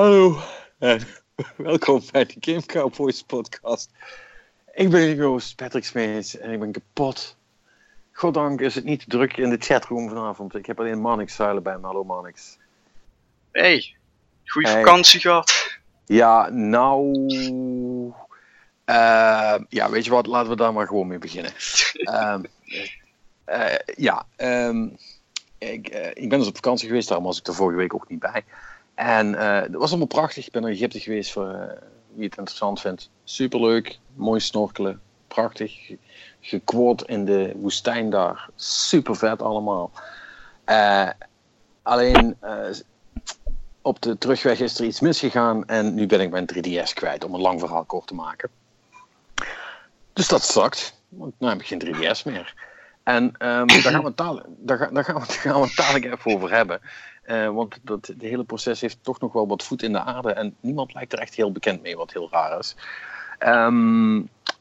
Hallo en welkom bij de Game Cowboys podcast. Ik ben Joost, Patrick Smees en ik ben kapot. Goddank is het niet druk in de chatroom vanavond. Ik heb alleen Manix zuilen bij me. Hallo Manix. Hey, goede vakantie gehad. Ja, nou... ja, weet je wat, laten we daar maar gewoon mee beginnen. Ik ben dus op vakantie geweest, daarom was ik er vorige week ook niet bij. En dat was allemaal prachtig. Ik ben naar Egypte geweest voor wie het interessant vindt. Superleuk, mooi snorkelen, prachtig. Gekwoord in de woestijn daar. Super vet allemaal. Alleen op de terugweg is er iets misgegaan en nu ben ik mijn 3DS kwijt, om een lang verhaal kort te maken. Dus dat zakt, want nu heb ik geen 3DS meer. En daar gaan we het dadelijk even over hebben. Want het hele proces heeft toch nog wel wat voet in de aarde. En niemand lijkt er echt heel bekend mee, wat heel raar is.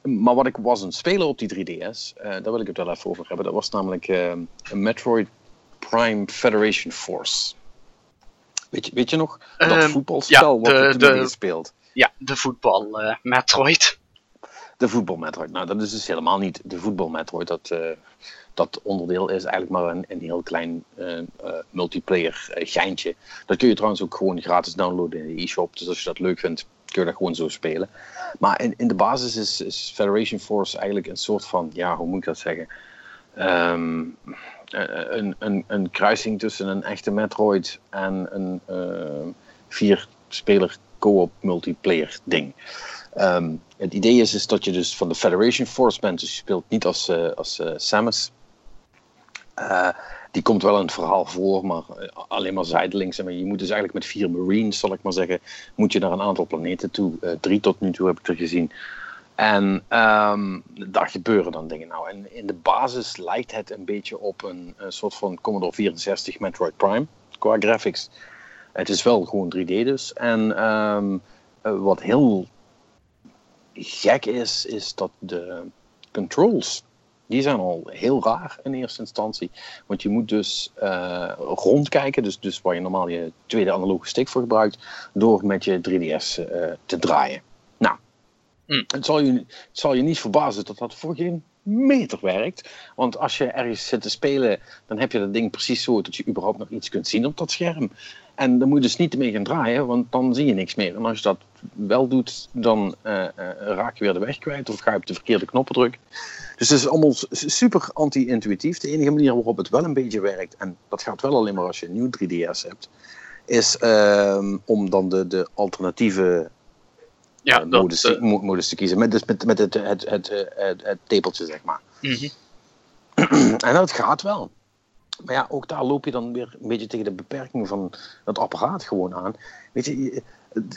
Maar wat ik was aan het spelen op die 3DS, daar wil ik het wel even over hebben. Dat was namelijk Metroid Prime Federation Force. Weet je nog? Dat voetbalspel wat je toen speelt. Ja, de voetbal Metroid. De voetbalmetroid. Nou, dat is dus helemaal niet de voetbalmetroid. Dat onderdeel is eigenlijk maar een heel klein multiplayer geintje. Dat kun je trouwens ook gewoon gratis downloaden in de e-shop. Dus als je dat leuk vindt, kun je dat gewoon zo spelen. Maar in de basis is Federation Force eigenlijk een soort van... Ja, hoe moet ik dat zeggen? Een kruising tussen een echte Metroid en een 4-speler co-op multiplayer ding. Het idee is dat je dus van de Federation Force bent, dus je speelt niet als Samus. Die komt wel in het verhaal voor, maar alleen maar zijdelings. Je moet dus eigenlijk met 4 Marines, zal ik maar zeggen, moet je naar een aantal planeten toe. 3 tot nu toe heb ik er gezien. En daar gebeuren dan dingen. Nou, en in de basis lijkt het een beetje op een soort van Commodore 64 Metroid Prime qua graphics. Het is wel gewoon 3D dus. En wat heel gek is dat de controls, die zijn al heel raar in eerste instantie. Want je moet dus rondkijken, dus waar je normaal je tweede analoge stick voor gebruikt, door met je 3DS te draaien. Nou, het zal je niet verbazen dat voor geen meter werkt. Want als je ergens zit te spelen, dan heb je dat ding precies zo dat je überhaupt nog iets kunt zien op dat scherm. En dan moet je dus niet mee gaan draaien, want dan zie je niks meer. En als je dat wel doet, dan raak je weer de weg kwijt of ga je op de verkeerde knoppen drukken. Dus het is allemaal super anti-intuïtief. De enige manier waarop het wel een beetje werkt, en dat gaat wel alleen maar als je een nieuw 3DS hebt, is om dan de alternatieve modus te kiezen. Met het tepeltje, zeg maar. Mm-hmm. En dat gaat wel. Maar ja, ook daar loop je dan weer een beetje tegen de beperking van dat apparaat gewoon aan. Weet je,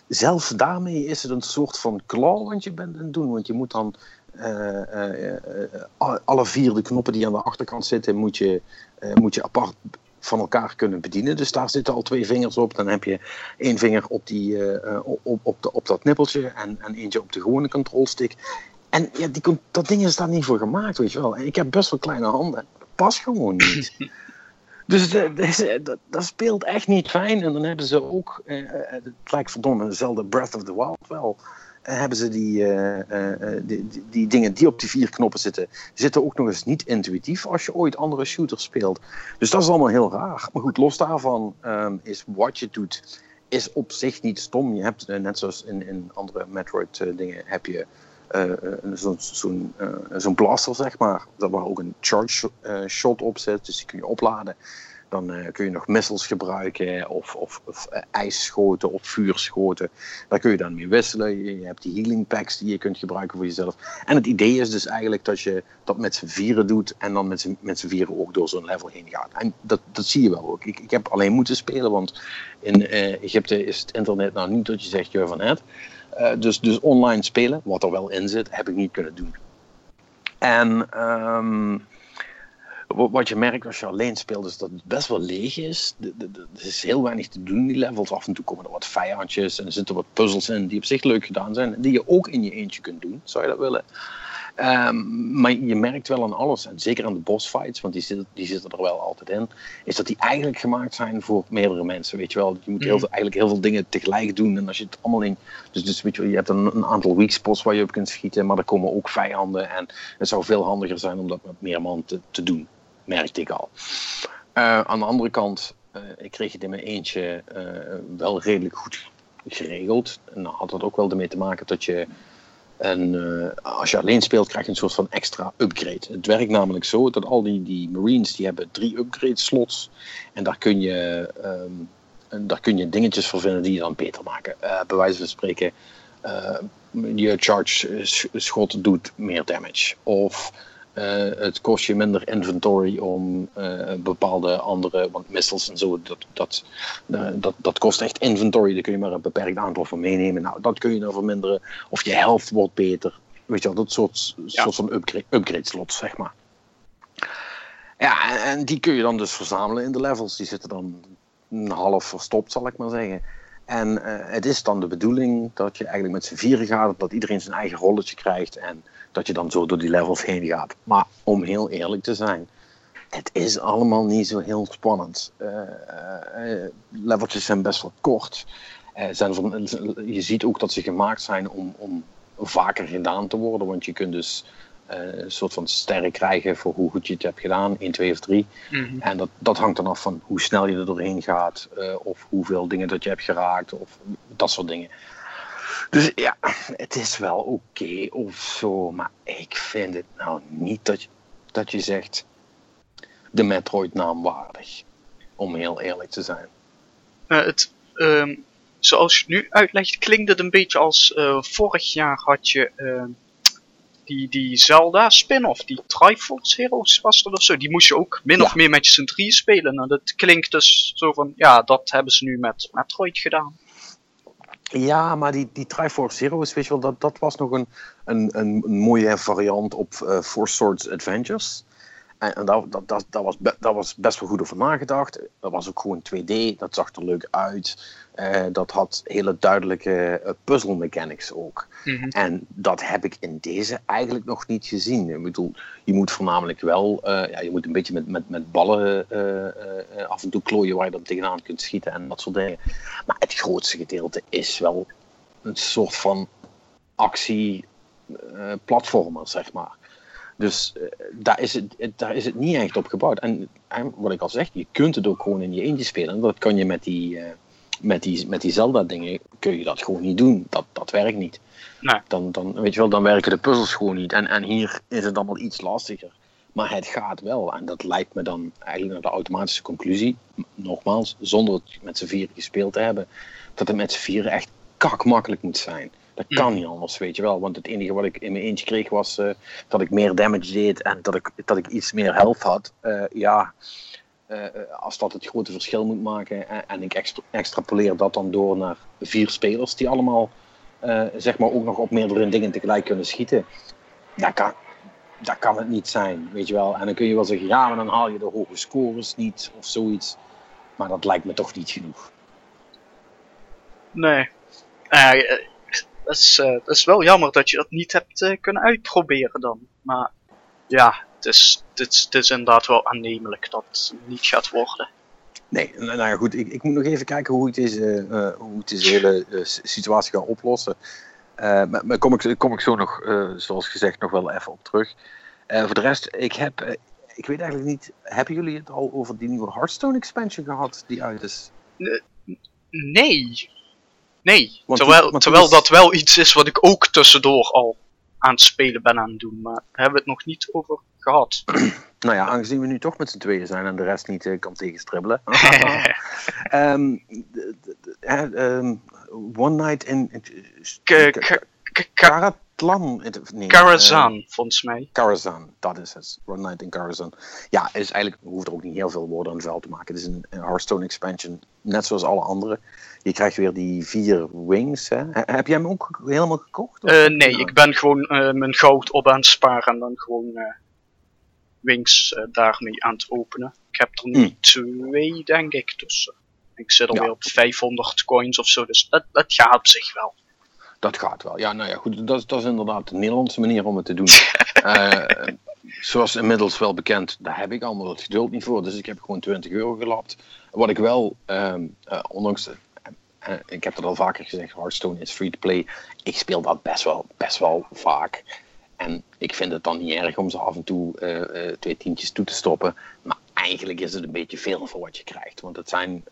zelfs daarmee is het een soort van klaw wat je bent aan het doen. Want je moet dan alle 4 de knoppen die aan de achterkant zitten, moet je apart van elkaar kunnen bedienen. Dus daar zitten al 2 vingers op. Dan heb je 1 vinger op dat nippeltje en eentje op de gewone controlstick. En ja, dat ding is daar niet voor gemaakt, weet je wel. En ik heb best wel kleine handen. Dat past gewoon niet. Dus dat speelt echt niet fijn. En dan hebben ze ook, het lijkt verdomme dezelfde Breath of the Wild wel, hebben ze die dingen die op die 4 knoppen zitten ook nog eens niet intuïtief als je ooit andere shooters speelt. Dus dat is allemaal heel raar. Maar goed, los daarvan is wat je doet, is op zich niet stom. Je hebt, net zoals in andere Metroid dingen, heb je zo'n blaster, zeg maar, waar ook een charge shot op zit, dus die kun je opladen. Dan kun je nog missiles gebruiken of ijsschoten of vuurschoten. Daar kun je dan mee wisselen. Je hebt die healing packs die je kunt gebruiken voor jezelf. En het idee is dus eigenlijk dat je dat met z'n 4 doet en dan met z'n 4 ook door zo'n level heen gaat. En dat zie je wel ook. Ik heb alleen moeten spelen, want in Egypte is het internet nou niet dat je zegt, je van het. Dus online spelen, wat er wel in zit, heb ik niet kunnen doen. En wat je merkt als je alleen speelt, is dat het best wel leeg is. Er is heel weinig te doen in die levels. Af en toe komen er wat vijandjes en er zitten wat puzzels in die op zich leuk gedaan zijn. Die je ook in je eentje kunt doen, zou je dat willen. Maar je merkt wel aan alles, en zeker aan de bossfights, want die zitten er wel altijd in, is dat die eigenlijk gemaakt zijn voor meerdere mensen, weet je wel. Je moet heel veel dingen tegelijk doen, en als je het allemaal in... Dus weet je wel, je hebt een aantal weak spots waar je op kunt schieten, maar er komen ook vijanden, en het zou veel handiger zijn om dat met meer man te doen, merkte ik al. Aan de andere kant, ik kreeg het in mijn eentje wel redelijk goed geregeld. En dan had dat ook wel ermee te maken dat je... als je alleen speelt, krijg je een soort van extra upgrade. Het werkt namelijk zo dat al die Marines, die hebben 3 upgrade slots. En daar kun je dingetjes voor vinden die je dan beter maken. Bij wijze van spreken, je charge schot doet meer damage. Of... het kost je minder inventory om bepaalde andere, want missiles en zo, dat kost echt inventory, daar kun je maar een beperkt aantal van meenemen, nou dat kun je dan verminderen, of je helft wordt beter, weet je wel, dat soort van upgrade slots, zeg maar. Ja, en die kun je dan dus verzamelen in de levels, die zitten dan half verstopt, zal ik maar zeggen. En het is dan de bedoeling dat je eigenlijk met z'n vieren gaat, dat iedereen zijn eigen rolletje krijgt en dat je dan zo door die levels heen gaat. Maar om heel eerlijk te zijn, het is allemaal niet zo heel spannend. Leveltjes zijn best wel kort. Je ziet ook dat ze gemaakt zijn om vaker gedaan te worden, want je kunt dus een soort van sterren krijgen voor hoe goed je het hebt gedaan, 1, 2 of 3. Mm-hmm. En dat hangt dan af van hoe snel je er doorheen gaat, of hoeveel dingen dat je hebt geraakt, of dat soort dingen. Dus ja, het is wel oké of zo, maar ik vind het nou niet dat je zegt de Metroid naamwaardig, om heel eerlijk te zijn. Zoals je het nu uitlegt, klinkt het een beetje als vorig jaar had je... Die Zelda spin-off, die Triforce Heroes was dat of zo, die moest je ook min of meer met je z'n drieën spelen. Nou, dat klinkt dus zo van, ja, dat hebben ze nu met Metroid gedaan. Ja, maar die Triforce Heroes, weet je wel, dat was nog een mooie variant op Four Swords Adventures. En dat was best wel goed over nagedacht. Dat was ook gewoon 2D, dat zag er leuk uit. Dat had hele duidelijke puzzle mechanics ook. Mm-hmm. En dat heb ik in deze eigenlijk nog niet gezien. Ik bedoel, je moet voornamelijk wel... je moet een beetje met ballen af en toe klooien waar je dan tegenaan kunt schieten en dat soort dingen. Maar het grootste gedeelte is wel een soort van actieplatformer, zeg maar. Dus daar is het niet echt op gebouwd. En wat ik al zeg, je kunt het ook gewoon in je eentje spelen. Dat kan je met die Zelda-dingen, kun je dat gewoon niet doen. Dat werkt niet. Nee. Dan, weet je wel, dan werken de puzzels gewoon niet. En hier is het allemaal iets lastiger. Maar het gaat wel. En dat leidt me dan eigenlijk naar de automatische conclusie. Nogmaals, zonder het met z'n vieren gespeeld te hebben. Dat het met z'n vieren echt kakmakkelijk moet zijn. Dat kan niet anders, weet je wel. Want het enige wat ik in mijn eentje kreeg was dat ik meer damage deed en dat ik iets meer health had. Als dat het grote verschil moet maken en ik extrapoleer dat dan door naar 4 spelers die allemaal zeg maar ook nog op meerdere dingen tegelijk kunnen schieten. Dat kan het niet zijn, weet je wel. En dan kun je wel zeggen, ja, maar dan haal je de hoge scores niet of zoiets. Maar dat lijkt me toch niet genoeg. Nee. Dat is wel jammer dat je dat niet hebt kunnen uitproberen dan. Maar ja, het is inderdaad wel aannemelijk dat het niet gaat worden. Nee, nou ja, goed. Ik moet nog even kijken hoe ik deze hele situatie ga oplossen. Maar kom ik zo nog, zoals gezegd, nog wel even op terug. Voor de rest, ik weet eigenlijk niet... Hebben jullie het al over die nieuwe Hearthstone expansion gehad die uit is? Nee. Nee, terwijl dat wel iets is wat ik ook tussendoor al aan het spelen ben aan het doen. Maar daar hebben we het nog niet over gehad. Nou ja, aangezien we nu toch met z'n tweeën zijn en de rest niet kan tegenstribbelen. One Night in Karazhan, volgens mij. Karazhan, dat is het. One Night in Karazhan. Ja, is eigenlijk hoeft er ook niet heel veel woorden aan vuil te maken. Het is een Hearthstone expansion, net zoals alle andere. Je krijgt weer die 4 wings, hè? Heb jij hem ook helemaal gekocht? Nee, ik ben gewoon mijn goud op aan het sparen en dan gewoon wings daarmee aan het openen. Ik heb er nu 2, denk ik, tussen. Ik zit alweer op 500 coins of zo, dus dat gaat op zich wel. Dat gaat wel. Ja, nou ja, goed. Dat is inderdaad de Nederlandse manier om het te doen. Zoals inmiddels wel bekend, daar heb ik allemaal het geduld niet voor. Dus ik heb gewoon €20 gelapt. Wat ik wel, ondanks... ik heb dat al vaker gezegd, Hearthstone is free to play. Ik speel dat best wel vaak. En ik vind het dan niet erg om ze af en toe 2 tientjes toe te stoppen. Maar eigenlijk is het een beetje veel voor wat je krijgt. Want het zijn...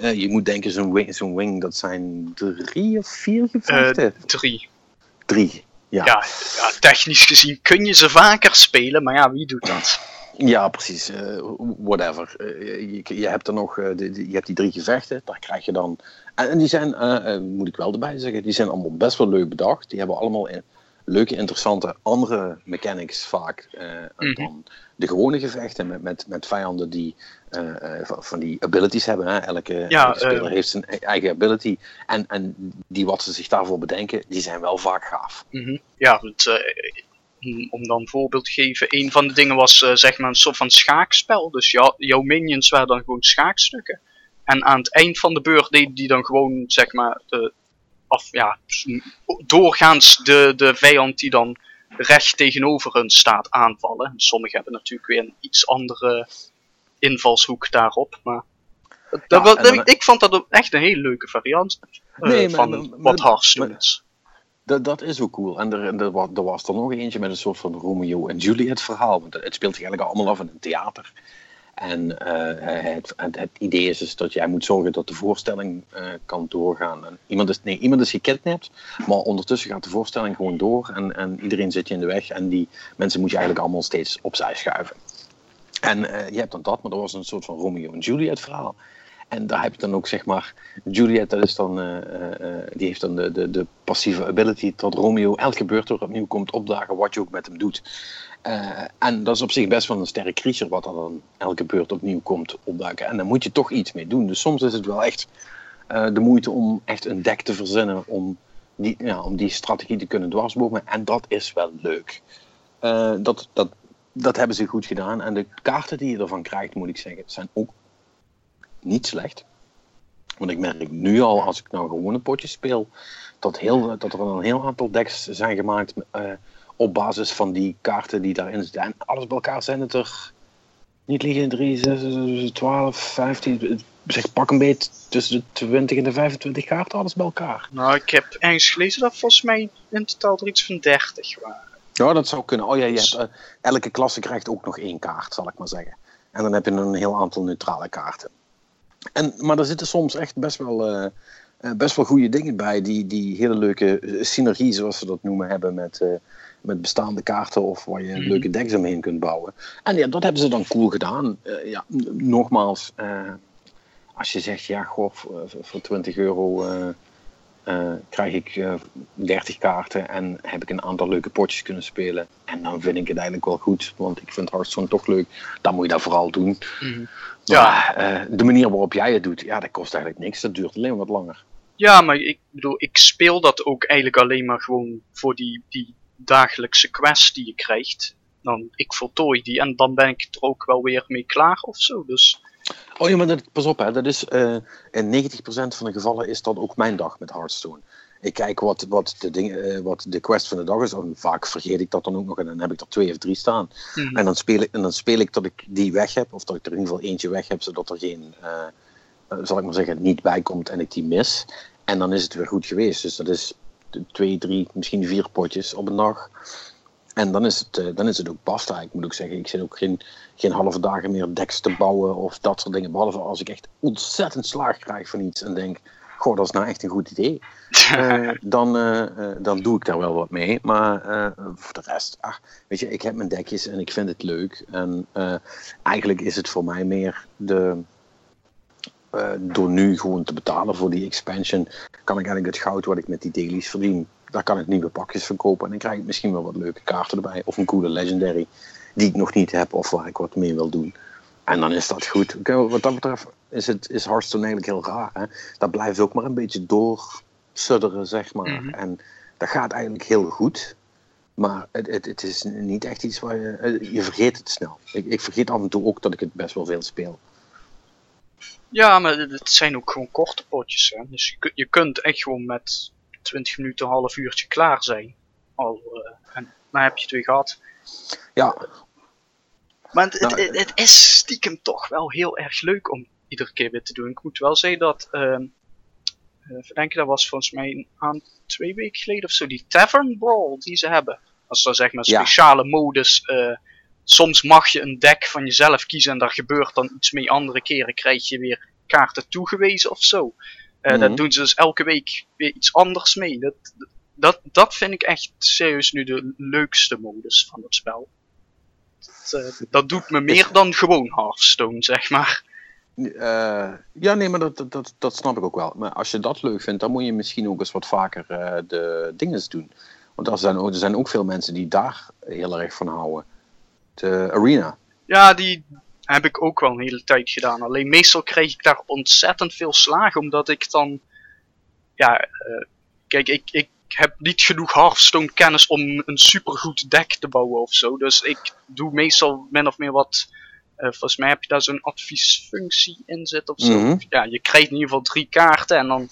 je moet denken, zo'n wing, dat zijn 3 of 4 gevechten? 3. 3, ja. Ja. Technisch gezien kun je ze vaker spelen, maar ja, wie doet dat? Ja, precies. Whatever. Je hebt er nog, je hebt die 3 gevechten, daar krijg je dan... En die zijn, moet ik wel erbij zeggen, die zijn allemaal best wel leuk bedacht. Die hebben allemaal leuke, interessante andere mechanics vaak dan de gewone gevechten met vijanden die van die abilities hebben. Hè? Elke speler heeft zijn eigen ability. En die wat ze zich daarvoor bedenken, die zijn wel vaak gaaf. Mm-hmm. Ja, om dan een voorbeeld te geven. Een van de dingen was zeg maar een soort van schaakspel. Dus jouw minions waren dan gewoon schaakstukken. En aan het eind van de beurt deden die dan gewoon zeg maar... doorgaans de vijand die dan recht tegenover hun staat aanvallen. Sommigen hebben natuurlijk weer een iets andere invalshoek daarop. Maar ik vond dat echt een hele leuke variant wat Hearthstone is. Dat is ook cool. En er was er nog eentje met een soort van Romeo en Juliet verhaal. Want het speelt zich eigenlijk allemaal af in een theater. En het idee is dus dat jij moet zorgen dat de voorstelling kan doorgaan. En iemand is gekidnapt, maar ondertussen gaat de voorstelling gewoon door. En iedereen zit je in de weg en die mensen moet je eigenlijk allemaal steeds opzij schuiven. En je hebt dan dat, maar er was een soort van Romeo en Juliet verhaal. En daar heb je dan ook, zeg maar, Juliet, dat is dan, die heeft dan de passieve ability dat Romeo elke beurt er opnieuw komt opdagen wat je ook met hem doet. En dat is op zich best wel een sterk creature wat er dan elke beurt opnieuw komt opduiken. En daar moet je toch iets mee doen. Dus soms is het wel echt de moeite om echt een deck te verzinnen om die strategie te kunnen dwarsbomen. En dat is wel leuk. Dat hebben ze goed gedaan. En de kaarten die je ervan krijgt, moet ik zeggen, zijn ook niet slecht. Want ik merk nu al, als ik nou gewone potjes speel, dat er een heel aantal decks zijn gemaakt op basis van die kaarten die daarin zitten. En alles bij elkaar zijn het er niet liggen 3, 6, 12, 15, zeg pak een beet tussen de 20 en de 25 kaarten, alles bij elkaar. Nou, ik heb ergens gelezen dat volgens mij in totaal er iets van 30 waren. Ja, dat zou kunnen. Oh ja, je hebt, elke klasse krijgt ook nog 1 kaart, zal ik maar zeggen. En dan heb je een heel aantal neutrale kaarten. Maar daar zitten soms echt best wel goede dingen bij, die hele leuke synergie, zoals ze dat noemen, hebben met bestaande kaarten of waar je leuke decks omheen kunt bouwen. En ja, dat hebben ze dan cool gedaan. Nogmaals, als je zegt, ja goh, voor €20 krijg ik 30 kaarten en heb ik een aantal leuke potjes kunnen spelen. En dan vind ik het eigenlijk wel goed, want ik vind Hearthstone toch leuk. Dan moet je dat vooral doen. Mm-hmm. Maar, ja, de manier waarop jij het doet, ja, dat kost eigenlijk niks. Dat duurt alleen wat langer. Ja, maar ik bedoel, ik speel dat ook eigenlijk alleen maar gewoon voor die dagelijkse quest die je krijgt. Dan, ik voltooi die en dan ben ik er ook wel weer mee klaar of zo. Dus... Oh ja, maar pas op, hè. Dat is, in 90% van de gevallen is dat ook mijn dag met Hearthstone. Ik kijk wat de quest van de dag is. En vaak vergeet ik dat dan ook nog en dan heb ik er 2 of 3 staan. Mm-hmm. En dan speel ik dat ik die weg heb, of dat ik er in ieder geval eentje weg heb, zodat er geen, zal ik maar zeggen, niet bij komt en ik die mis. En dan is het weer goed geweest. Dus dat is 2, 3, misschien 4 potjes op een dag. En dan is het ook basta. Ik moet ook zeggen, ik zit ook geen halve dagen meer decks te bouwen of dat soort dingen. Behalve als ik echt ontzettend slaag krijg van iets en denk, goh, dat is nou echt een goed idee. Dan doe ik daar wel wat mee. Maar voor de rest, weet je, ik heb mijn dekjes en ik vind het leuk. En eigenlijk is het voor mij meer door nu gewoon te betalen voor die expansion, kan ik eigenlijk het goud wat ik met die dailies verdien, daar kan ik nieuwe pakjes van kopen. En dan krijg ik misschien wel wat leuke kaarten erbij. Of een coole legendary die ik nog niet heb of waar ik wat mee wil doen. En dan is dat goed. Wat dat betreft is Hearthstone eigenlijk heel raar. Hè? Dat blijft ook maar een beetje doorsudderen, zeg maar. Mm-hmm. En dat gaat eigenlijk heel goed. Maar het is niet echt iets waar je vergeet het snel. Ik vergeet af en toe ook dat ik het best wel veel speel. Ja, maar het zijn ook gewoon korte potjes. Hè? Dus je kunt echt gewoon met 20 minuten, een half uurtje klaar zijn. En dan heb je het weer gehad. Ja. Maar het is stiekem toch wel heel erg leuk om iedere keer weer te doen. Ik moet wel zeggen dat... dat was volgens mij aan 2 weken geleden of zo. Die Tavern Brawl die ze hebben. Als ze zeg maar speciale modus... soms mag je een deck van jezelf kiezen en daar gebeurt dan iets mee. Andere keren krijg je weer kaarten toegewezen of zo. Dat doen ze dus elke week weer iets anders mee. Dat vind ik echt serieus nu de leukste modus van het spel. Dat doet me meer dan gewoon Hearthstone, zeg maar. Ja, nee, maar dat snap ik ook wel. Maar als je dat leuk vindt, dan moet je misschien ook eens wat vaker de dinges doen. Want er zijn ook veel mensen die daar heel erg van houden. De arena. Ja, die heb ik ook wel een hele tijd gedaan. Alleen meestal kreeg ik daar ontzettend veel slagen, omdat ik dan... Ja, kijk, ik heb niet genoeg Hearthstone kennis om een supergoed deck te bouwen ofzo. Dus ik doe meestal min of meer wat... volgens mij heb je daar zo'n adviesfunctie in zit ofzo. Mm-hmm. Ja, je krijgt in ieder geval 3 kaarten en dan...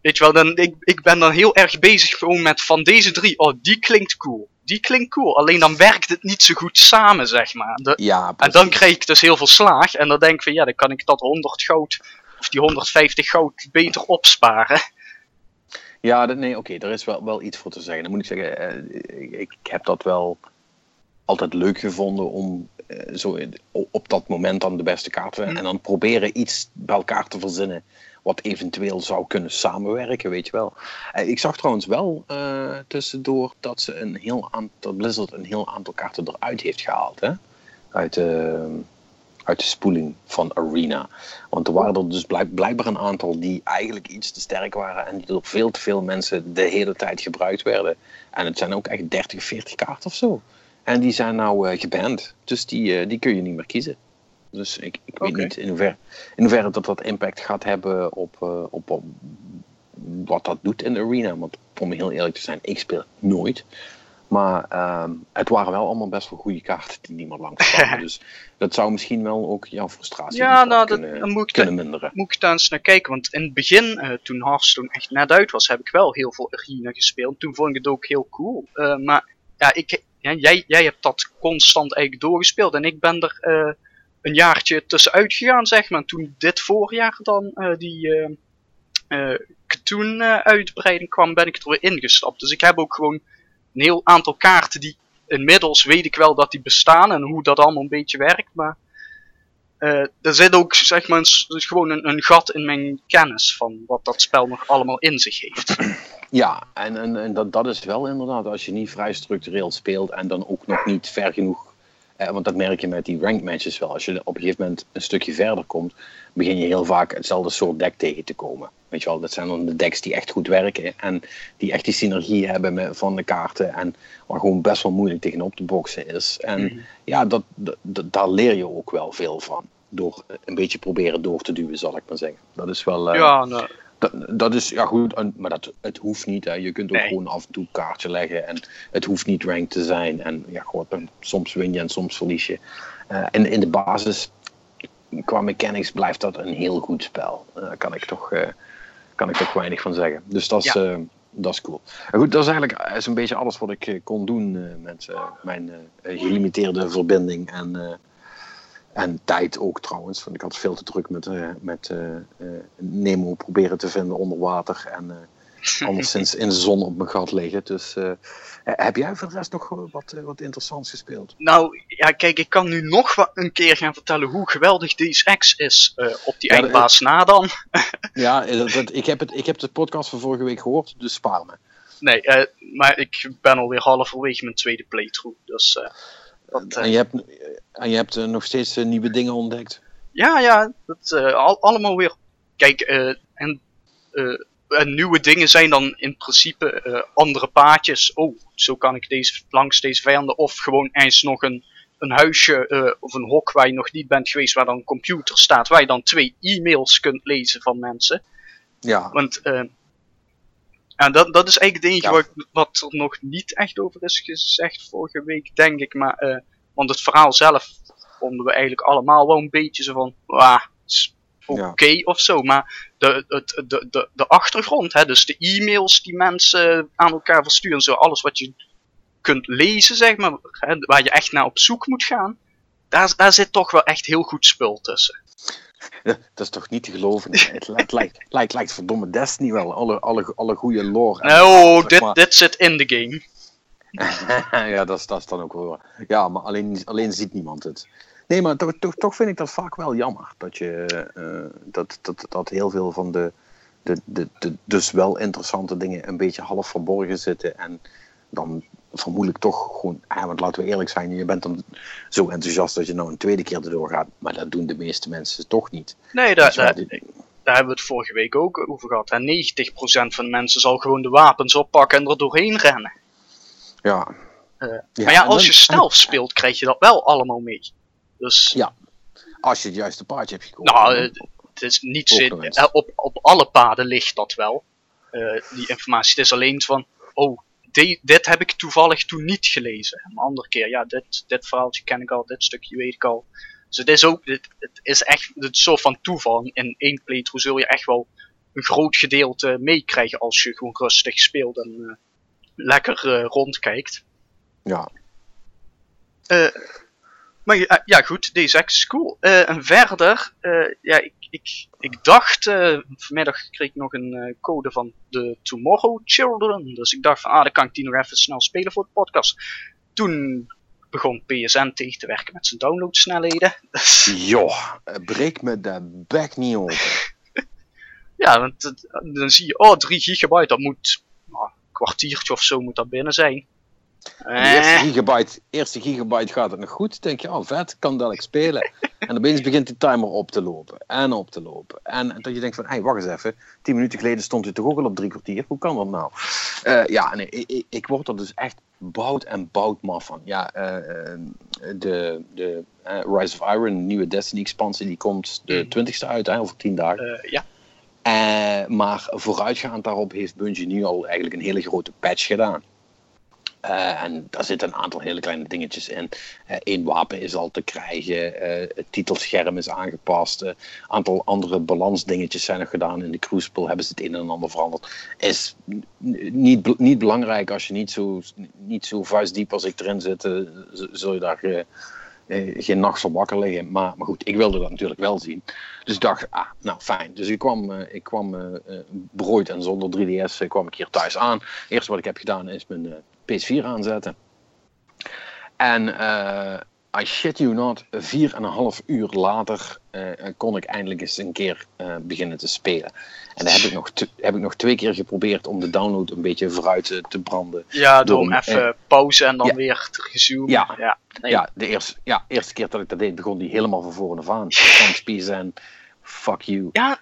Weet je wel, ik ben dan heel erg bezig gewoon met van deze 3. Oh, die klinkt cool. Die klinkt cool. Alleen dan werkt het niet zo goed samen, zeg maar. En dan krijg ik dus heel veel slaag. En dan denk ik van, ja, dan kan ik dat 100 goud of die 150 goud beter opsparen. Ja, oké, daar is wel iets voor te zeggen. Dan moet ik zeggen, ik heb dat wel altijd leuk gevonden om zo op dat moment dan de beste kaart te en dan proberen iets bij elkaar te verzinnen wat eventueel zou kunnen samenwerken, weet je wel. Ik zag trouwens wel tussendoor dat ze Blizzard een heel aantal kaarten eruit heeft gehaald, hè? Uit de spoeling van Arena. Want er waren er dus blijkbaar een aantal die eigenlijk iets te sterk waren en die door veel te veel mensen de hele tijd gebruikt werden. En het zijn ook echt 30, 40 kaarten of zo. En die zijn nou geband. Dus die kun je niet meer kiezen. Dus ik weet niet in hoeverre dat impact gaat hebben op wat dat doet in de arena. Want om heel eerlijk te zijn, ik speel nooit. Maar het waren wel allemaal best wel goede kaarten die niemand langs kwamen. Dus dat zou misschien wel ook jouw frustratie kunnen minderen. Moet ik daar eens naar kijken. Want in het begin, toen Hearthstone echt net uit was, heb ik wel heel veel arena gespeeld. Toen vond ik het ook heel cool. Maar ja, jij hebt dat constant eigenlijk doorgespeeld. En ik ben er... een jaartje tussenuit gegaan, zeg maar. En toen dit voorjaar dan uitbreiding kwam, ben ik er weer ingestapt. Dus ik heb ook gewoon een heel aantal kaarten die inmiddels weet ik wel dat die bestaan en hoe dat allemaal een beetje werkt. Maar er zit ook, zeg maar, gewoon een gat in mijn kennis van wat dat spel nog allemaal in zich heeft. Ja, en dat is wel inderdaad, als je niet vrij structureel speelt en dan ook nog niet ver genoeg. Want dat merk je met die ranked matches wel. Als je op een gegeven moment een stukje verder komt, begin je heel vaak hetzelfde soort deck tegen te komen. Weet je wel, dat zijn dan de decks die echt goed werken en die echt die synergie hebben van de kaarten en waar gewoon best wel moeilijk tegenop te boksen is. En ja, daar leer je ook wel veel van. Door een beetje proberen door te duwen, zal ik maar zeggen. Dat is wel... Dat is, ja goed, maar het hoeft niet. Hè. Je kunt ook gewoon af en toe een kaartje leggen en het hoeft niet ranked te zijn. En ja, god, soms win je en soms verlies je. In de basis, qua mechanics, blijft dat een heel goed spel. Daar kan ik toch weinig van zeggen. Dus dat is, dat is cool. Goed, dat is eigenlijk een beetje alles wat ik kon doen met mijn gelimiteerde verbinding en tijd ook trouwens, want ik had veel te druk met Nemo proberen te vinden onder water en anderszins in de zon op mijn gat liggen. Dus heb jij voor de rest nog wat interessants gespeeld? Nou, ja, kijk, ik kan nu nog een keer gaan vertellen hoe geweldig Deus Ex is op die eindbaas na dan. Ja, ik heb de podcast van vorige week gehoord, dus spaar me. Nee, maar ik ben alweer halverwege mijn tweede playthrough, dus... En je hebt nog steeds nieuwe dingen ontdekt? Ja, dat allemaal weer. Kijk, en nieuwe dingen zijn dan in principe andere paadjes. Oh, zo kan ik langs deze vijanden. Of gewoon eens nog een huisje of een hok waar je nog niet bent geweest, waar dan een computer staat, waar je dan 2 e-mails kunt lezen van mensen. Ja. Want dat is eigenlijk het enige wat er nog niet echt over is gezegd vorige week, denk ik. Maar, want het verhaal zelf vonden we eigenlijk allemaal wel een beetje zo van... oké of zo. Maar de achtergrond, hè, dus de e-mails die mensen aan elkaar versturen, zo alles wat je kunt lezen, zeg maar, hè, waar je echt naar op zoek moet gaan, daar zit toch wel echt heel goed spul tussen. Ja, dat is toch niet te geloven? Het lijkt verdomme Destiny wel, alle goede lore. Dit zit in de game. Ja, dat is dan ook hoor. Ja, maar alleen ziet niemand het. Nee, maar toch vind ik dat vaak wel jammer. Dat je dat heel veel van de dus wel interessante dingen een beetje half verborgen zitten. En dan vermoedelijk toch gewoon... want laten we eerlijk zijn, je bent dan zo enthousiast dat je nou een tweede keer erdoor gaat. Maar dat doen de meeste mensen toch niet. Nee, daar hebben we het vorige week ook over gehad. En 90% van de mensen zal gewoon de wapens oppakken en er doorheen rennen. Ja. Maar ja, als je stealth speelt, krijg je dat wel allemaal mee. Dus, ja, als je het juiste paardje hebt gekozen. Nou, het is niet zin, op alle paden ligt dat wel. Die informatie. Het is alleen van, dit heb ik toevallig toen niet gelezen. Een andere keer, ja, dit verhaaltje ken ik al, dit stukje weet ik al. Dus het is echt een soort van toeval. In één playthrough zul je echt wel een groot gedeelte meekrijgen als je gewoon rustig speelt en lekker rondkijkt. Ja. Maar ja, goed, deze is cool. En verder, ik dacht, vanmiddag kreeg ik nog een code van de Tomorrow Children. Dus ik dacht van, dan kan ik die nog even snel spelen voor de podcast. Toen begon PSN tegen te werken met zijn downloadsnelheden. Joh, breek me de bek niet op. Ja, want dan zie je, 3 gigabyte, dat moet een kwartiertje of zo moet dat binnen zijn. De eerste gigabyte gaat het nog goed, denk je, vet, kan dat ik spelen. En opeens begint de timer op te lopen. En dat je denkt van, wacht eens even, 10 minuten geleden stond je toch ook al op 3 kwartier, hoe kan dat nou? Ik word er dus echt bout maf van. Ja, de Rise of Iron, nieuwe Destiny expansie, die komt de 20e uit, over 10 dagen. Ja. Maar vooruitgaand daarop heeft Bungie nu al eigenlijk een hele grote patch gedaan. En daar zitten een aantal hele kleine dingetjes in. 1 wapen is al te krijgen. Het titelscherm is aangepast. Een aantal andere balansdingetjes zijn nog gedaan. In de Crucible hebben ze het een en ander veranderd. Is niet belangrijk als je niet zo vuistdiep als ik erin zit. Zul je daar geen nacht van wakker liggen. Maar goed, ik wilde dat natuurlijk wel zien. Dus ik dacht, fijn. Dus ik kwam berooid en zonder 3DS kwam ik hier thuis aan. Eerst wat ik heb gedaan is mijn... PS4 aanzetten. En I shit you not, 4,5 uur later kon ik eindelijk eens een keer beginnen te spelen. En dat heb ik nog 2 keer geprobeerd om de download een beetje vooruit te branden. Ja, door even pauze en dan weer te resumen. De eerste keer dat ik dat deed, begon die helemaal van voren af aan. Thanks PSN, fuck you. Ja.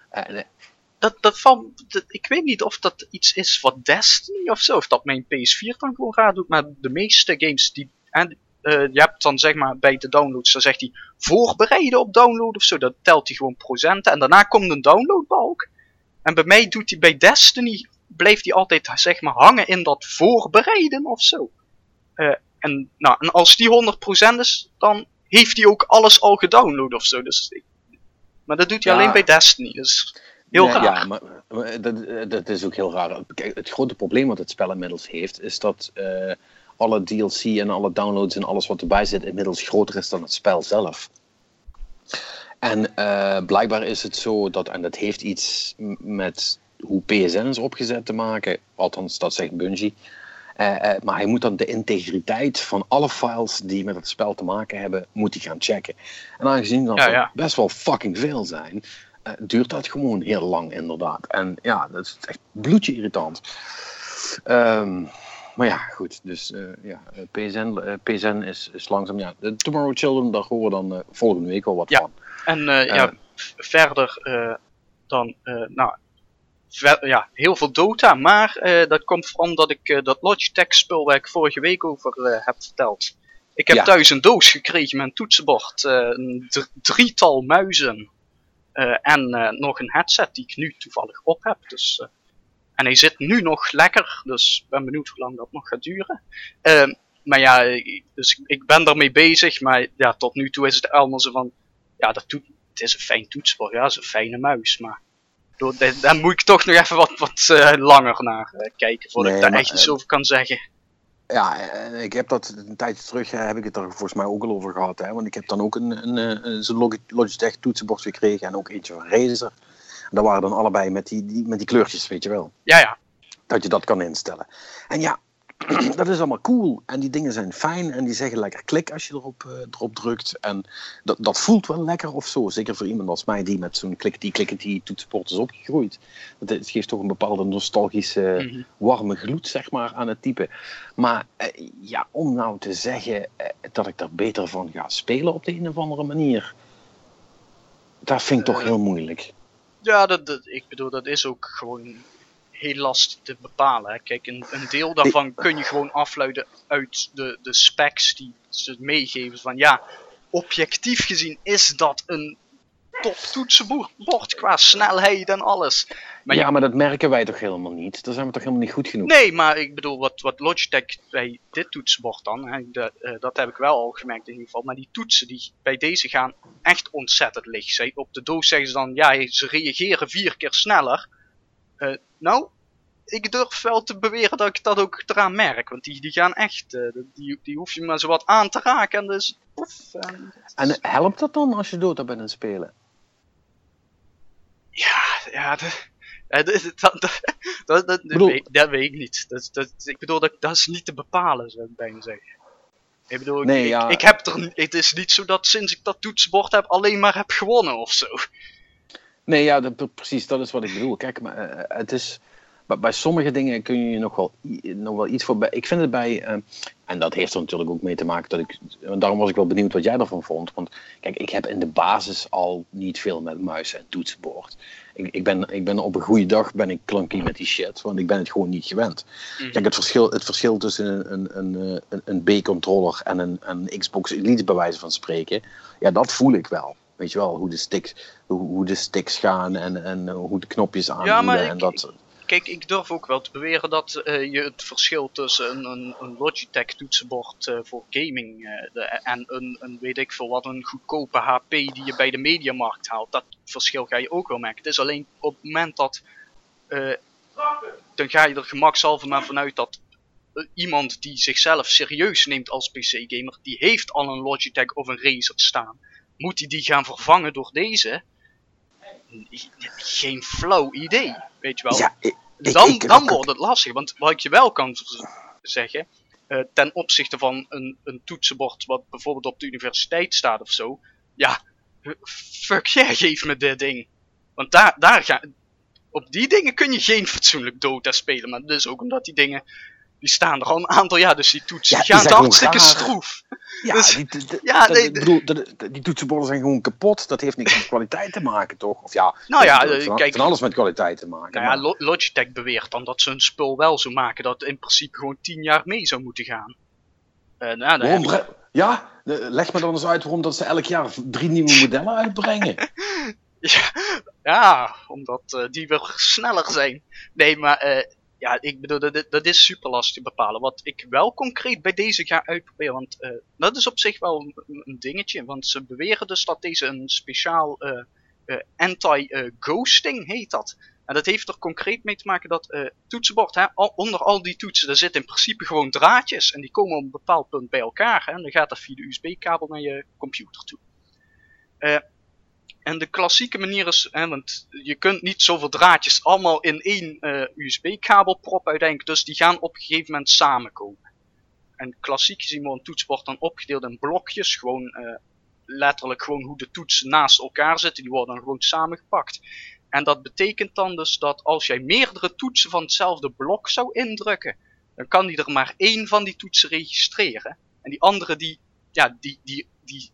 Ik weet niet of dat iets is wat Destiny of zo, of dat mijn PS4 dan gewoon raar doet, maar de meeste games die... je hebt dan zeg maar bij de downloads, dan zegt hij voorbereiden op download of zo, dan telt hij gewoon procenten en daarna komt een downloadbalk. En bij mij doet hij bij Destiny, blijft hij altijd zeg maar hangen in dat voorbereiden of zo. En als die 100% is, dan heeft hij ook alles al gedownload of zo. Dus, maar dat doet hij alleen bij Destiny, dus... Heel raar. Ja, maar dat is ook heel raar. Kijk, het grote probleem wat het spel inmiddels heeft, is dat alle DLC en alle downloads en alles wat erbij zit inmiddels groter is dan het spel zelf. En blijkbaar is het zo dat, en dat heeft iets met hoe PSN is opgezet te maken, althans dat zegt Bungie, maar hij moet dan de integriteit van alle files die met het spel te maken hebben, moet hij gaan checken. En aangezien dat er best wel fucking veel zijn, duurt dat gewoon heel lang inderdaad. En ja, dat is echt bloedje irritant. Maar ja, goed. Dus PSN is langzaam... Ja, de Tomorrow Children, daar horen we dan volgende week wel wat van. En verder dan... heel veel Dota. Maar dat komt omdat ik dat Logitech spul waar ik vorige week over heb verteld. Ik heb thuis een doos gekregen met een toetsenbord. Een drietal muizen. En nog een headset die ik nu toevallig op heb. Dus, en hij zit nu nog lekker. Dus ik ben benieuwd hoe lang dat nog gaat duren. Maar ja, dus ik ben daarmee bezig. Maar ja, tot nu toe is het allemaal zo van... Ja, dat doet het is een fijn toetsenbord, ja, het is een fijne muis, maar daar moet ik toch nog even wat langer naar kijken voordat ik daar echt iets over kan zeggen. Ja, ik heb dat een tijdje terug, heb ik het er volgens mij ook al over gehad, hè? Want ik heb dan ook zo'n Logitech toetsenbord gekregen en ook eentje van Razer. En dat waren dan allebei met die kleurtjes, weet je wel. Ja, ja. Dat je dat kan instellen. En ja, dat is allemaal cool. En die dingen zijn fijn en die zeggen lekker klik als je erop drukt. En dat voelt wel lekker of zo. Zeker voor iemand als mij die met zo'n klik die toetsenbord is opgegroeid. Het geeft toch een bepaalde nostalgische warme gloed, zeg maar, aan het type. Maar ja, om nou te zeggen dat ik daar beter van ga spelen op de een of andere manier. Dat vind ik toch heel moeilijk. Ja, ik bedoel, dat is ook gewoon heel lastig te bepalen. Hè. Kijk, een deel daarvan kun je gewoon afleiden uit de specs die ze meegeven. Van ja, objectief gezien is dat een top toetsenbord qua snelheid en alles. Maar ja, maar dat merken wij toch helemaal niet? Daar zijn we toch helemaal niet goed genoeg? Nee, maar ik bedoel, wat Logitech bij dit toetsenbord dan, hè, dat heb ik wel al gemerkt in ieder geval. Maar die toetsen die bij deze gaan echt ontzettend licht zijn. Op de doos zeggen ze dan, ja, ze reageren 4 keer sneller. Nou, ik durf wel te beweren dat ik dat ook eraan merk. Want die gaan echt, die hoef je maar zowat aan te raken. En, dus, en helpt dat dan als je dood bent aan het spelen? Ja, dat weet ik niet. Ik bedoel, dat is niet te bepalen, zou ik bijna zeggen. Ik bedoel, nee, ik heb het is niet zo dat sinds ik dat toetsenbord heb alleen maar heb gewonnen of zo. Nee, ja, precies, dat is wat ik bedoel. Kijk, maar het is, bij sommige dingen kun je nog wel iets voor... Ik vind het bij... en dat heeft er natuurlijk ook mee te maken dat ik... Daarom was ik wel benieuwd wat jij ervan vond. Want kijk, ik heb in de basis al niet veel met muis en toetsenbord. Ik ben op een goede dag ben ik clunky met die shit, want ik ben het gewoon niet gewend. Mm-hmm. Kijk, het verschil tussen een B-controller en een Xbox Elite bij wijze van spreken, ja, dat voel ik wel. Weet je wel, hoe de sticks gaan en hoe de knopjes aanvoelen. Ja, maar en dat... Kijk, ik durf ook wel te beweren dat je het verschil tussen een Logitech toetsenbord voor gaming en een weet ik veel wat, een goedkope HP die je bij de Mediamarkt haalt, dat verschil ga je ook wel merken. Het is alleen op het moment dat, dan ga je er gemakshalve maar vanuit dat iemand die zichzelf serieus neemt als PC-gamer, die heeft al een Logitech of een Razer staan. Moet hij die gaan vervangen door deze? Geen flauw idee, weet je wel. Ja, dan wordt het lastig, want wat ik je wel kan zeggen, ten opzichte van een toetsenbord wat bijvoorbeeld op de universiteit staat of zo, ja, fuck yeah, geef me dit ding. Want op die dingen kun je geen fatsoenlijk Dota spelen, maar dat is ook omdat die dingen... Die staan er al een aantal jaar, dus die toetsen gaan hartstikke stroef. Ja, dus, die toetsenborden zijn gewoon kapot. Dat heeft niks met kwaliteit te maken, toch? Of ja, nou ja, kijk, van alles met kwaliteit te maken. Nou ja, Logitech beweert dan dat ze hun spul wel zo maken dat het in principe gewoon 10 jaar mee zou moeten gaan. Leg me dan eens uit waarom dat ze elk jaar 3 nieuwe modellen uitbrengen. Ja, omdat die weer sneller zijn. Nee, maar... ja, ik bedoel, dat is super lastig te bepalen. Wat ik wel concreet bij deze ga uitproberen, want dat is op zich wel een dingetje. Want ze beweren dus dat deze een speciaal anti-ghosting heet dat. En dat heeft er concreet mee te maken dat toetsenbord, hè, onder al die toetsen, daar zitten in principe gewoon draadjes. En die komen op een bepaald punt bij elkaar. Hè, en dan gaat dat via de USB-kabel naar je computer toe. En de klassieke manier is, hè, want je kunt niet zoveel draadjes allemaal in één USB-kabel proppen uiteindelijk. Dus die gaan op een gegeven moment samenkomen. En klassiek zien we een toetsenbord dan opgedeeld in blokjes. Gewoon letterlijk gewoon hoe de toetsen naast elkaar zitten. Die worden dan gewoon samengepakt. En dat betekent dan dus dat als jij meerdere toetsen van hetzelfde blok zou indrukken, dan kan die er maar 1 van die toetsen registreren. En die andere die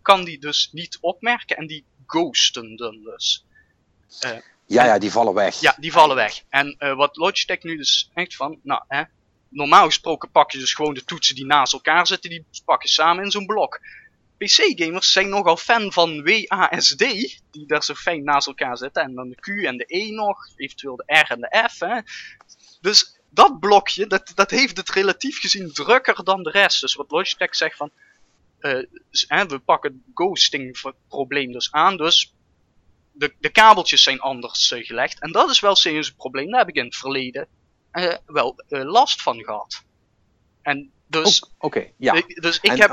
kan die dus niet opmerken en die ghosten dan dus. Die vallen weg. Ja, die vallen weg. En wat Logitech nu dus echt van, nou hè, normaal gesproken pak je dus gewoon de toetsen die naast elkaar zitten, die pak je samen in zo'n blok. PC-gamers zijn nogal fan van WASD, die daar zo fijn naast elkaar zitten, en dan de Q en de E nog, eventueel de R en de F, hè. Dus dat blokje, dat heeft het relatief gezien drukker dan de rest. Dus wat Logitech zegt van, we pakken het ghosting probleem dus aan, dus de kabeltjes zijn anders gelegd. En dat is wel serieus een probleem. Daar heb ik in het verleden last van gehad. En dus... Oké, ja. Dus ik heb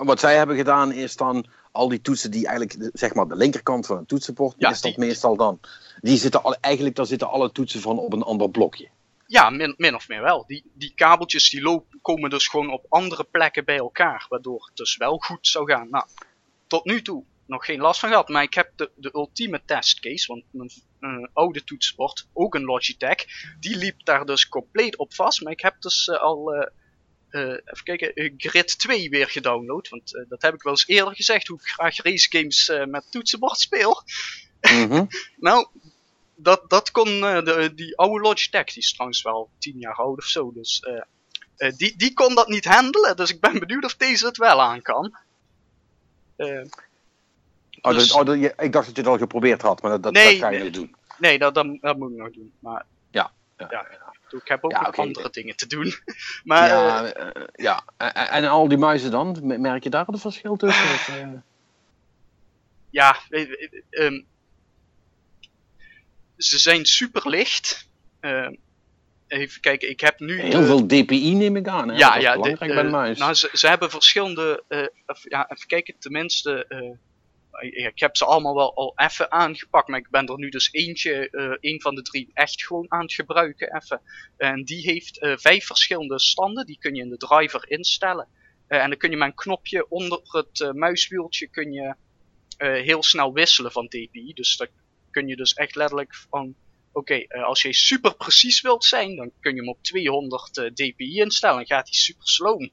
wat zij hebben gedaan is dan... Al die toetsen die eigenlijk, zeg maar, de linkerkant van het toetsenbord... Ja, is dat die, meestal dan... Die zitten eigenlijk, daar zitten alle toetsen van op een ander blokje. Ja, min of meer wel. Die kabeltjes die komen dus gewoon op andere plekken bij elkaar. Waardoor het dus wel goed zou gaan. Nou, tot nu toe nog geen last van gehad. Maar ik heb de ultieme testcase. Want mijn oude toetsenbord, ook een Logitech... Die liep daar dus compleet op vast. Maar ik heb dus al... even kijken, Grid 2 weer gedownload. Want dat heb ik wel eens eerder gezegd, hoe ik graag racegames met toetsenbord speel. Mm-hmm. Nou, dat kon die oude Logitech, die is trouwens wel 10 jaar oud of zo. Dus die kon dat niet handelen. Dus ik ben benieuwd of deze het wel aan kan. Ik dacht dat je het al geprobeerd had, maar dat ga je niet doen. Nee, dat moet ik nog doen. Maar, ja. Ik heb ook andere dingen te doen. Maar, ja. En al die muizen dan? Merk je daar het verschil tussen? Ja. Ze zijn super licht. Even kijken, ik heb nu... Heel veel dpi neem ik aan. Hè? Ja, dat is belangrijk bij een muis. Nou, ze hebben verschillende... even kijken, tenminste... ik heb ze allemaal wel al even aangepakt, maar ik ben er nu dus eentje, een van de drie, echt gewoon aan het gebruiken even. En die heeft 5 verschillende standen, die kun je in de driver instellen. En dan kun je met een knopje onder het muiswieltje kun je heel snel wisselen van dpi. Dus dan kun je dus echt letterlijk van, oké, als je super precies wilt zijn, dan kun je hem op 200 dpi instellen. Dan gaat hij super slow.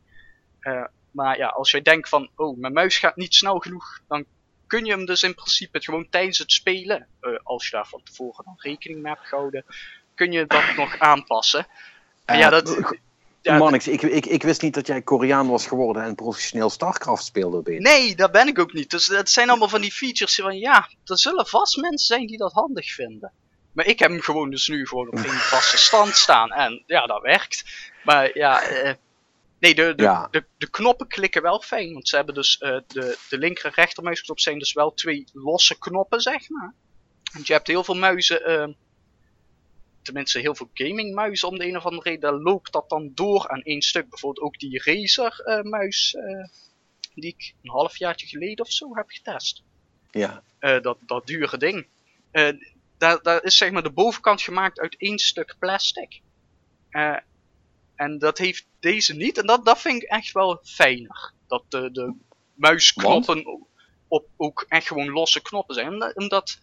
Maar ja, als jij denkt van, oh, mijn muis gaat niet snel genoeg, dan kun je hem dus in principe gewoon tijdens het spelen, als je daar van tevoren dan rekening mee hebt gehouden, kun je dat nog aanpassen. Manix, ik wist niet dat jij Koreaan was geworden en professioneel StarCraft speelde. Nee, dat ben ik ook niet. Dus dat zijn allemaal van die features van, ja, er zullen vast mensen zijn die dat handig vinden. Maar ik heb hem gewoon dus nu gewoon op een vaste stand staan en ja, dat werkt. Maar ja... De knoppen klikken wel fijn, want ze hebben dus de linker en rechter muisknop zijn dus wel 2 losse knoppen, zeg maar. Want je hebt heel veel muizen, tenminste heel veel gamingmuizen om de een of andere reden, daar loopt dat dan door aan één stuk. Bijvoorbeeld ook die Razer muis, die ik een halfjaartje geleden of zo heb getest. Ja. Dat dure ding. Daar is zeg maar de bovenkant gemaakt uit 1 stuk plastic. En dat heeft deze niet. En dat vind ik echt wel fijner. Dat de muisknoppen ook echt gewoon losse knoppen zijn. Omdat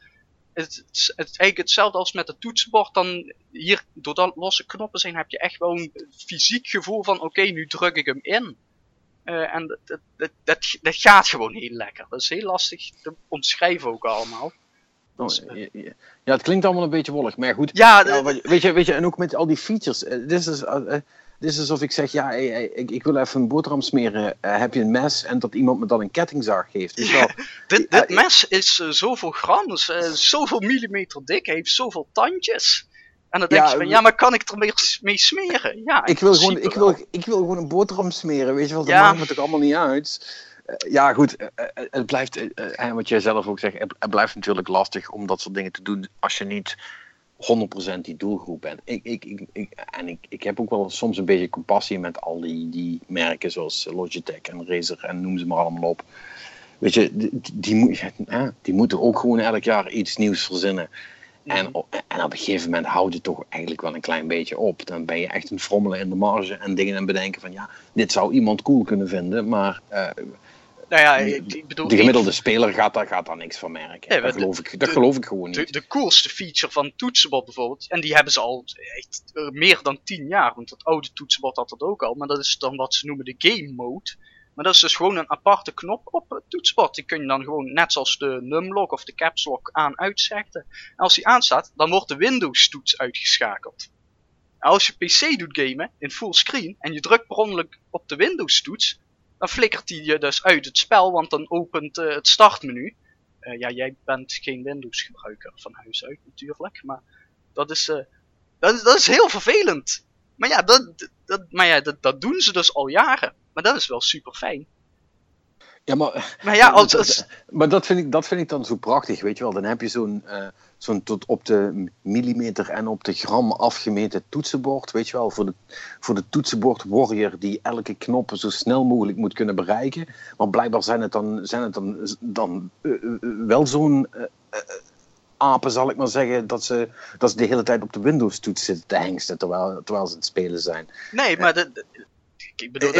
het eigenlijk hetzelfde als met het toetsenbord. Dan hier, doordat losse knoppen zijn, heb je echt wel een fysiek gevoel van... Oké, nu druk ik hem in. En dat gaat gewoon heel lekker. Dat is heel lastig te omschrijven ook allemaal. Ja, het klinkt allemaal een beetje wollig, maar goed. Ja, weet je, en ook met al die features. Dit is alsof ik zeg, ja, ik wil even een boterham smeren. Heb je een mes? En dat iemand me dan een kettingzaag geeft. Dus wel, dit mes is zoveel gram, zoveel millimeter dik, heeft zoveel tandjes. En dan denk je van, ja, maar kan ik er mee smeren? Ja, ik wil gewoon een boterham smeren, weet je wel, dat maakt me toch allemaal niet uit. Ja, goed, het blijft, en wat jij zelf ook zegt, het blijft natuurlijk lastig om dat soort dingen te doen als je niet 100% die doelgroep bent. Ik heb ook wel soms een beetje compassie met al die merken zoals Logitech en Razer en noem ze maar allemaal op. Weet je, die moeten ook gewoon elk jaar iets nieuws verzinnen. En op een gegeven moment houdt het toch eigenlijk wel een klein beetje op. Dan ben je echt een frommelen in de marge en dingen aan bedenken van, ja, dit zou iemand cool kunnen vinden, maar... ik bedoel, de gemiddelde speler gaat daar niks van merken. Nee, dat geloof ik gewoon niet. De coolste feature van toetsenbord bijvoorbeeld, en die hebben ze al echt meer dan 10 jaar, want dat oude toetsenbord had dat ook al, maar dat is dan wat ze noemen de game mode. Maar dat is dus gewoon een aparte knop op het toetsenbord. Die kun je dan gewoon net zoals de numlock of de caps lock aan uitzetten. En als die aanstaat, dan wordt de Windows toets uitgeschakeld. En als je PC doet gamen in fullscreen en je drukt per ongeluk op de Windows toets, dan flikkert die je dus uit het spel, want dan opent het startmenu. Jij bent geen Windows gebruiker van huis uit natuurlijk, maar dat is heel vervelend. Maar ja, dat doen ze dus al jaren. Maar dat is wel super fijn. Ja, maar, maar dat vind ik dan zo prachtig, weet je wel. Dan heb je zo'n tot op de millimeter en op de gram afgemeten toetsenbord, weet je wel. Voor de toetsenbord warrior die elke knop zo snel mogelijk moet kunnen bereiken. Maar blijkbaar zijn het dan wel zo'n apen, zal ik maar zeggen, dat ze de hele tijd op de Windows-toets zitten te hengsten terwijl ze het spelen zijn. Nee, maar... Ik bedoel,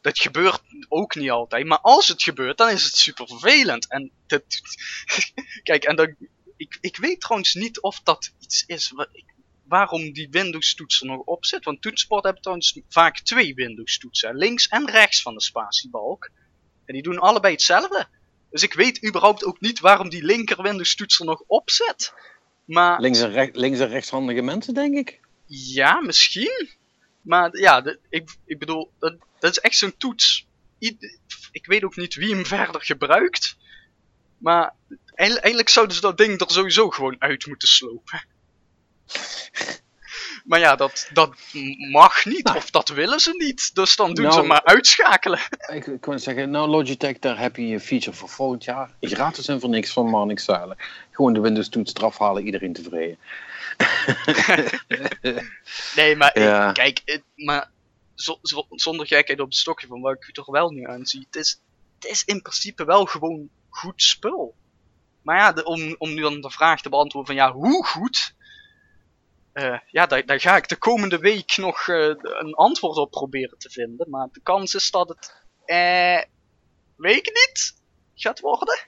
dat gebeurt ook niet altijd. Maar als het gebeurt, dan is het super vervelend. En kijk, en ik weet trouwens niet of dat iets is waarom die Windows-toets er nog op zit. Want toetsenbord hebben trouwens vaak twee Windows-toetsen. Links en rechts van de spatiebalk. En die doen allebei hetzelfde. Dus ik weet überhaupt ook niet waarom die linker Windows-toets er nog op zit. Maar... Links- en rechtshandige mensen, denk ik. Ja, misschien... Maar ja, ik bedoel, dat is echt zo'n toets. Ik weet ook niet wie hem verder gebruikt. Maar eigenlijk zouden ze dat ding er sowieso gewoon uit moeten slopen. Maar ja, dat mag niet, nou, of dat willen ze niet. Dus dan doen ze maar uitschakelen. Ik kan zeggen, nou Logitech, daar heb je een feature voor volgend jaar. Gratis en voor niks van Manix zalen. Gewoon de Windows-toets eraf halen, iedereen tevreden. Nee, maar ja. Zonder gekheid op het stokje van wat ik er wel nu aan zie. Het is in principe wel gewoon goed spul. Maar ja, om nu dan de vraag te beantwoorden van ja, hoe goed... daar ga ik de komende week nog een antwoord op proberen te vinden. Maar de kans is dat het... weet ik niet... gaat worden.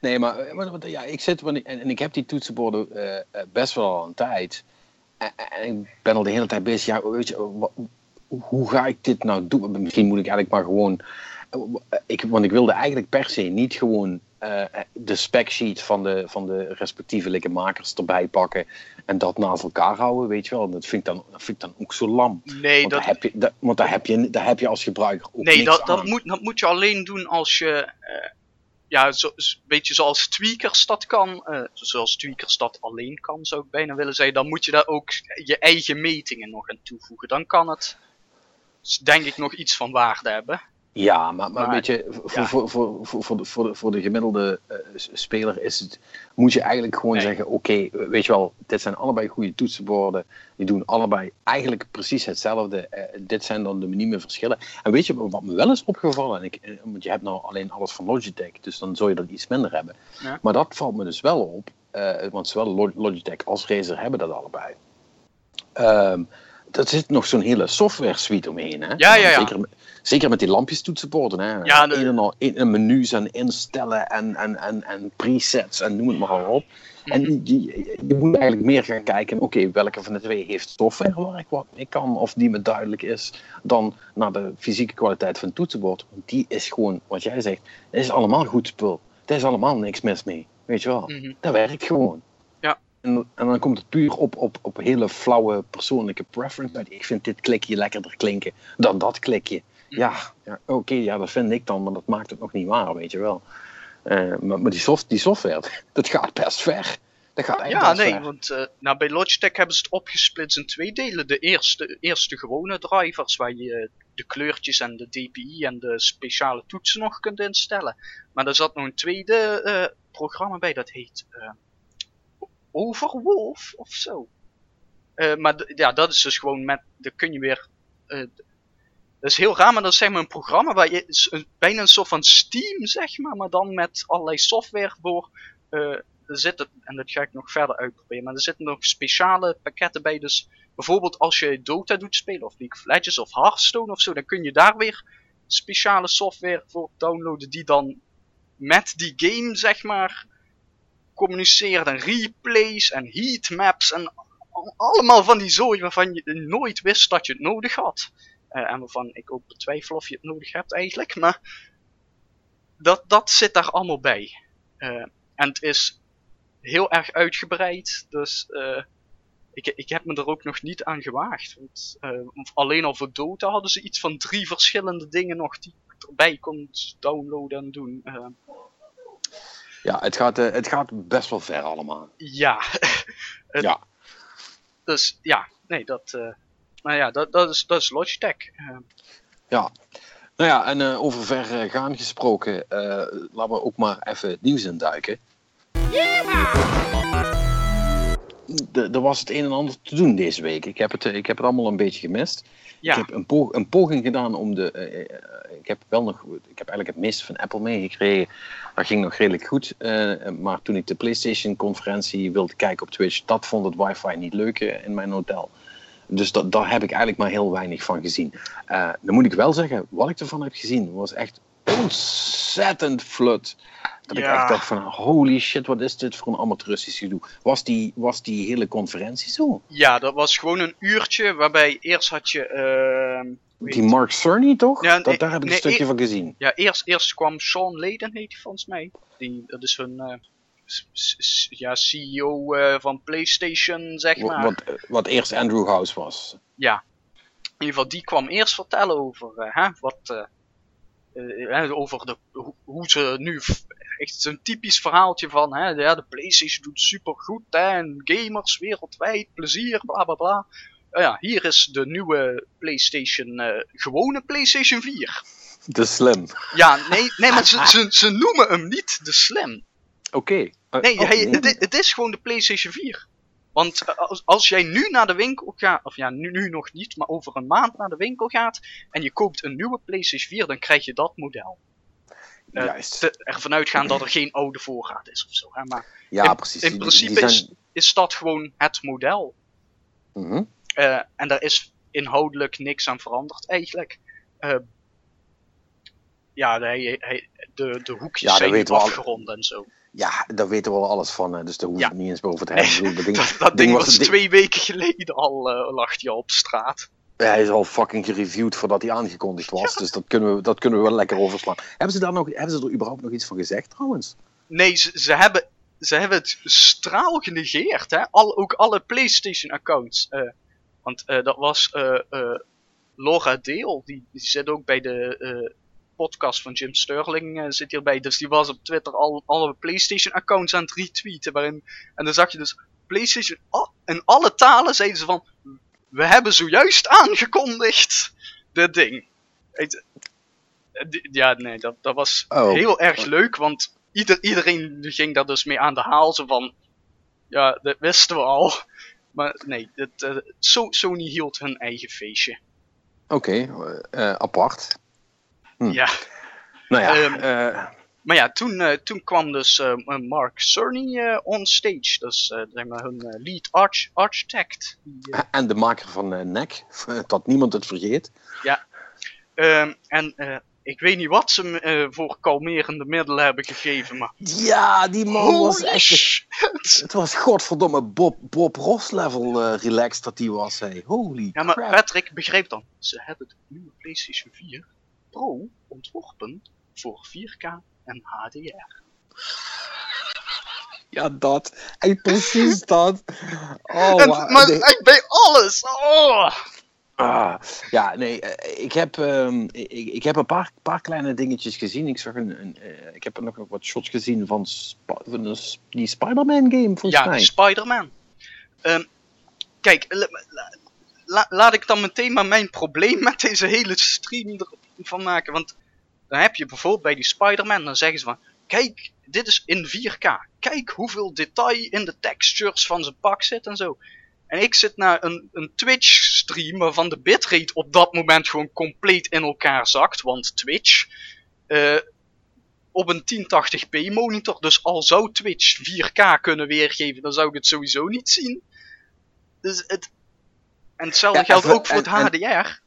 Nee, maar ja, ik zit... En ik heb die toetsenborden best wel al een tijd. En ik ben al de hele tijd bezig. Ja, weet je, hoe ga ik dit nou doen? Misschien moet ik eigenlijk maar gewoon... want ik wilde eigenlijk per se niet gewoon... de specsheet van de respectievelijke makers erbij pakken en dat naast elkaar houden, weet je wel. En dat vind ik dan ook zo lam. Nee, want daar heb je als gebruiker ook niks aan. Nee, dat moet je alleen doen als je... een beetje zoals tweakers dat kan. Zoals tweakers dat alleen kan, zou ik bijna willen zeggen. Dan moet je daar ook je eigen metingen nog aan toevoegen. Dan kan het, denk ik, nog iets van waarde hebben. Ja, maar weet je, voor de gemiddelde speler is het, moet je eigenlijk gewoon zeggen, oké, weet je wel, dit zijn allebei goede toetsenborden, die doen allebei eigenlijk precies hetzelfde, dit zijn dan de minieme verschillen. En weet je, wat me wel is opgevallen, want je hebt nou alleen alles van Logitech, dus dan zou je dat iets minder hebben. Ja. Maar dat valt me dus wel op, want zowel Logitech als Razer hebben dat allebei. Dat zit nog zo'n hele software suite omheen, hè? Ja. Zeker met die lampjes toetsenborden, hè? Ja, en menus en instellen en presets en noem het maar al op. Mm-hmm. En je moet eigenlijk meer gaan kijken, oké, welke van de twee heeft software waar ik wat mee kan, of die me duidelijk is, dan naar de fysieke kwaliteit van het toetsenbord. Want die is gewoon, wat jij zegt, dat is allemaal goed spul. Daar is allemaal niks mis mee, weet je wel. Mm-hmm. Dat werkt gewoon. En dan komt het puur op hele flauwe persoonlijke preference uit. Ik vind dit klikje lekkerder klinken dan dat klikje. Ja oké, ja, dat vind ik dan, maar dat maakt het nog niet waar, weet je wel. Maar die software, dat gaat best ver. Dat gaat echt ver. Want bij Logitech hebben ze het opgesplitst in twee delen. De eerste gewone drivers, waar je de kleurtjes en de DPI en de speciale toetsen nog kunt instellen. Maar er zat nog een tweede programma bij, dat heet... Overwolf of zo. Dat is dus gewoon met... Dan kun je weer... dat is heel raar, maar dat is zeg maar een programma... waar je bijna een soort van Steam, zeg maar... maar dan met allerlei software voor... er zitten, en dat ga ik nog verder uitproberen... maar er zitten nog speciale pakketten bij. Dus bijvoorbeeld als je Dota doet spelen... of League of Legends of Hearthstone of zo... dan kun je daar weer speciale software voor downloaden... die dan met die game, zeg maar... communiceert en replays en heatmaps en allemaal van die zooi waarvan je nooit wist dat je het nodig had. En waarvan ik ook betwijfel of je het nodig hebt eigenlijk, maar dat zit daar allemaal bij. En het is heel erg uitgebreid, dus ik heb me er ook nog niet aan gewaagd. Want, alleen al voor Dota hadden ze iets van 3 verschillende dingen nog die erbij kon downloaden en doen. Ja, het gaat best wel ver allemaal. Ja. Ja. Dus ja, nee, dat is Logitech. Ja. Nou ja, en over vergaan gesproken, laten we ook maar even het nieuws induiken. Er was het een en ander te doen deze week. Ik heb het allemaal een beetje gemist. Ja. Ik heb een poging gedaan om de... Ik heb eigenlijk het meeste van Apple meegekregen. Dat ging nog redelijk goed. Maar toen ik de PlayStation-conferentie wilde kijken op Twitch, dat vond het wifi niet leuk in mijn hotel. Dus daar heb ik eigenlijk maar heel weinig van gezien. Dan moet ik wel zeggen, wat ik ervan heb gezien was echt ontzettend vlot. Dat ik echt dacht van, holy shit, wat is dit voor een amateuristisch gedoe. Was die hele conferentie zo? Ja, dat was gewoon een uurtje waarbij eerst had je... die Mark Cerny toch? Ja, daar heb ik een stukje van gezien. Ja, eerst kwam Sean Layden, heet hij volgens mij. Dat is hun... CEO van PlayStation, zeg maar. Wat eerst Andrew House was. Ja. In ieder geval, die kwam eerst vertellen over hoe ze nu... Echt zo'n typisch verhaaltje van... de PlayStation doet supergoed, en gamers wereldwijd, plezier, bla bla bla. Hier is de nieuwe PlayStation... gewone PlayStation 4. De Slim. Ja, nee maar ze noemen hem niet de Slim. Oké. Het is gewoon de PlayStation 4. Want als jij nu naar de winkel gaat... Of ja, nu nog niet, maar over een maand naar de winkel gaat... En je koopt een nieuwe PlayStation 4, dan krijg je dat model. Juist. Ervan uitgaan dat er geen oude voorraad is ofzo. Maar ja, precies. In principe is dat gewoon het model. Mm-hmm. En daar is inhoudelijk niks aan veranderd eigenlijk. De hoekjes zijn afgerond en zo. Ja, daar weten we al alles van, dus daar hoeven we niet eens boven te hebben. Dat ding was 2 weken geleden al, lag hij al op straat. Hij is al fucking gereviewd voordat hij aangekondigd was, dus dat kunnen we wel lekker overslaan. Hebben ze er überhaupt nog iets van gezegd trouwens? Nee, ze hebben het straal genegeerd, hè? Ook alle PlayStation-accounts. Want dat was Laura Deel, die zit ook bij de... podcast van Jim Sterling zit hierbij, dus die was op Twitter alle PlayStation accounts aan het retweeten, en dan zag je dus PlayStation in alle talen zeiden ze van, we hebben zojuist aangekondigd dit ding. Dat was heel erg leuk, want iedereen ging daar dus mee aan de haal, zo van, ja, dat wisten we al, maar nee, Sony hield hun eigen feestje. Oké, apart. Hm. Ja. Nou ja. Maar ja, toen kwam dus Mark Cerny on stage. Dus hun lead architect. En de maker van NEC, dat niemand het vergeet. Ja. En ik weet niet wat ze voor kalmerende middelen hebben gegeven, maar... Ja, die man was echt... Het was godverdomme Bob Ross-level relaxed dat die was, hey. Holy crap. Ja, maar Patrick, begrijp dan. Ze hebben de nieuwe PlayStation 4... Pro ontworpen voor 4K en HDR. Ja, dat. En precies dat. Oh, maar echt bij alles. Oh. Ik heb een paar kleine dingetjes gezien. Ik zag ik heb nog wat shots gezien van die Spider-Man game, volgens mij. Ja, Spider-Man. Kijk, laat ik dan meteen maar mijn probleem met deze hele stream erop van maken, want dan heb je bijvoorbeeld bij die Spider-Man, dan zeggen ze van, kijk, dit is in 4K, kijk hoeveel detail in de textures van zijn pak zit en zo. En ik zit naar een Twitch stream waarvan de bitrate op dat moment gewoon compleet in elkaar zakt, want Twitch op een 1080p monitor, dus al zou Twitch 4K kunnen weergeven, dan zou ik het sowieso niet zien. Dus hetzelfde geldt ook voor het HDR.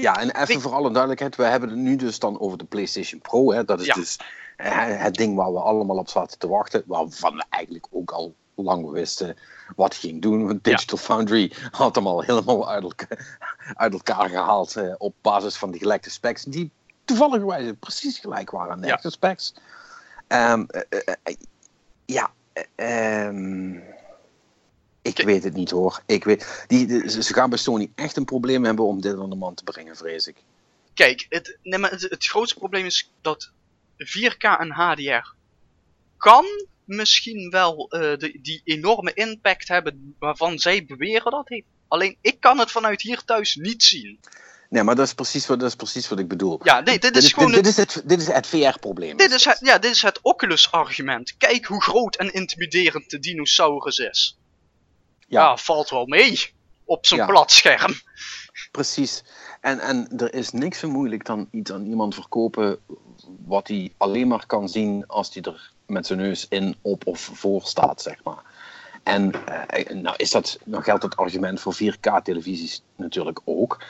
Ja, en even voor alle duidelijkheid, we hebben het nu dus dan over de PlayStation Pro. Hè? Dat is dus het ding waar we allemaal op zaten te wachten. Waarvan we eigenlijk ook al lang wisten wat ging doen. Want Digital Foundry had hem al helemaal uit elkaar gehaald op basis van die gelekte specs. Die toevallig precies gelijk waren aan de echte specs. Ik weet het niet hoor. Ze gaan bij Sony echt een probleem hebben om dit aan de man te brengen, vrees ik. Kijk, het grootste probleem is dat 4K en HDR kan misschien wel die enorme impact hebben waarvan zij beweren dat heeft. Alleen ik kan het vanuit hier thuis niet zien. Nee, maar dat is precies wat ik bedoel. Ja, nee, dit is het VR-probleem. Dit is het Oculus-argument. Kijk hoe groot en intimiderend de dinosaurus is. Ja valt wel mee op zo'n plat scherm. Precies. En er is niks zo moeilijk dan iets aan iemand verkopen wat hij alleen maar kan zien als hij er met zijn neus in op of voor staat, zeg maar. En nou geldt het argument voor 4K-televisies natuurlijk ook.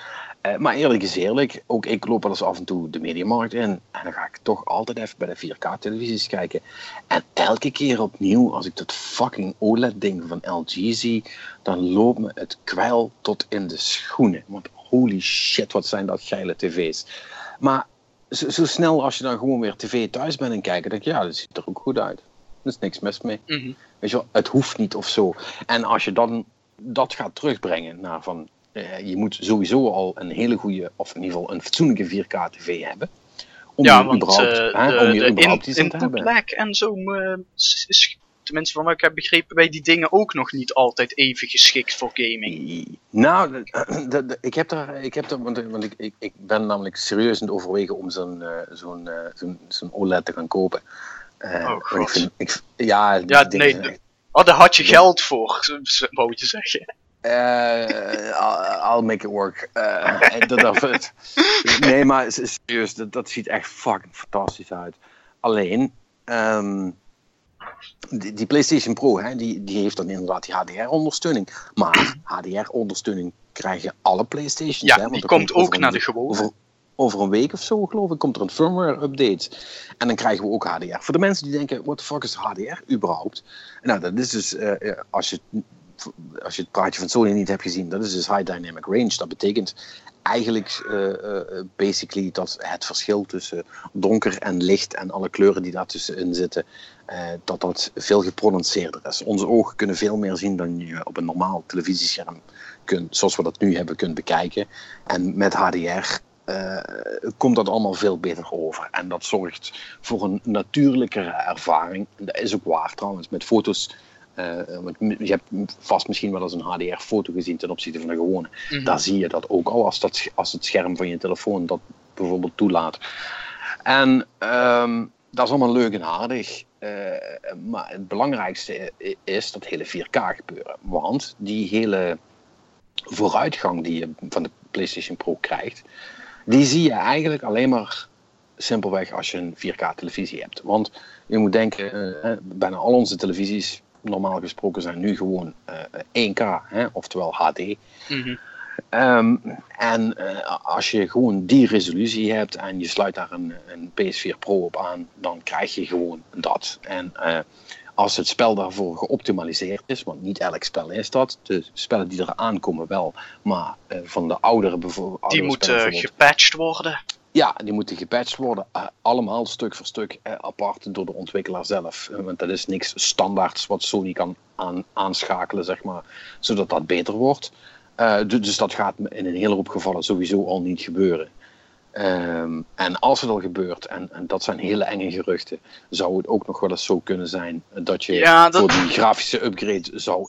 Maar eerlijk is eerlijk, ook ik loop wel eens af en toe de Mediamarkt in. En dan ga ik toch altijd even bij de 4K-televisies kijken. En elke keer opnieuw, als ik dat fucking OLED-ding van LG zie, dan loopt me het kwijl tot in de schoenen. Want holy shit, wat zijn dat geile tv's. Maar zo snel als je dan gewoon weer tv thuis bent en kijkt, denk ik, ja, dat ziet er ook goed uit. Er is niks mis mee. Mm-hmm. Weet je wel, het hoeft niet of zo. En als je dan dat gaat terugbrengen naar van, je moet sowieso al een hele goede, of in ieder geval een fatsoenlijke 4K tv hebben. Om je überhaupt iets te hebben. Black en zo, tenminste van wat ik heb begrepen, bij die dingen ook nog niet altijd even geschikt voor gaming. Nou, ik ben namelijk serieus aan het overwegen om zo'n OLED te gaan kopen. Daar had je geld voor, wou je zeggen. I'll make it work. Nee, maar serieus, dat ziet echt fucking fantastisch uit. Alleen, die PlayStation Pro, hè, die heeft dan inderdaad die HDR-ondersteuning. Maar HDR-ondersteuning krijgen alle PlayStations. Ja, hè, want die komt ook naar de gewone. Over een week of zo, geloof ik, komt er een firmware-update. En dan krijgen we ook HDR. Voor de mensen die denken, what the fuck is HDR überhaupt? Nou, dat is dus, als je het praatje van Sony niet hebt gezien, dat is dus High Dynamic Range. Dat betekent eigenlijk, basically, dat het verschil tussen donker en licht en alle kleuren die daartussenin zitten, dat veel geprononceerder is. Onze ogen kunnen veel meer zien dan je op een normaal televisiescherm kunt, zoals we dat nu hebben, kunt bekijken. En met HDR komt dat allemaal veel beter over. En dat zorgt voor een natuurlijkere ervaring. Dat is ook waar trouwens. Met foto's. Want je hebt vast misschien wel eens een HDR-foto gezien ten opzichte van de gewone. Mm-hmm. Daar zie je dat ook al. Als het scherm van je telefoon dat bijvoorbeeld toelaat. En dat is allemaal leuk en aardig. Maar het belangrijkste is dat hele 4K gebeuren. Want die hele vooruitgang die je van de PlayStation Pro krijgt, die zie je eigenlijk alleen maar simpelweg als je een 4K-televisie hebt. Want je moet denken, bijna al onze televisies, normaal gesproken, zijn nu gewoon 1K, oftewel HD. Mm-hmm. Als je gewoon die resolutie hebt en je sluit daar een PS4 Pro op aan, dan krijg je gewoon dat. En als het spel daarvoor geoptimaliseerd is, want niet elk spel is dat. De spellen die er aankomen wel, maar van de oudere bijvoorbeeld. Die moeten gepatcht worden. Ja, die moeten gepatcht worden. Allemaal stuk voor stuk apart door de ontwikkelaar zelf. Want dat is niks standaards wat Sony kan aanschakelen, zeg maar, zodat dat beter wordt. Dus dat gaat in een hele hoop gevallen sowieso al niet gebeuren. En als het al gebeurt, en dat zijn hele enge geruchten, zou het ook nog wel eens zo kunnen zijn dat je voor die grafische upgrade zou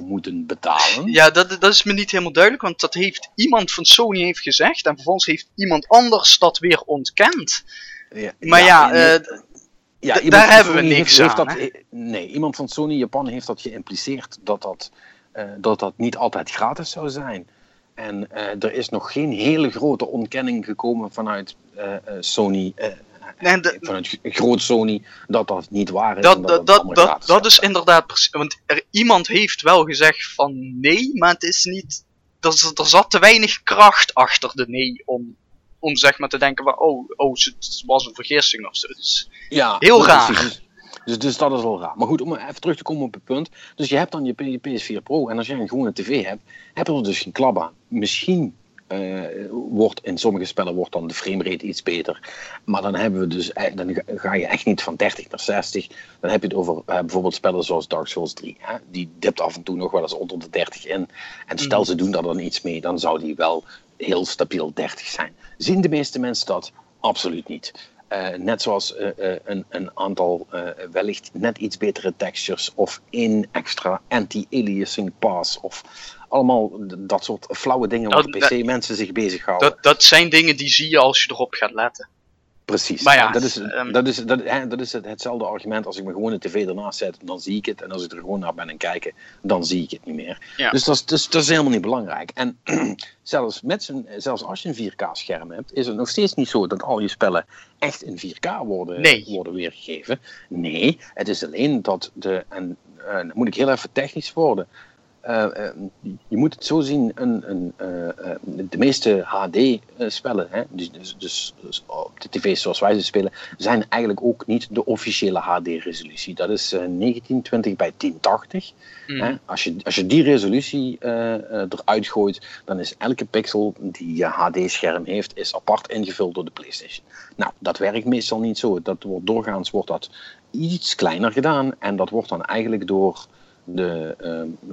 moeten betalen. Ja, dat is me niet helemaal duidelijk, want dat heeft iemand van Sony heeft gezegd en vervolgens heeft iemand anders dat weer ontkend. Ja, maar daar hebben we niks aan. Iemand van Sony Japan heeft dat geïmpliceerd dat niet altijd gratis zou zijn. En er is nog geen hele grote ontkenning gekomen vanuit Sony, vanuit groot Sony, dat niet waar is. Dat is inderdaad precies, want iemand heeft wel gezegd van nee, maar het is niet, er zat te weinig kracht achter de nee om zeg maar te denken van het was een vergissing of zo. Dus ja, heel raar. Dus dat is wel raar. Maar goed, om even terug te komen op het punt. Dus je hebt dan je PS4 Pro. En als jij een gewone tv hebt, heb je er dus geen klap aan. Misschien wordt in sommige spellen dan de framerate iets beter. Maar dan hebben we dus, dan ga je echt niet van 30 naar 60. Dan heb je het over bijvoorbeeld spellen zoals Dark Souls 3. Hè? Die dipt af en toe nog wel eens onder de 30 in. En stel ze doen daar dan iets mee, dan zou die wel heel stabiel 30 zijn. Zien de meeste mensen dat? Absoluut niet. Net zoals een aantal wellicht net iets betere textures of één extra anti-aliasing pass of allemaal dat soort flauwe dingen waar PC-mensen zich bezighouden. Dat zijn dingen die zie je als je erop gaat letten. Precies. Maar ja, dat is hetzelfde argument als ik me gewoon de tv ernaast zet, dan zie ik het. En als ik er gewoon naar ben en kijken, dan zie ik het niet meer. Ja. Dus dat is helemaal niet belangrijk. En zelfs als je een 4K-scherm hebt, is het nog steeds niet zo dat al je spellen echt in 4K worden weergegeven. Nee, het is alleen dat dan moet ik heel even technisch worden. Je moet het zo zien, de meeste HD-spellen, dus op de tv's zoals wij ze spelen, zijn eigenlijk ook niet de officiële HD-resolutie. Dat is 1920 bij 1080. Mm. Hè? Als je die resolutie eruit gooit, dan is elke pixel die je HD-scherm heeft, is apart ingevuld door de PlayStation. Nou, dat werkt meestal niet zo. Doorgaans wordt dat iets kleiner gedaan en dat wordt dan eigenlijk door...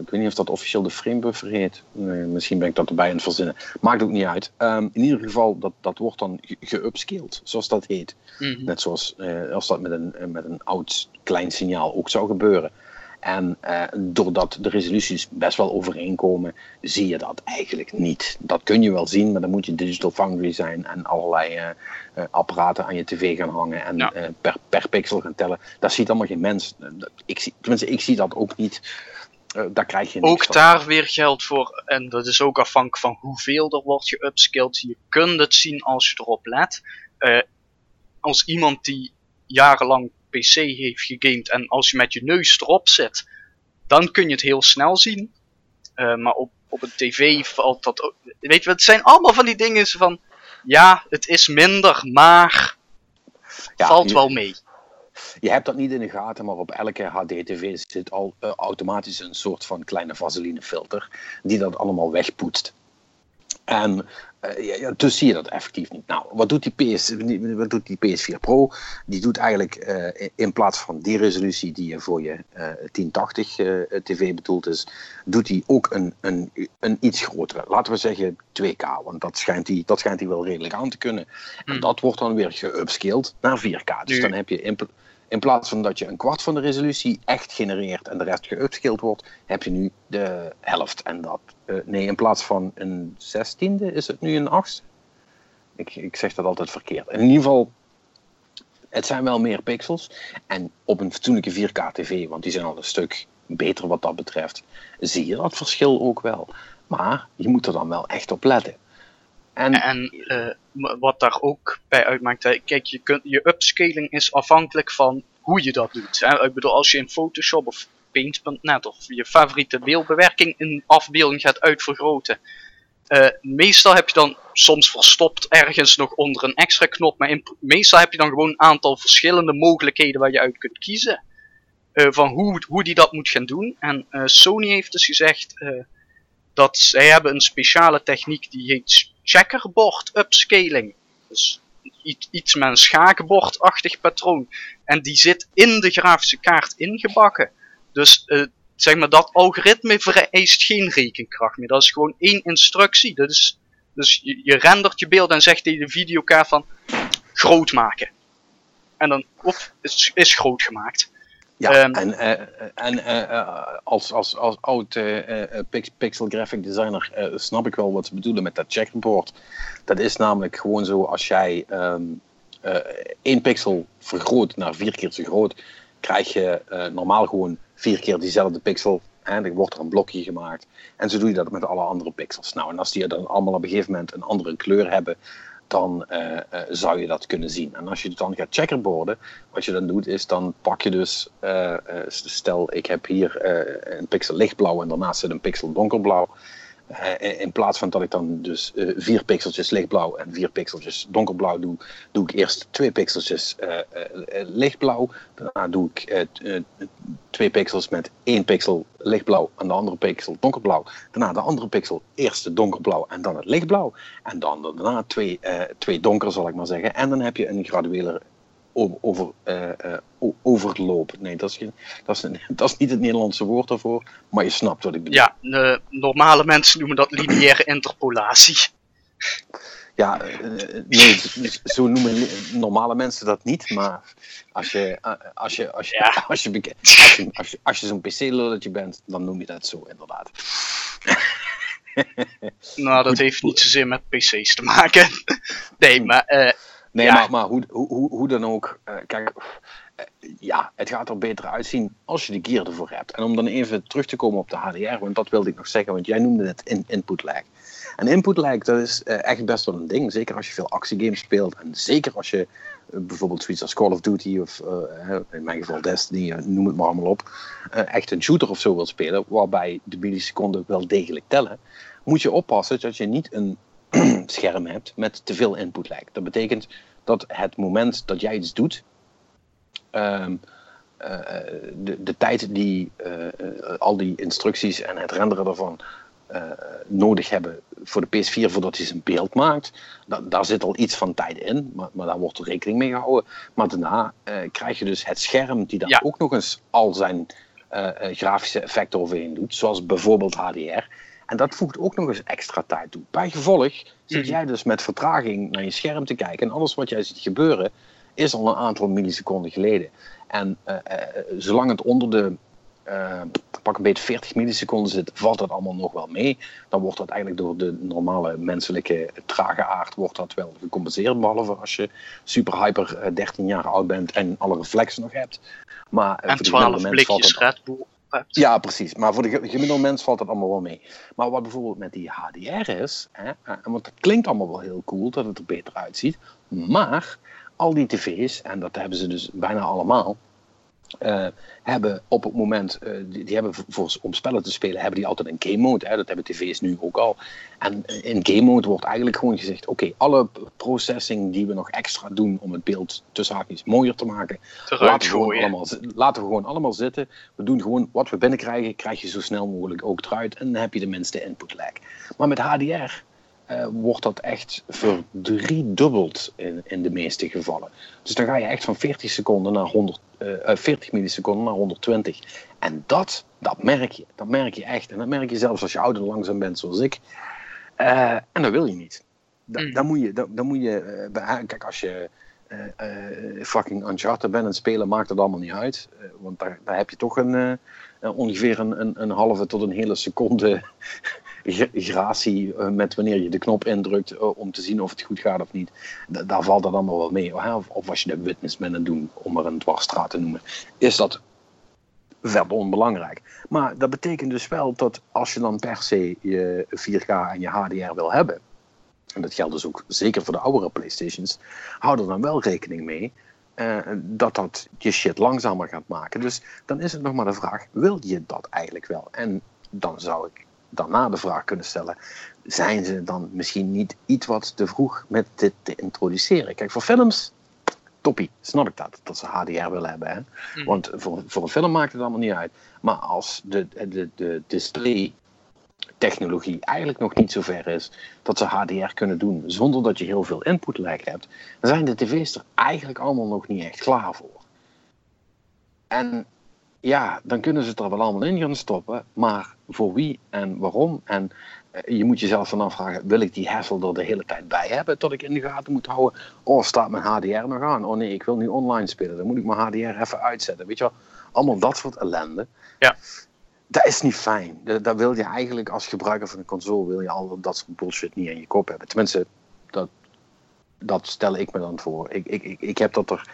ik weet niet of dat officieel de framebuffer heet. Nee, misschien ben ik dat erbij aan het verzinnen. Maakt ook niet uit. In ieder geval, dat wordt dan geupscaled, zoals dat heet. Mm-hmm. Net zoals als dat met een oud klein signaal ook zou gebeuren. En doordat de resoluties best wel overeenkomen, zie je dat eigenlijk niet. Dat kun je wel zien, maar dan moet je Digital Foundry zijn en allerlei apparaten aan je tv gaan hangen en per pixel gaan tellen. Dat ziet allemaal geen mens. Ik zie dat ook niet. Daar krijg je niks ook van. Daar weer geld voor. En dat is ook afhankelijk van hoeveel er wordt geupscaled. Je kunt het zien als je erop let. Als iemand die jarenlang PC heeft gegamed en als je met je neus erop zit, dan kun je het heel snel zien. Maar op een tv valt dat ook. Weet je, het zijn allemaal van die dingen van, ja, het is minder, maar valt wel mee. Je hebt dat niet in de gaten, maar op elke HD-tv zit al automatisch een soort van kleine vaselinefilter die dat allemaal wegpoetst. En dus zie je dat effectief niet. Nou, wat doet die PS4 Pro? Die doet eigenlijk in plaats van die resolutie die je voor je 1080 tv bedoeld is, doet hij ook een iets grotere. Laten we zeggen 2K, want dat schijnt hij wel redelijk aan te kunnen. En dat wordt dan weer geupscaled naar 4K. Dus dan heb je in plaats van dat je een kwart van de resolutie echt genereert en de rest geupscaled wordt, heb je nu de helft. En dat, in plaats van een 16e is het nu een 8e. Ik zeg dat altijd verkeerd. In ieder geval, het zijn wel meer pixels. En op een fatsoenlijke 4K TV, want die zijn al een stuk beter wat dat betreft, zie je dat verschil ook wel. Maar je moet er dan wel echt op letten. En wat daar ook bij uitmaakt, hè, kijk, je upscaling is afhankelijk van hoe je dat doet. Hè. Ik bedoel, als je in Photoshop of Paint.net of je favoriete beeldbewerking een afbeelding gaat uitvergroten. Meestal heb je dan, soms verstopt ergens nog onder een extra knop, maar meestal heb je dan gewoon een aantal verschillende mogelijkheden waar je uit kunt kiezen. Van hoe die dat moet gaan doen. En Sony heeft dus gezegd dat zij hebben een speciale techniek die heet checkerboard upscaling. Dus iets met een schaakbordachtig patroon. En die zit in de grafische kaart ingebakken. Dus zeg maar, dat algoritme vereist geen rekenkracht meer. Dat is gewoon één instructie. Dus je rendert je beeld en zegt tegen de videokaart van groot maken. En dan is groot gemaakt. Ja, als oud pixel graphic designer snap ik wel wat ze bedoelen met dat checkerboard. Dat is namelijk gewoon zo, als jij één pixel vergroot naar 4 keer zo groot, krijg je normaal gewoon 4 keer diezelfde pixel. En dan wordt er een blokje gemaakt. En zo doe je dat met alle andere pixels. Nou, en als die dan allemaal op een gegeven moment een andere kleur hebben, dan zou je dat kunnen zien. En als je dan gaat checkerboarden, wat je dan doet is, dan pak je dus, stel ik heb hier een pixel lichtblauw en daarnaast zit een pixel donkerblauw. In plaats van dat ik dan dus 4 pixeltjes lichtblauw en 4 pixeltjes donkerblauw doe, doe ik eerst 2 pixeltjes lichtblauw. Daarna doe ik 2 pixels met 1 pixel lichtblauw en de andere pixel donkerblauw. Daarna de andere pixel eerst de donkerblauw en dan het lichtblauw. En dan daarna twee donker, zal ik maar zeggen. En dan heb je een graduele overloop. Nee, dat is niet het Nederlandse woord daarvoor, maar je snapt wat ik bedoel. Ja, normale mensen noemen dat lineaire interpolatie. Ja, nee, zo noemen normale mensen dat niet, maar als je zo'n PC-lulletje bent, dan noem je dat zo, inderdaad. Nou, dat heeft niet zozeer met PC's te maken. Nee, maar... nee, ja. maar hoe dan ook, kijk... ja, het gaat er beter uitzien als je de gear ervoor hebt. En om dan even terug te komen op de HDR, want dat wilde ik nog zeggen, want jij noemde het input lag. En input lag, dat is echt best wel een ding, zeker als je veel actiegames speelt. En zeker als je bijvoorbeeld zoiets als Call of Duty of in mijn geval Destiny, noem het maar allemaal op, echt een shooter of zo wilt spelen, waarbij de milliseconden wel degelijk tellen, moet je oppassen dat je niet een scherm hebt met te veel input lag. Dat betekent dat het moment dat jij iets doet, de tijd die al die instructies en het renderen daarvan nodig hebben voor de PS4 voordat hij zijn beeld maakt, daar zit al iets van tijd in, maar daar wordt rekening mee gehouden. Maar daarna krijg je dus het scherm die daar ook nog eens al zijn grafische effecten overheen doet, zoals bijvoorbeeld HDR. En dat voegt ook nog eens extra tijd toe. Bijgevolg zit jij dus met vertraging naar je scherm te kijken en alles wat jij ziet gebeuren is al een aantal milliseconden geleden. En zolang het onder de pak een beetje 40 milliseconden zit, valt dat allemaal nog wel mee. Dan wordt dat eigenlijk door de normale menselijke trage aard wordt dat wel gecompenseerd, behalve als je super hyper 13 jaar oud bent en alle reflexen nog hebt. Maar, en 12 blikjes Red Bull. Ja, precies. Maar voor de gemiddelde mens valt dat allemaal wel mee. Maar wat bijvoorbeeld met die HDR is, want dat klinkt allemaal wel heel cool dat het er beter uitziet, maar al die tv's, en dat hebben ze dus bijna allemaal, hebben op het moment, die hebben om spellen te spelen, hebben die altijd een game mode. Dat hebben tv's nu ook al. En in game mode wordt eigenlijk gewoon gezegd, oké, alle processing die we nog extra doen om het beeld tussen haakjes mooier te maken, laten we gewoon allemaal zitten. We doen gewoon wat we binnenkrijgen, krijg je zo snel mogelijk ook eruit en dan heb je de minste input lag. Maar met HDR wordt dat echt verdriedubbeld in de meeste gevallen. Dus dan ga je echt van 40 milliseconden naar 120. En dat merk je. Dat merk je echt. En dat merk je zelfs als je oud en langzaam bent zoals ik. En dat wil je niet. Dan moet je kijk, als je fucking Uncharted bent en spelen, maakt dat allemaal niet uit. Want daar heb je toch ongeveer een halve tot een hele seconde gratie met wanneer je de knop indrukt om te zien of het goed gaat of niet. Daar valt dat allemaal wel mee. Of als je de witness bent aan het doen, om er een dwarsstraat te noemen, is dat verder onbelangrijk. Maar dat betekent dus wel dat als je dan per se je 4K en je HDR wil hebben, en dat geldt dus ook zeker voor de oudere PlayStations, hou er dan wel rekening mee dat je shit langzamer gaat maken. Dus dan is het nog maar de vraag, wil je dat eigenlijk wel? En dan zou ik daarna de vraag kunnen stellen, zijn ze dan misschien niet iets wat te vroeg met dit te introduceren? Kijk, voor films, toppie, snap ik dat ze HDR willen hebben. Hè? Want voor een film maakt het allemaal niet uit. Maar als de display technologie eigenlijk nog niet zo ver is dat ze HDR kunnen doen zonder dat je heel veel input lag hebt, dan zijn de tv's er eigenlijk allemaal nog niet echt klaar voor. En ja, dan kunnen ze het er wel allemaal in gaan stoppen, maar voor wie en waarom? En je moet jezelf dan afvragen, wil ik die hassle er de hele tijd bij hebben tot ik in de gaten moet houden? Oh, staat mijn HDR nog aan? Oh nee, ik wil nu online spelen, dan moet ik mijn HDR even uitzetten. Weet je wel, allemaal dat soort ellende. Ja. Dat is niet fijn. Dat wil je eigenlijk als gebruiker van een console, wil je al dat soort bullshit niet in je kop hebben. Tenminste, dat stel ik me dan voor. Ik heb dat er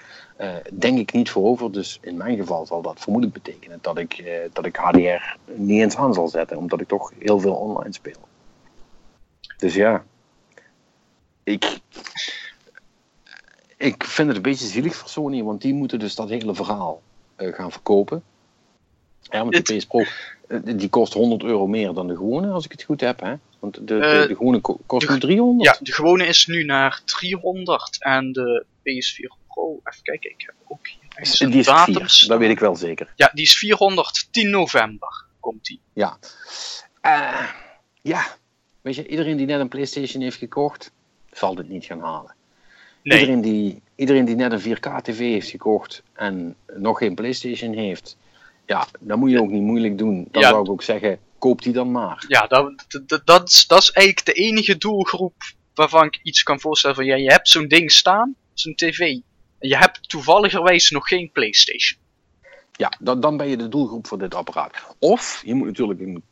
denk ik niet voor over. Dus in mijn geval zal dat vermoedelijk betekenen dat ik HDR niet eens aan zal zetten, omdat ik toch heel veel online speel. Dus ja, ik vind het een beetje zielig voor Sony, want die moeten dus dat hele verhaal gaan verkopen. Ja, want de PS Pro, die kost €100 meer dan de gewone, als ik het goed heb, hè? Want de gewone kost nu €300. Ja, de gewone is nu naar $300 en de PS4 Pro, even kijken, ik heb ook hier die datums. Dat weet ik wel zeker. Ja, die is 400, 10 november komt die. Ja. Ja, weet je, iedereen die net een PlayStation heeft gekocht, zal dit niet gaan halen. Nee. Iedereen die net een 4K TV heeft gekocht en nog geen PlayStation heeft, ja, dat moet je ook niet moeilijk doen. Dan zou ik ook zeggen, koop die dan maar. Ja, dat is eigenlijk de enige doelgroep waarvan ik iets kan voorstellen van, ja, je hebt zo'n ding staan, zo'n tv. En je hebt toevalligerwijs nog geen PlayStation. Ja, dan ben je de doelgroep voor dit apparaat. Of, je moet natuurlijk een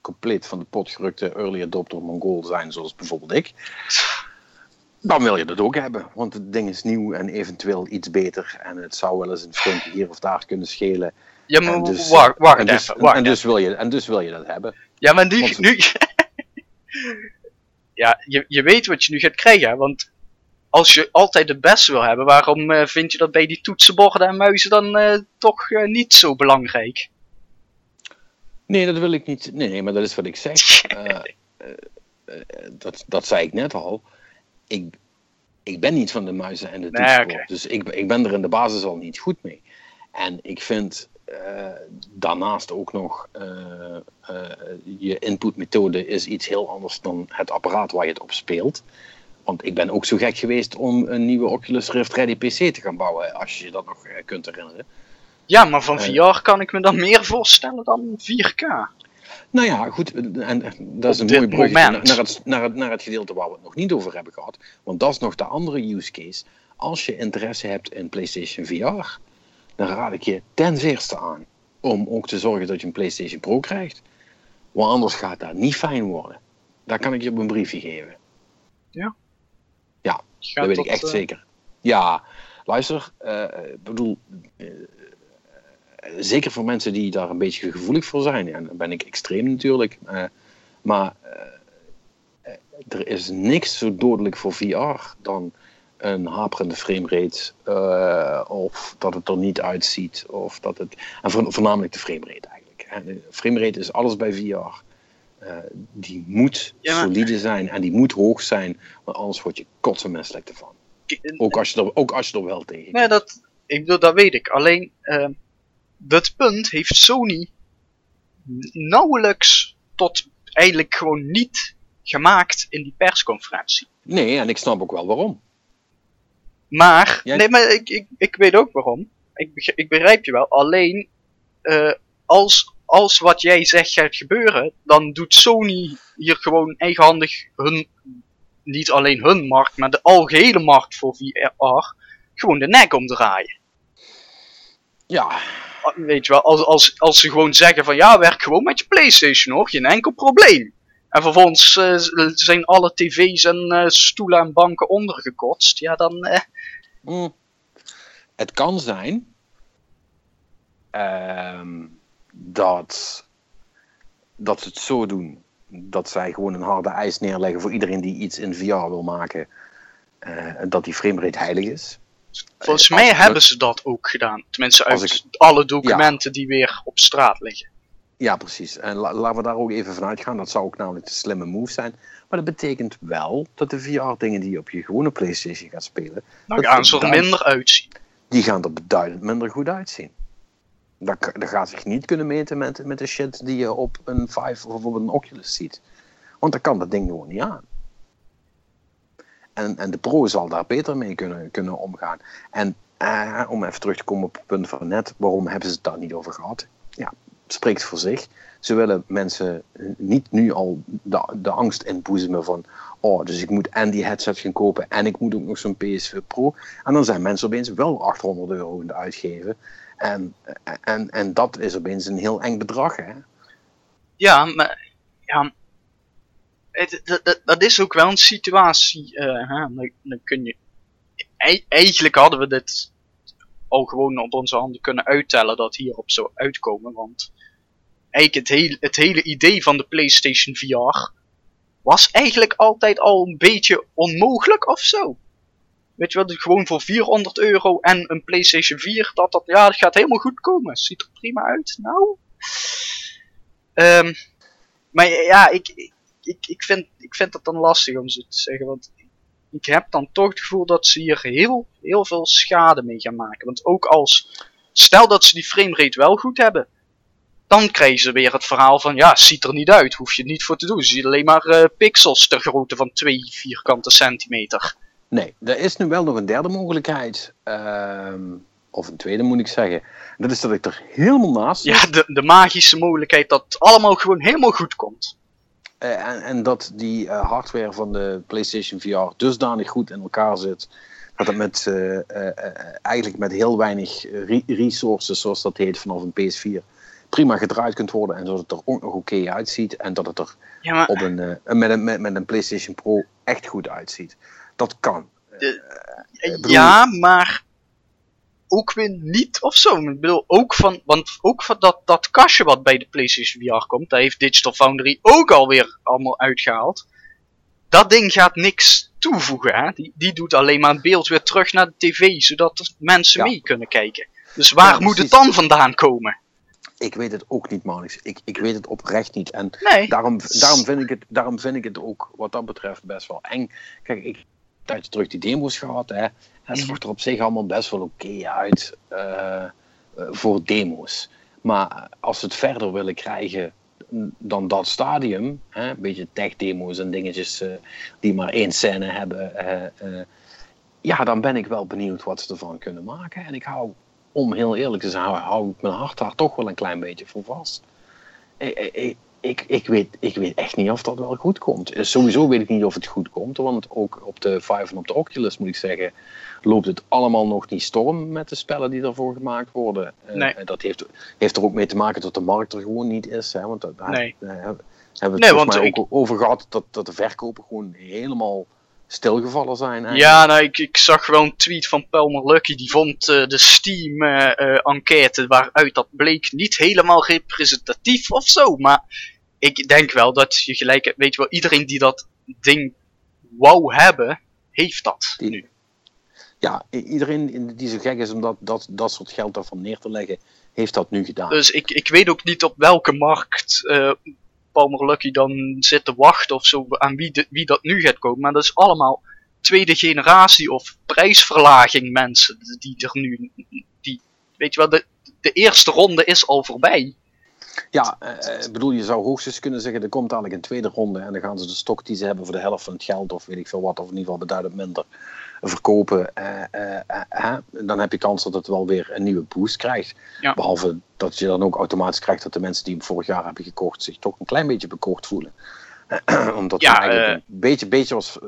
compleet van de pot gerukte early adopter Mongool zijn, zoals bijvoorbeeld ik. Dan wil je dat ook hebben, want het ding is nieuw en eventueel iets beter. En het zou wel eens een filmpje hier of daar kunnen schelen. Ja, maar dus, wil je dat hebben. Ja, maar nu... ja, je weet wat je nu gaat krijgen, hè? Want als je altijd het beste wil hebben, waarom vind je dat bij die toetsenborden en muizen dan toch niet zo belangrijk? Nee, dat wil ik niet. Nee, maar dat is wat ik zeg. Dat zei ik net al. Ik ben niet van de muizen en de toetsenborden. Nee, okay. Dus ik ben er in de basis al niet goed mee. En ik vind daarnaast ook nog je inputmethode is iets heel anders dan het apparaat waar je het op speelt. Want ik ben ook zo gek geweest om een nieuwe Oculus Rift Ready PC te gaan bouwen, als je je dat nog kunt herinneren. Ja, maar van VR kan ik me dan meer voorstellen dan 4K. Nou ja, goed, en dat is een mooi bruggetje naar het gedeelte waar we het nog niet over hebben gehad. Want dat is nog de andere use case. Als je interesse hebt in PlayStation VR, dan raad ik je ten zeerste aan om ook te zorgen dat je een PlayStation Pro krijgt. Want anders gaat dat niet fijn worden. Daar kan ik je op een briefje geven. Ja. Ja, dat weet ik echt zeker. Ja, luister, zeker voor mensen die daar een beetje gevoelig voor zijn. En daar ben ik extreem natuurlijk. Maar er is niks zo dodelijk voor VR dan een haperende framerate. Of dat het er niet uitziet. Of dat het, en voornamelijk de framerate eigenlijk. En de framerate is alles bij VR. Die moet solide zijn en die moet hoog zijn, want anders word je kotsenmenselijk ervan. Ook als je er wel tegen. Nee, dat weet ik. Alleen, dat punt heeft Sony nauwelijks tot eigenlijk gewoon niet gemaakt in die persconferentie. Nee, en ik snap ook wel waarom. Maar, ik weet ook waarom. Ik begrijp je wel. Alleen, als wat jij zegt gaat gebeuren, dan doet Sony hier gewoon eigenhandig niet alleen hun markt, maar de algehele markt voor VR, gewoon de nek omdraaien. Ja. Weet je wel, als ze gewoon zeggen van, ja, werk gewoon met je PlayStation hoor, geen enkel probleem. En vervolgens zijn alle tv's en stoelen en banken ondergekotst, ja dan... Het kan zijn... Dat ze het zo doen, dat zij gewoon een harde eis neerleggen voor iedereen die iets in VR wil maken, dat die framerate heilig is. Volgens mij hebben ze dat ook gedaan. Tenminste uit alle documenten die weer op straat liggen. Ja, precies. En laten we daar ook even vanuit gaan. Dat zou ook namelijk de slimme move zijn. Maar dat betekent wel dat de VR dingen die je op je gewone PlayStation gaat spelen, dan gaan ze er minder uitzien. Die gaan er beduidend minder goed uitzien. Dat gaat zich niet kunnen meten met de shit die je op een Vive of op een Oculus ziet. Want dan kan dat ding gewoon niet aan. En de Pro zal daar beter mee kunnen omgaan. En om even terug te komen op het punt van net, waarom hebben ze het daar niet over gehad? Ja, het spreekt voor zich. Ze willen mensen niet nu al de angst inboezemen van, oh, dus ik moet en die headset gaan kopen en ik moet ook nog zo'n PS4 Pro. En dan zijn mensen opeens wel €800 aan het uitgeven. En dat is opeens een heel eng bedrag, hè? Ja, maar... Ja, dat is ook wel een situatie... Dan kun je... Eigenlijk hadden we dit al gewoon op onze handen kunnen uittellen dat hierop zou uitkomen, want eigenlijk het hele idee van de PlayStation VR was eigenlijk altijd al een beetje onmogelijk of zo. Weet je wel, gewoon voor €400 en een PlayStation 4, dat gaat helemaal goed komen. Ziet er prima uit, nou. Maar ja, ik vind dat dan lastig om zo te zeggen, want ik heb dan toch het gevoel dat ze hier heel, heel veel schade mee gaan maken. Want ook stel dat ze die framerate wel goed hebben, dan krijgen ze weer het verhaal van, ja, ziet er niet uit, hoef je het niet voor te doen. Ze zien alleen maar pixels ter grootte van 2 vierkante centimeter. Nee, er is nu wel nog een derde mogelijkheid. Of een tweede moet ik zeggen. Dat is dat ik er helemaal naast zit. Ja, de magische mogelijkheid dat het allemaal gewoon helemaal goed komt. En dat die hardware van de PlayStation VR dusdanig goed in elkaar zit, dat het met, eigenlijk met heel weinig resources, zoals dat heet, vanaf een PS4 prima gedraaid kunt worden. En zodat het er ook nog oké uitziet. En dat het er op met een PlayStation Pro echt goed uitziet. Dat kan. Maar ook weer niet of zo. Ik bedoel, ook van dat kastje wat bij de PlayStation VR komt, daar heeft Digital Foundry ook alweer allemaal uitgehaald. Dat ding gaat niks toevoegen, hè? Die doet alleen maar het beeld weer terug naar de tv, zodat mensen mee kunnen kijken. Dus waar moet het dan vandaan komen? Ik weet het ook niet, Manix. Ik weet het oprecht niet. En daarom vind ik het ook wat dat betreft best wel eng. Kijk, ik heb een tijdje terug die demo's gehad, hè. Het zag er op zich allemaal best wel oké uit voor demo's. Maar als we het verder willen krijgen dan dat stadium, hè, een beetje tech-demo's en dingetjes die maar één scène hebben, dan ben ik wel benieuwd wat ze ervan kunnen maken. En ik hou, om heel eerlijk te zijn, hou ik mijn hart daar toch wel een klein beetje voor vast. Ik weet echt niet of dat wel goed komt. Sowieso weet ik niet of het goed komt, want ook op de Vive en op de Oculus, moet ik zeggen, loopt het allemaal nog niet storm met de spellen die ervoor gemaakt worden. Nee. Dat heeft er ook mee te maken dat de markt er gewoon niet is. Hè? Want daar hebben we het ook over gehad, dat de verkopen gewoon helemaal stilgevallen zijn. Eigenlijk. Ja, nou, ik zag wel een tweet van Palmer Lucky, die vond de Steam-enquête waaruit dat bleek niet helemaal representatief of zo. Maar ik denk wel dat je gelijk hebt, weet je wel, iedereen die dat ding wou hebben, heeft dat nu. Ja, iedereen die zo gek is om dat soort geld daarvan neer te leggen, heeft dat nu gedaan. Dus ik weet ook niet op welke markt Palmer Lucky dan zit te wachten of zo, aan wie dat nu gaat komen. Maar dat is allemaal tweede generatie of prijsverlaging mensen die er nu... weet je wel, de eerste ronde is al voorbij. Ja, bedoel, je zou hoogstens kunnen zeggen, er komt dadelijk een tweede ronde en dan gaan ze de stok die ze hebben voor de helft van het geld of weet ik veel wat, of in ieder geval beduidend minder verkopen. Dan heb je kans dat het wel weer een nieuwe boost krijgt. Ja. Behalve dat je dan ook automatisch krijgt dat de mensen die hem vorig jaar hebben gekocht zich toch een klein beetje bekocht voelen. Omdat eigenlijk een beetje was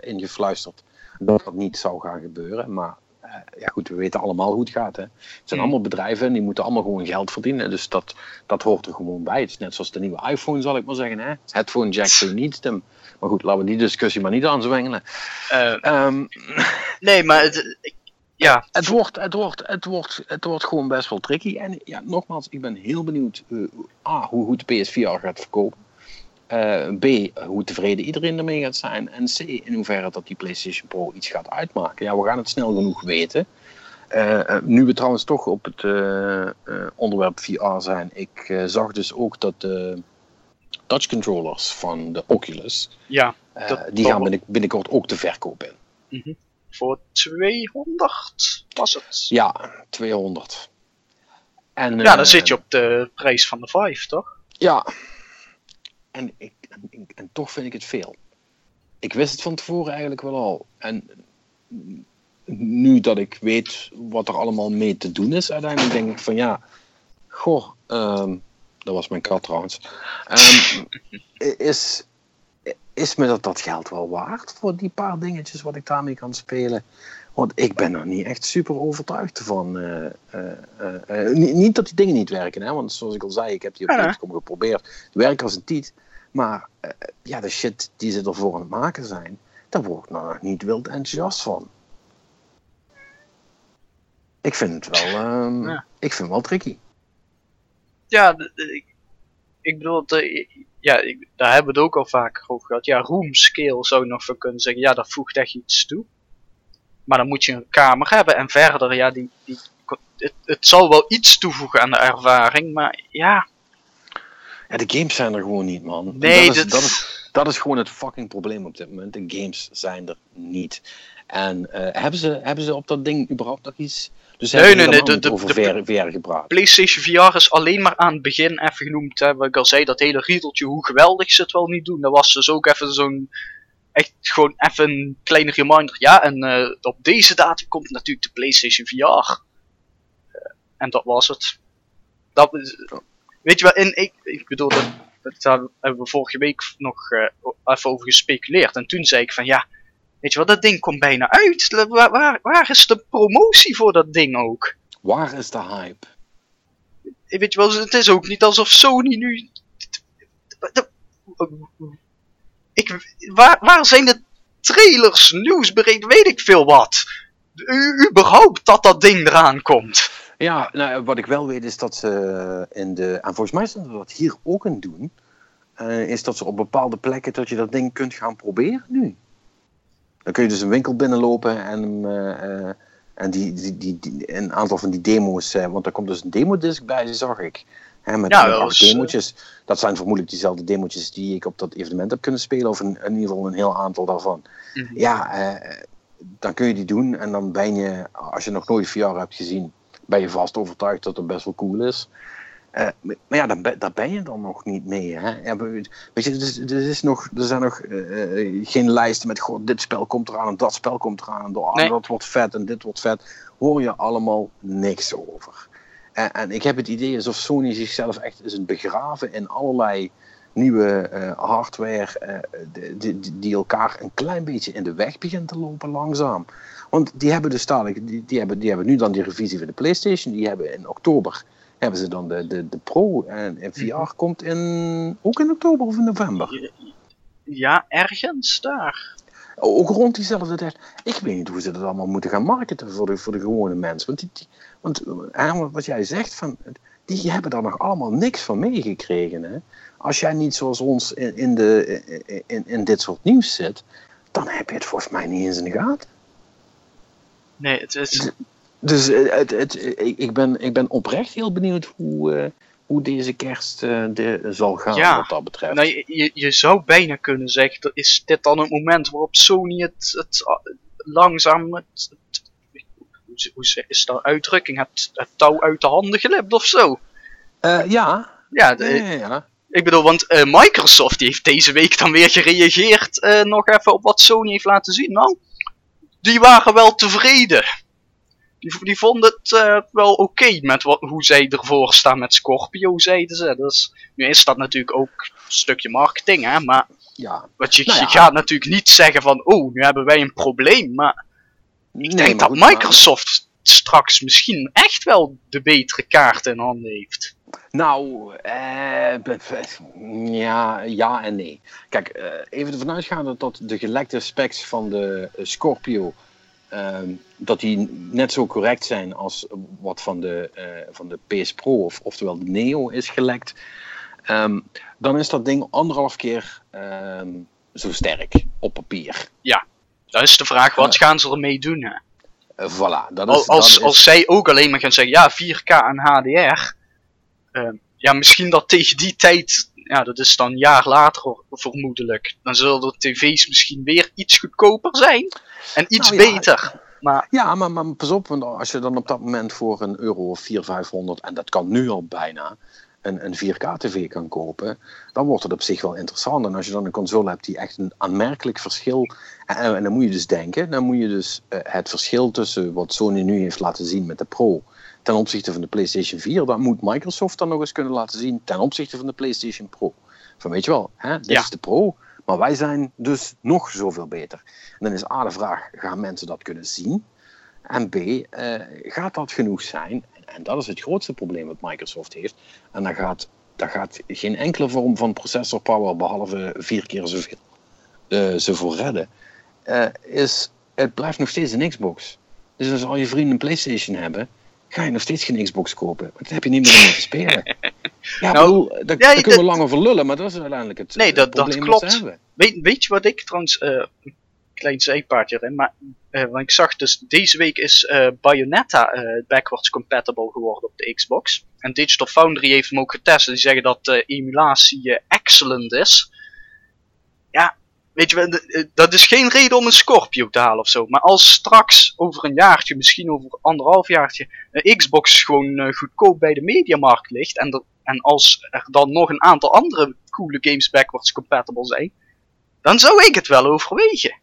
ingefluisterd dat dat niet zou gaan gebeuren, maar goed, we weten allemaal hoe het gaat. Hè. Het zijn allemaal bedrijven en die moeten allemaal gewoon geld verdienen. Dus dat hoort er gewoon bij. Het is net zoals de nieuwe iPhone, zal ik maar zeggen. Hè. Headphone jack, zo niet. Maar goed, laten we die discussie maar niet aanzwengelen. Nee, maar Het wordt gewoon best wel tricky. En ja, nogmaals, ik ben heel benieuwd A, hoe goed de PS4 gaat verkopen. B, hoe tevreden iedereen ermee gaat zijn. En C, in hoeverre dat die PlayStation Pro iets gaat uitmaken. Ja, we gaan het snel genoeg weten. Nu we trouwens toch op het onderwerp VR zijn. Ik zag dus ook dat de touch controllers van de Oculus... Ja, die gaan binnenkort ook te verkoop in. Mm-hmm. Voor 200 was het? Ja, 200. En, ja, dan zit je op de prijs van de Vive, toch? Ja. En toch vind ik het veel. Ik wist het van tevoren eigenlijk wel al. En nu dat ik weet wat er allemaal mee te doen is, uiteindelijk denk ik van ja... Goh, dat was mijn kat trouwens. Is me dat geld wel waard voor die paar dingetjes wat ik daarmee kan spelen? Want ik ben er niet echt super overtuigd van. Niet dat die dingen niet werken, hè? Want zoals ik al zei, ik heb die op Gamescom geprobeerd. Het werkt als een tiet. Maar de shit die ze ervoor aan het maken zijn, daar word ik nou nog niet wild enthousiast van. Ik vind het wel, ik vind het wel tricky. Ja, ik bedoel, daar hebben we het ook al vaker over gehad. Ja, roomscale zou je nog voor kunnen zeggen. Ja, dat voegt echt iets toe. Maar dan moet je een kamer hebben. En verder, ja, het zal wel iets toevoegen aan de ervaring. Maar ja... Ja, de games zijn er gewoon niet, man. Nee, dat is gewoon het fucking probleem op dit moment. De games zijn er niet. En hebben ze op dat ding überhaupt nog iets... Dus nee, over VR gepraat. PlayStation VR is alleen maar aan het begin even genoemd. Hè, wat ik al zei, dat hele riedeltje, hoe geweldig ze het wel niet doen. Dat was dus ook even zo'n... Echt gewoon even een kleine reminder. Ja, en op deze datum komt natuurlijk de PlayStation VR. En dat was het. Weet je wel, ik bedoel, daar hebben we vorige week nog even over gespeculeerd. En toen zei ik van ja, weet je wat, dat ding komt bijna uit. Waar is de promotie voor dat ding ook? Waar is de hype? Weet je wel, het is ook niet alsof Sony nu... Waar zijn de trailers, nieuwsberichten, weet ik veel wat? Überhaupt dat ding eraan komt. Ja, nou, wat ik wel weet is dat ze in de... En volgens mij is dat wat hier ook in doen. Is dat ze op bepaalde plekken dat je dat ding kunt gaan proberen nu. Dan kun je dus een winkel binnenlopen en die een aantal van die demo's... want daar komt dus een demodisc bij, zag ik. Hè, met ja, 8 demootjes. Dat zijn vermoedelijk diezelfde demootjes die ik op dat evenement heb kunnen spelen. Of in ieder geval een heel aantal daarvan. Mm-hmm. Ja, dan kun je die doen. En dan ben je, als je nog nooit VR hebt gezien... ben je vast overtuigd dat het best wel cool is. Maar ja, daar ben je dan nog niet mee. Hè? Ja, weet je, er zijn nog geen lijsten met... God, dit spel komt eraan en dat spel komt eraan. En dat wordt vet en dit wordt vet. Hoor je allemaal niks over. En ik heb het idee alsof Sony zichzelf echt is het begraven in allerlei nieuwe hardware... die elkaar een klein beetje in de weg begint te lopen langzaam. Want die hebben dus dadelijk, die hebben nu dan die revisie van de PlayStation. Die hebben in oktober hebben ze dan de Pro. En VR komt ook in oktober of in november. Ja, ergens daar. Ook rond diezelfde tijd. Ik weet niet hoe ze dat allemaal moeten gaan marketen voor de gewone mens. Want wat jij zegt, van, die hebben daar nog allemaal niks van meegekregen. Hè? Als jij niet zoals ons in dit soort nieuws zit, dan heb je het volgens mij niet eens in de gaten. Nee, het is... Dus ik ben oprecht heel benieuwd hoe deze kerst zal gaan, ja, wat dat betreft. Nou, je zou bijna kunnen zeggen, is dit dan het moment waarop Sony het langzaam... Hoe is dat uitdrukking? Het touw uit de handen glipt of zo? Ja. Ja. Ik bedoel, want Microsoft die heeft deze week dan weer gereageerd nog even op wat Sony heeft laten zien. Nou, die waren wel tevreden. Die vonden het wel oké met hoe zij ervoor staan met Scorpio, zeiden ze. Dus, nu is dat natuurlijk ook een stukje marketing, hè. Maar ja. Je gaat natuurlijk niet zeggen van... Oh, nu hebben wij een probleem. Maar ik denk dat Microsoft straks misschien echt wel de betere kaart in handen heeft. Nou, ja en nee. Kijk, even ervan uitgaande dat de gelekte specs van de Scorpio... dat die net zo correct zijn als wat van de PS Pro oftewel de Neo is gelekt. Dan is dat ding 1,5 keer zo sterk op papier. Ja, dat is de vraag. Wat gaan ze ermee doen? Hè? Voilà. Als zij ook alleen maar gaan zeggen, ja, 4K en HDR... ja, misschien dat tegen die tijd... Ja, dat is dan een jaar later vermoedelijk. Dan zullen de tv's misschien weer iets goedkoper zijn. En iets beter. Maar pas op, want als je dan op dat moment voor een euro of 400, 500... en dat kan nu al bijna, een 4K-tv kan kopen... dan wordt het op zich wel interessant. En als je dan een console hebt die echt een aanmerkelijk verschil... en dan moet je dus denken... dan moet je dus het verschil tussen wat Sony nu heeft laten zien met de Pro... ten opzichte van de PlayStation 4, dat moet Microsoft dan nog eens kunnen laten zien ten opzichte van de PlayStation Pro. Van weet je wel, hè, dit is de Pro, maar wij zijn dus nog zoveel beter. En dan is A de vraag, gaan mensen dat kunnen zien? En B, gaat dat genoeg zijn? En dat is het grootste probleem wat Microsoft heeft. En daar gaat geen enkele vorm van processorpower, behalve 4 keer zoveel, ze voor redden. Het blijft nog steeds een Xbox. Dus als al je vrienden een PlayStation hebben... ga je nog steeds geen Xbox kopen. Want dan heb je niet meer om te spelen. Ja, nou, bedoel, daar kunnen we lang over lullen, maar dat is uiteindelijk het probleem. Nee, dat klopt. Weet je wat ik trouwens... een klein zijpaardje erin, maar... want ik zag dus, deze week is Bayonetta backwards compatible geworden op de Xbox. En Digital Foundry heeft hem ook getest. En die zeggen dat emulatie excellent is. Ja, weet je wel, dat is geen reden om een Scorpio te halen ofzo. Maar als straks over een jaartje, misschien over 1,5 jaartje... een Xbox gewoon goedkoop bij de Mediamarkt ligt... En als er dan nog een aantal andere coole games backwards compatible zijn... dan zou ik het wel overwegen.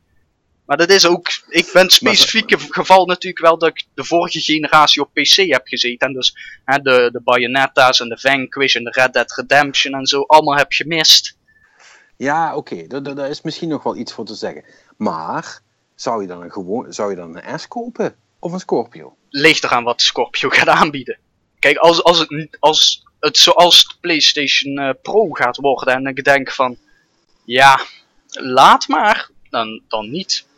Maar dat is ook... Ik ben specifiek geval natuurlijk wel dat ik de vorige generatie op PC heb gezeten. En dus hè, de Bayonetta's en de Vanquish en de Red Dead Redemption en zo allemaal heb gemist. Ja, oké. Daar is misschien nog wel iets voor te zeggen. Maar zou je dan een S kopen? Of een Scorpio? Ligt eraan wat Scorpio gaat aanbieden. Kijk, als het zoals de PlayStation Pro gaat worden en ik denk van... Ja, laat maar. Dan niet.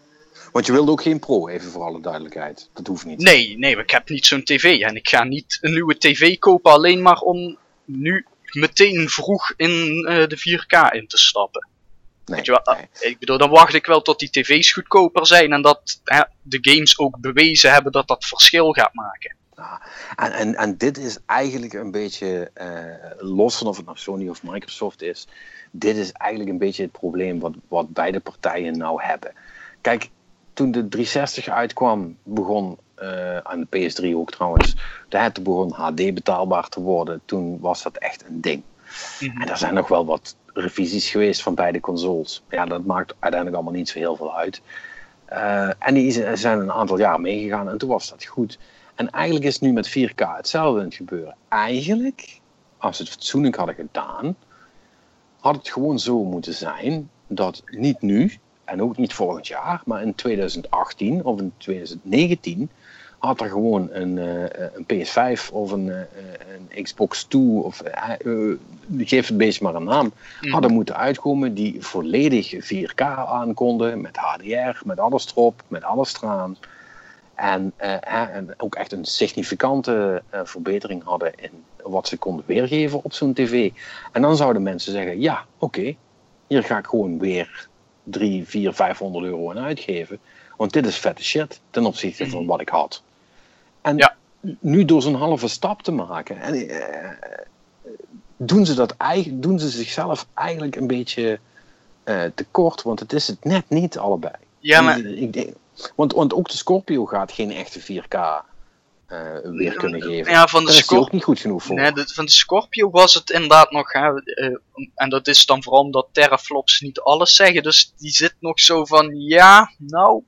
Want je wilde ook geen Pro, even voor alle duidelijkheid. Dat hoeft niet. Nee, ik heb niet zo'n tv. En ik ga niet een nieuwe tv kopen alleen maar om nu meteen vroeg in de 4K in te stappen. Nee, weet je wel? Nee. Ik bedoel, dan wacht ik wel tot die tv's goedkoper zijn en dat de games ook bewezen hebben dat dat verschil gaat maken. Ah, en dit is eigenlijk een beetje, los van of het nou Sony of Microsoft is, dit is eigenlijk een beetje het probleem wat beide partijen nou hebben. Kijk, toen de 360 uitkwam, begon, aan de PS3 ook trouwens, toen begon HD betaalbaar te worden, toen was dat echt een ding. Mm-hmm. En er zijn nog wel wat revisies geweest van beide consoles. Ja, dat maakt uiteindelijk allemaal niet zo heel veel uit. En die zijn een aantal jaar meegegaan en toen was dat goed. En eigenlijk is nu met 4K hetzelfde aan het gebeuren. Eigenlijk, als ze het fatsoenlijk hadden gedaan, had het gewoon zo moeten zijn dat niet nu, en ook niet volgend jaar, maar in 2018 of in 2019 had er gewoon een PS5 of een Xbox 2 of geef het beest maar een naam, hadden moeten uitkomen die volledig 4K aankonden, met HDR, met alles erop, met alles eraan. En ook echt een significante verbetering hadden in wat ze konden weergeven op zo'n tv. En dan zouden mensen zeggen, ja, oké, hier ga ik gewoon weer 300, 400, 500 euro aan uitgeven. Want dit is vette shit ten opzichte van wat ik had. En nu door zo'n halve stap te maken, doen ze zichzelf eigenlijk een beetje tekort. Want het is het net niet allebei. Ja, maar... Want ook de Scorpio gaat geen echte 4K weer kunnen geven. Ja, van de daar is die ook niet goed genoeg voor. Nee, van de Scorpio was het inderdaad nog... en dat is dan vooral omdat teraflops niet alles zeggen. Dus die zit nog zo van... Ja, nou...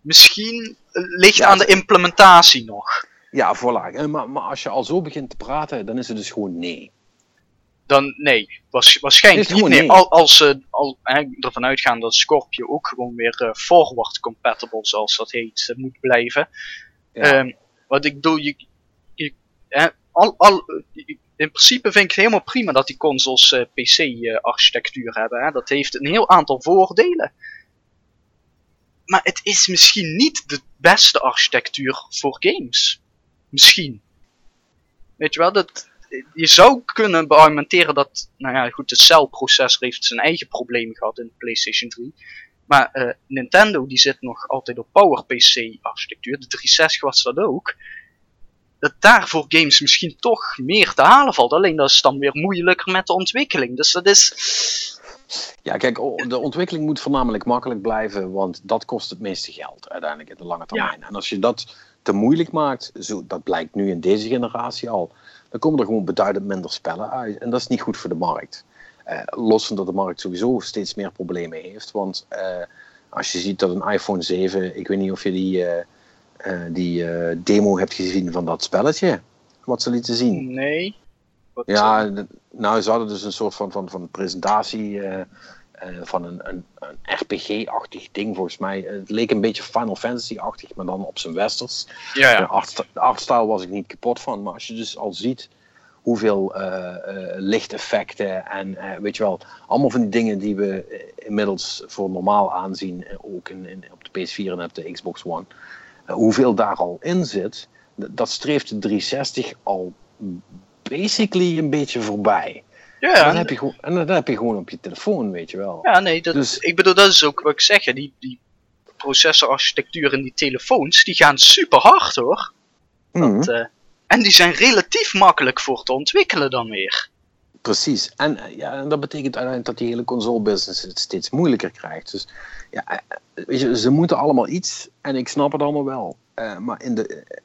Misschien ligt aan de implementatie nog. Ja, voilà. Maar als je al zo begint te praten, dan is het dus gewoon nee. Dan nee, waarschijnlijk niet. Nee. Als ze ervan uitgaan dat Scorpio ook gewoon weer forward compatible, zoals dat heet, moet blijven. Ja. Wat ik bedoel, in principe vind ik het helemaal prima dat die consoles PC-architectuur hebben. Hè? Dat heeft een heel aantal voordelen. Maar het is misschien niet de beste architectuur voor games. Misschien. Weet je wel, dat... Je zou kunnen beargumenteren dat, nou ja, goed, de celprocessor heeft zijn eigen probleem gehad in de PlayStation 3. Maar Nintendo, die zit nog altijd op PowerPC-architectuur. De 360 was dat ook. Dat daar voor games misschien toch meer te halen valt. Alleen dat is dan weer moeilijker met de ontwikkeling. Dus dat is... Ja, kijk, de ontwikkeling moet voornamelijk makkelijk blijven, want dat kost het meeste geld uiteindelijk in de lange termijn. Ja. En als je dat te moeilijk maakt, dat blijkt nu in deze generatie al, dan komen er gewoon beduidend minder spellen uit. En dat is niet goed voor de markt. Los van dat de markt sowieso steeds meer problemen heeft. Want als je ziet dat een iPhone 7... Ik weet niet of je die demo hebt gezien van dat spelletje. Wat ze lieten zien. Nee. Ja, nou, ze hadden dus een soort van presentatie... van een RPG-achtig ding volgens mij. Het leek een beetje Final Fantasy-achtig, maar dan op zijn westers. Ja. De artstijl was ik niet kapot van, maar als je dus al ziet hoeveel lichteffecten en weet je wel, allemaal van die dingen die we inmiddels voor normaal aanzien, ook op de PS4 en op de Xbox One, hoeveel daar al in zit, dat streeft de 360 al basically een beetje voorbij. Ja, en dat heb je gewoon op je telefoon, weet je wel. Ja, nee, ik bedoel, dat is ook wat ik zeg. Die processorarchitectuur en die telefoons, die gaan super hard, hoor. En die zijn relatief makkelijk voor te ontwikkelen dan weer. Precies. En dat betekent uiteindelijk dat die hele console-business het steeds moeilijker krijgt. Dus ja, weet je, ze moeten allemaal iets, en ik snap het allemaal wel. Maar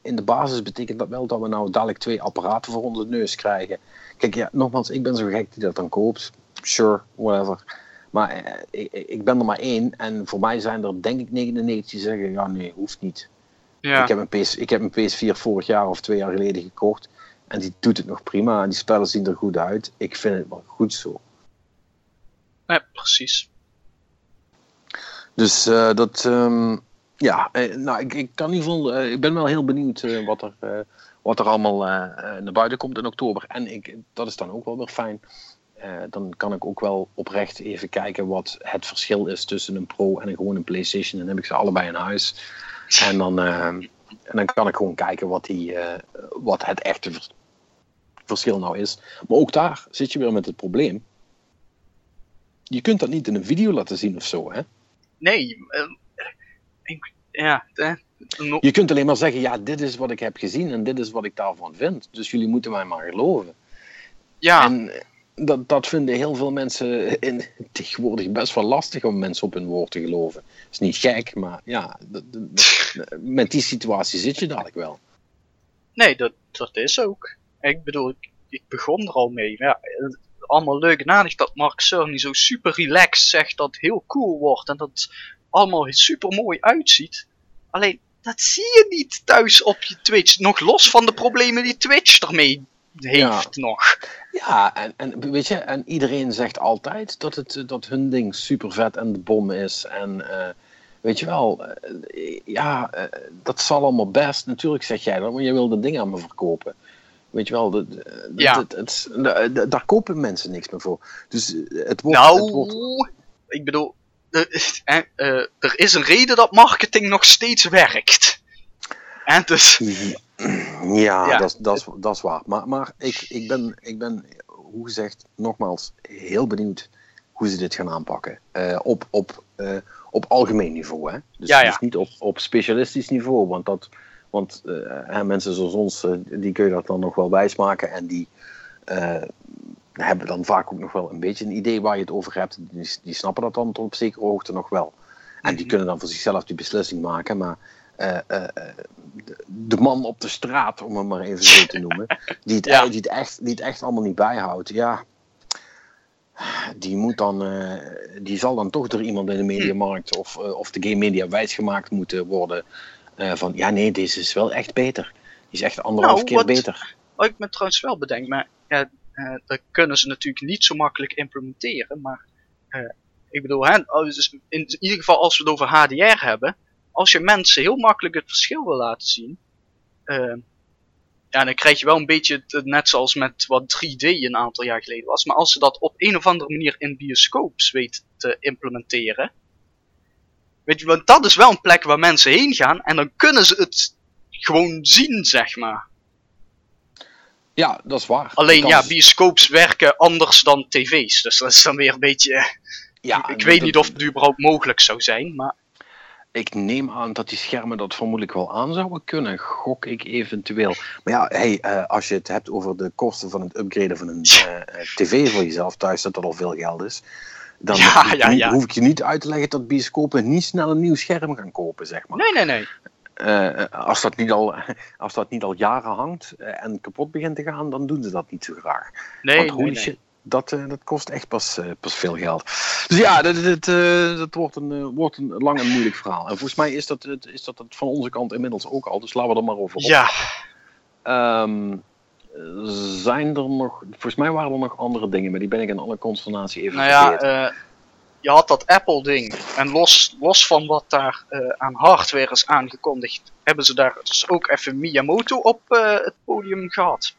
in de basis betekent dat wel dat we nou dadelijk 2 apparaten voor onze neus krijgen. Kijk, ja, nogmaals, ik ben zo gek die dat dan koopt. Sure, whatever. Maar ik ben er maar één. En voor mij zijn er denk ik 99 die zeggen, ja nee, hoeft niet. Ja. Ik heb een PS4 vorig jaar of 2 jaar geleden gekocht. En die doet het nog prima. En die spellen zien er goed uit. Ik vind het wel goed zo. Ja, precies. Dus ik kan in ieder geval... ik ben wel heel benieuwd wat er allemaal naar buiten komt in oktober. En dat is dan ook wel weer fijn. Dan kan ik ook wel oprecht even kijken wat het verschil is tussen een Pro en gewoon een PlayStation. Dan heb ik ze allebei in huis. En dan kan ik gewoon kijken wat het echte verschil nou is. Maar ook daar zit je weer met het probleem. Je kunt dat niet in een video laten zien of zo, hè? Nee. Je kunt alleen maar zeggen, ja, dit is wat ik heb gezien en dit is wat ik daarvan vind. Dus jullie moeten mij maar geloven. Ja. En dat vinden heel veel mensen tegenwoordig best wel lastig om mensen op hun woord te geloven. Dat is niet gek, maar ja, met die situatie zit je dadelijk wel. Nee, dat is ook. Ik bedoel, ik begon er al mee. Ja, allemaal leuk en aardig dat Mark Cerny zo super relaxed zegt dat het heel cool wordt en dat het allemaal super mooi uitziet. Alleen, dat zie je niet thuis op je Twitch. Nog los van de problemen die Twitch ermee heeft nog. Ja, en weet je, en iedereen zegt altijd dat hun ding super vet en de bom is. En weet je wel, dat zal allemaal best. Natuurlijk zeg jij dat, want je wil dat ding aan me verkopen. Weet je wel, daar kopen mensen niks meer voor. Dus het wordt... ik bedoel... er is een reden dat marketing nog steeds werkt. En dus... Ja. Dat is waar. Maar ik ben, hoe gezegd, nogmaals heel benieuwd hoe ze dit gaan aanpakken. Op algemeen niveau, hè? Dus niet op specialistisch niveau, want mensen zoals ons, die kun je dat dan nog wel wijsmaken en die hebben dan vaak ook nog wel een beetje een idee waar je het over hebt. Die snappen dat dan tot op zekere hoogte nog wel. En die kunnen dan voor zichzelf die beslissing maken, maar de man op de straat, om hem maar even zo te noemen, die het echt allemaal niet bijhoudt, ja, die zal dan toch door iemand in de mediamarkt of de game media wijsgemaakt moeten worden van, ja nee, deze is wel echt beter. Die is echt anderhalf keer beter. Wat ik me trouwens wel bedenk, maar ja, dat kunnen ze natuurlijk niet zo makkelijk implementeren, maar ik bedoel, dus in ieder geval als we het over HDR hebben, als je mensen heel makkelijk het verschil wil laten zien, dan krijg je wel een beetje net zoals met wat 3D een aantal jaar geleden was. Maar als ze dat op een of andere manier in bioscoops weet te implementeren, weet je, want dat is wel een plek waar mensen heen gaan en dan kunnen ze het gewoon zien, zeg maar. Ja, dat is waar. Alleen bioscoops werken anders dan tv's, dus dat is dan weer een beetje... Ja, ik weet niet of het überhaupt mogelijk zou zijn, maar... Ik neem aan dat die schermen dat vermoedelijk wel aan zouden kunnen. Gok ik eventueel. Maar ja, als je het hebt over de kosten van het upgraden van een tv voor jezelf thuis, dat al veel geld is, dan hoef ik je niet uit te leggen dat bioscopen niet snel een nieuw scherm gaan kopen, zeg maar. Nee. Als dat niet al jaren hangt en kapot begint te gaan, dan doen ze dat niet zo graag. Nee. Dat kost echt pas veel geld. Dus ja, dat wordt een lang en moeilijk verhaal. En volgens mij is dat van onze kant inmiddels ook al. Dus laten we er maar over op. Ja. Volgens mij waren er nog andere dingen, maar die ben ik in alle consternatie even vergeten. Je had dat Apple-ding. En los van wat daar aan hardware is aangekondigd, hebben ze daar dus ook even Miyamoto op het podium gehad.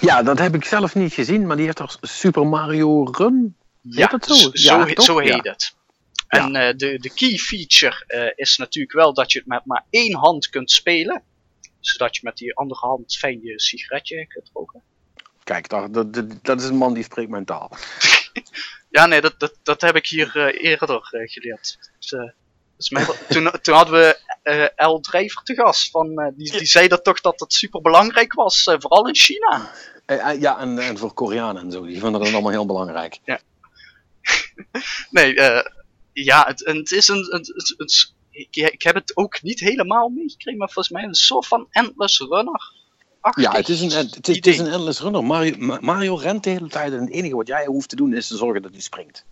Ja, dat heb ik zelf niet gezien, maar die heeft er Super Mario Run. Zo heet het. En de key feature is natuurlijk wel dat je het met maar één hand kunt spelen. Zodat je met die andere hand fijn je sigaretje kunt roken. Kijk, dat is een man die spreekt mijn taal. Ja, nee, dat heb ik hier eerder geleerd. Dus, toen hadden we L. Drijver te gast. Die zei dat toch dat het super belangrijk was, vooral in China. En voor Koreanen en zo. Die vinden dat allemaal heel belangrijk. Ja. Ik heb het ook niet helemaal meegekregen, maar volgens mij een soort van Endless Runner. Ja, het is een endless runner. Mario rent de hele tijd en het enige wat jij hoeft te doen is te zorgen dat hij springt.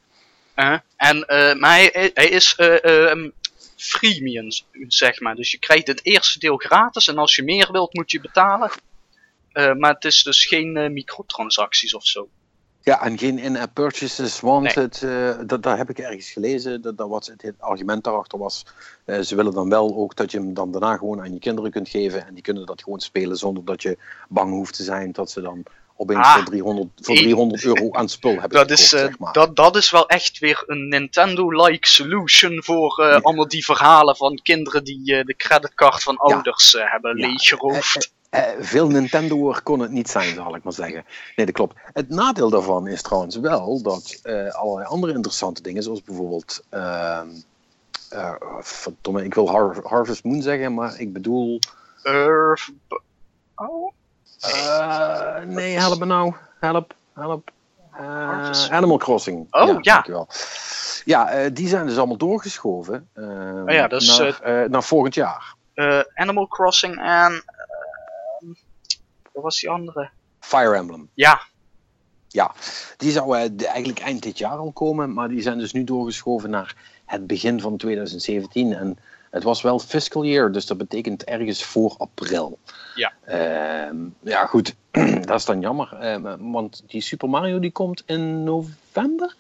Maar hij is freemium, zeg maar. Dus je krijgt het eerste deel gratis en als je meer wilt moet je betalen. Maar het is dus geen microtransacties of zo. Ja, en geen in-app purchases, want nee. Daar heb ik ergens gelezen, dat was het argument daarachter was, ze willen dan wel ook dat je hem dan daarna gewoon aan je kinderen kunt geven en die kunnen dat gewoon spelen zonder dat je bang hoeft te zijn dat ze dan opeens €300 aan spul hebben dat gekocht, zeg maar. Dat is wel echt weer een Nintendo-like solution voor allemaal die verhalen van kinderen die de creditcard van ouders hebben leeggeroofd. Veel Nintendo'er kon het niet zijn, zal ik maar zeggen. Nee, dat klopt. Het nadeel daarvan is trouwens wel dat allerlei andere interessante dingen, zoals bijvoorbeeld... verdomme, ik wil Harvest Moon zeggen, maar ik bedoel... nee, help me nou. Help. Animal Crossing. Oh, ja. Dankjewel. Ja, die zijn dus allemaal doorgeschoven naar volgend jaar. Animal Crossing en... Wat was die andere? Fire Emblem. Ja. Ja, die zou eigenlijk eind dit jaar al komen, maar die zijn dus nu doorgeschoven naar het begin van 2017. En het was wel fiscal year, dus dat betekent ergens voor april. Ja. Ja, goed. Dat is dan jammer, want die Super Mario die komt in november?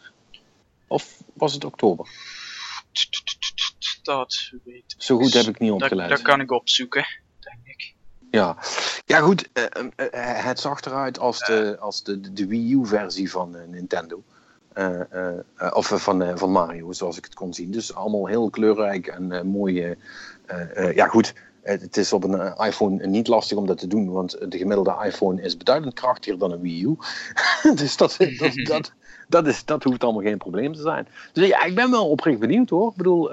Of was het oktober? Dat weet ik. Zo goed heb ik niet opgelet. Dat kan ik opzoeken, denk ik. Ja goed, het zag eruit als de Wii U-versie van Nintendo. Van Mario, zoals ik het kon zien. Dus allemaal heel kleurrijk en mooi. Ja goed, het is op een iPhone niet lastig om dat te doen, want de gemiddelde iPhone is beduidend krachtiger dan een Wii U. Dus dat hoeft allemaal geen probleem te zijn. Dus ja, ik ben wel oprecht benieuwd hoor. Ik bedoel,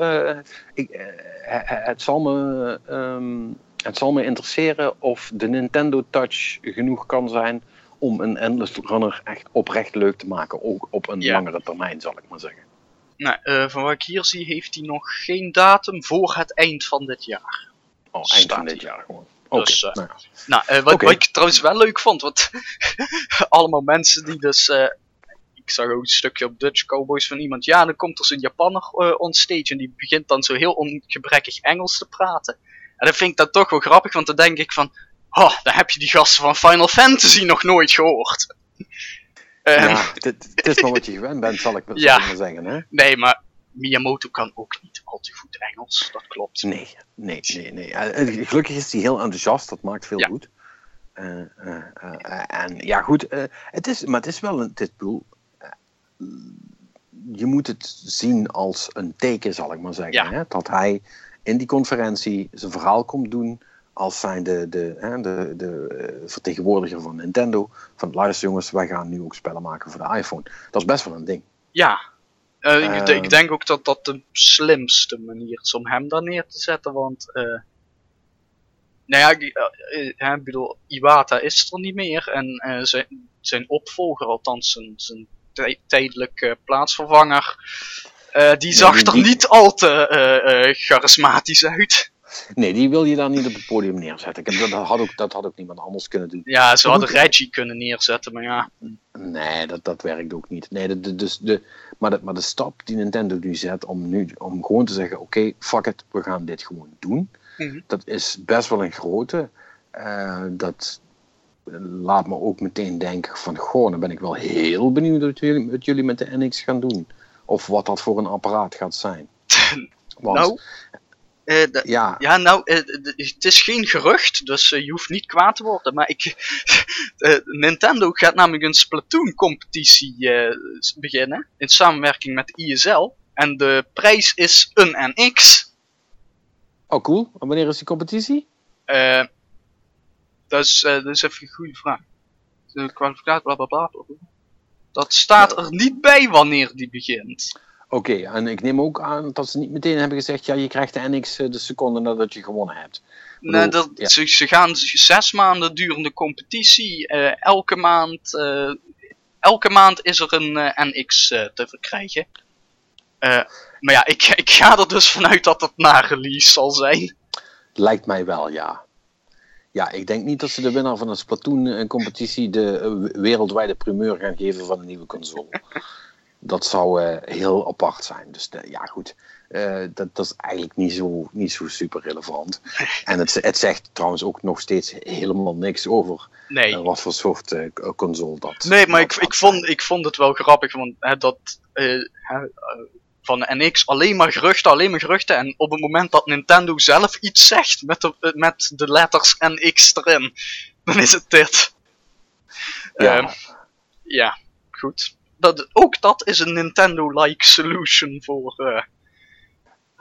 het zal me interesseren of de Nintendo Touch genoeg kan zijn om een Endless Runner echt oprecht leuk te maken. Ook op een langere termijn, zal ik maar zeggen. Nou, van wat ik hier zie, heeft hij nog geen datum voor het eind van dit jaar. Oh, eind van dit jaar gewoon. Dus, wat ik trouwens wel leuk vond, want allemaal mensen die dus... ik zag ook een stukje op Dutch Cowboys van iemand. Ja, dan komt er zo'n Japanner onstage en die begint dan zo heel ongebrekkig Engels te praten. En dan vind ik dat toch wel grappig, want dan denk ik van... Oh, dan heb je die gasten van Final Fantasy nog nooit gehoord. Ja, het is maar wat je gewend bent, zal ik maar zeggen. Hè? Nee, maar Miyamoto kan ook niet al te goed Engels, dat klopt. Nee. Gelukkig is hij heel enthousiast, dat maakt veel goed. En ja, goed, het is wel een titpool. Je moet het zien als een teken, zal ik maar zeggen. Ja. Hè? Dat hij... in die conferentie zijn verhaal komt doen als zijn de vertegenwoordiger van Nintendo. Van luister jongens, wij gaan nu ook spellen maken voor de iPhone. Dat is best wel een ding. Ja, ik denk ook dat dat de slimste manier is om hem daar neer te zetten. Want, ik bedoel, Iwata is er niet meer. En zijn opvolger, althans zijn tijdelijke plaatsvervanger... Die zag er niet al te charismatisch uit. Nee, die wil je dan niet op het podium neerzetten. Dat had ook niemand anders kunnen doen. Ja, ze hadden Reggie kunnen neerzetten, maar ja. Nee, dat werkt ook niet. Nee, maar de stap die Nintendo nu zet om gewoon te zeggen... Oké, fuck it, we gaan dit gewoon doen. Mm-hmm. Dat is best wel een grote. Dat laat me ook meteen denken van... Goh, dan ben ik wel heel benieuwd wat jullie met de NX gaan doen. Of wat dat voor een apparaat gaat zijn. Want, het is geen gerucht, dus je hoeft niet kwaad te worden. Maar Nintendo gaat namelijk een Splatoon-competitie beginnen. In samenwerking met ISL. En de prijs is een NX. Oh, cool. En wanneer is die competitie? Dat is even een goede vraag. De kwalificatie, blablabla. Dat staat er niet bij wanneer die begint. Oké, en ik neem ook aan dat ze niet meteen hebben gezegd... ja, je krijgt de NX de seconde nadat je gewonnen hebt. Nee, ze gaan 6 maanden durende competitie. Elke maand is er een NX te verkrijgen. Maar ja, ik ga er dus vanuit dat het na release zal zijn. Lijkt mij wel, ja. Ja, ik denk niet dat ze de winnaar van een Splatoon-competitie de wereldwijde primeur gaan geven van een nieuwe console. Dat zou heel apart zijn. Dus ja, goed. Dat is eigenlijk niet zo super relevant. En het zegt trouwens ook nog steeds helemaal niks over wat voor soort console dat... Nee, maar ik vond het wel grappig. Want van NX alleen maar geruchten. En op het moment dat Nintendo zelf iets zegt met de letters NX erin, dan is het dit. Ja, goed. Dat is een Nintendo-like solution voor...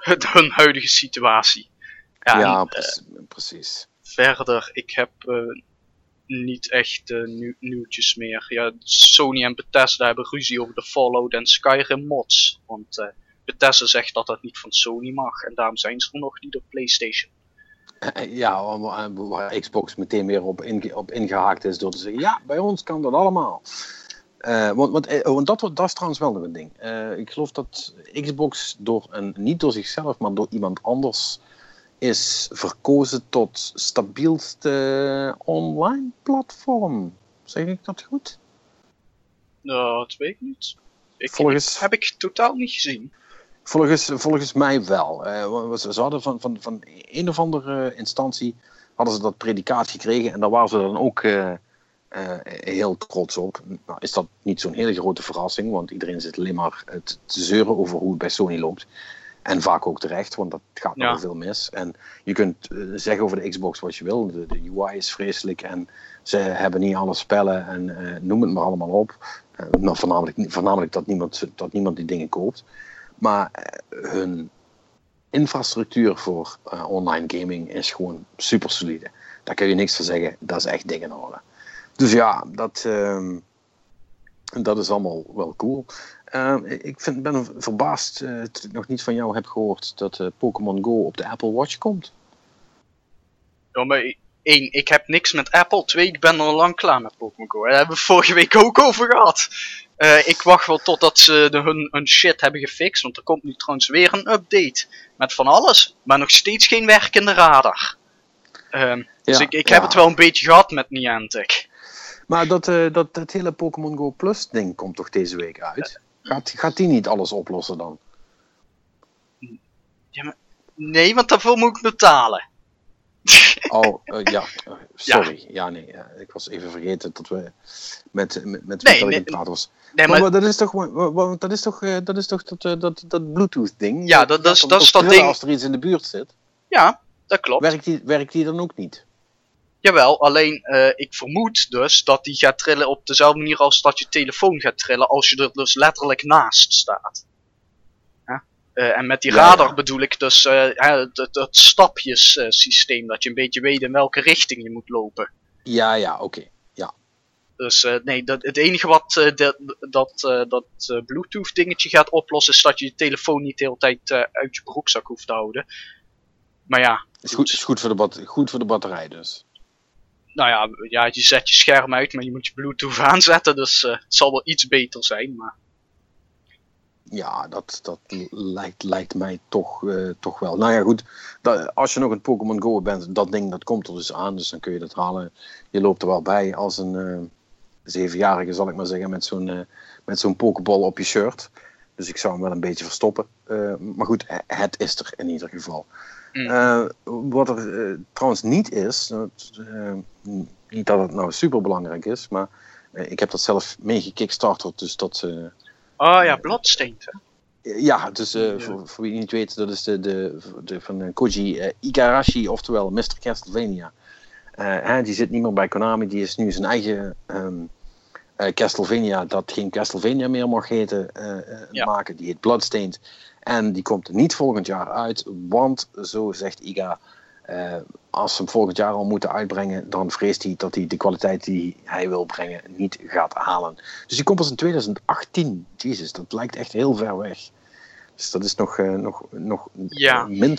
hun huidige situatie. Precies. Verder, ik heb niet echt nieuwtjes meer. Ja, Sony en Bethesda hebben ruzie over de Fallout en Skyrim mods. Want Bethesda zegt dat niet van Sony mag. En daarom zijn ze er nog niet op PlayStation. Ja, waar Xbox meteen weer op ingehaakt is door te zeggen... Ja, bij ons kan dat allemaal. Want dat is trouwens wel nog een ding. Ik geloof dat Xbox niet door zichzelf, maar door iemand anders is verkozen tot stabielste online platform. Zeg ik dat goed? Nou, dat weet ik niet. Heb ik totaal niet gezien. Volgens mij wel. Ze hadden van een of andere instantie hadden ze dat predicaat gekregen en daar waren ze dan ook... heel trots op. Nou, is dat niet zo'n hele grote verrassing, want iedereen zit alleen maar te zeuren over hoe het bij Sony loopt. En vaak ook terecht, want dat gaat nogal veel mis. En je kunt zeggen over de Xbox wat je wil. De UI is vreselijk en ze hebben niet alle spellen en noem het maar allemaal op. Maar voornamelijk dat niemand die dingen koopt. Maar hun infrastructuur voor online gaming is gewoon super solide. Daar kun je niks van zeggen. Dat is echt dingen horen. Dus ja, dat is allemaal wel cool. Ik ben verbaasd dat ik nog niet van jou heb gehoord dat Pokémon Go op de Apple Watch komt. Ja, maar 1, ik heb niks met Apple. 2, ik ben al lang klaar met Pokémon Go. Daar hebben we vorige week ook over gehad. Ik wacht wel totdat ze hun shit hebben gefixt. Want er komt nu trouwens weer een update. Met van alles, maar nog steeds geen werkende radar. Dus ik heb het wel een beetje gehad met Niantic. Maar dat hele Pokémon Go Plus ding komt toch deze week uit? Gaat die niet alles oplossen dan? Ja, maar nee, want daarvoor moet ik betalen. Oh, sorry. Ik was even vergeten dat we met praten was. Nee, maar dat is toch dat Bluetooth ding? Ja, dat is dat ding. Als er iets in de buurt zit. Ja. Dat klopt. Werkt die dan ook niet? Jawel, alleen ik vermoed dus dat die gaat trillen op dezelfde manier als dat je telefoon gaat trillen als je er dus letterlijk naast staat. Huh? En met die radar bedoel ik dus het stapjesysteem, dat je een beetje weet in welke richting je moet lopen. Ja, oké. Ja. Dus het enige wat dat Bluetooth dingetje gaat oplossen is dat je je telefoon niet de hele tijd uit je broekzak hoeft te houden. Maar ja. Is goed voor de batterij dus. Nou ja, je zet je scherm uit, maar je moet je Bluetooth aanzetten. Dus het zal wel iets beter zijn, maar... Ja, dat lijkt mij toch wel. Nou ja, goed. Als je nog een Pokémon Go bent, dat ding dat komt er dus aan. Dus dan kun je dat halen. Je loopt er wel bij als een 7-jarige, zal ik maar zeggen, met zo'n Pokéball op je shirt. Dus ik zou hem wel een beetje verstoppen. Maar goed, het is er in ieder geval. Wat er trouwens niet is, niet dat het nou super belangrijk is, maar ik heb dat zelf meegekickstarterd, dus dat... Bloodstained, hè? Ja, dus voor wie niet weet, dat is de van Koji Igarashi, oftewel Mr. Castlevania. Die zit niet meer bij Konami, die is nu zijn eigen Castlevania, dat geen Castlevania meer mag heten, maken. Die heet Bloodstained. En die komt niet volgend jaar uit, want, zo zegt Iga, als ze hem volgend jaar al moeten uitbrengen, dan vreest hij dat hij de kwaliteit die hij wil brengen niet gaat halen. Dus die komt pas in 2018. Jezus, dat lijkt echt heel ver weg. Dus dat is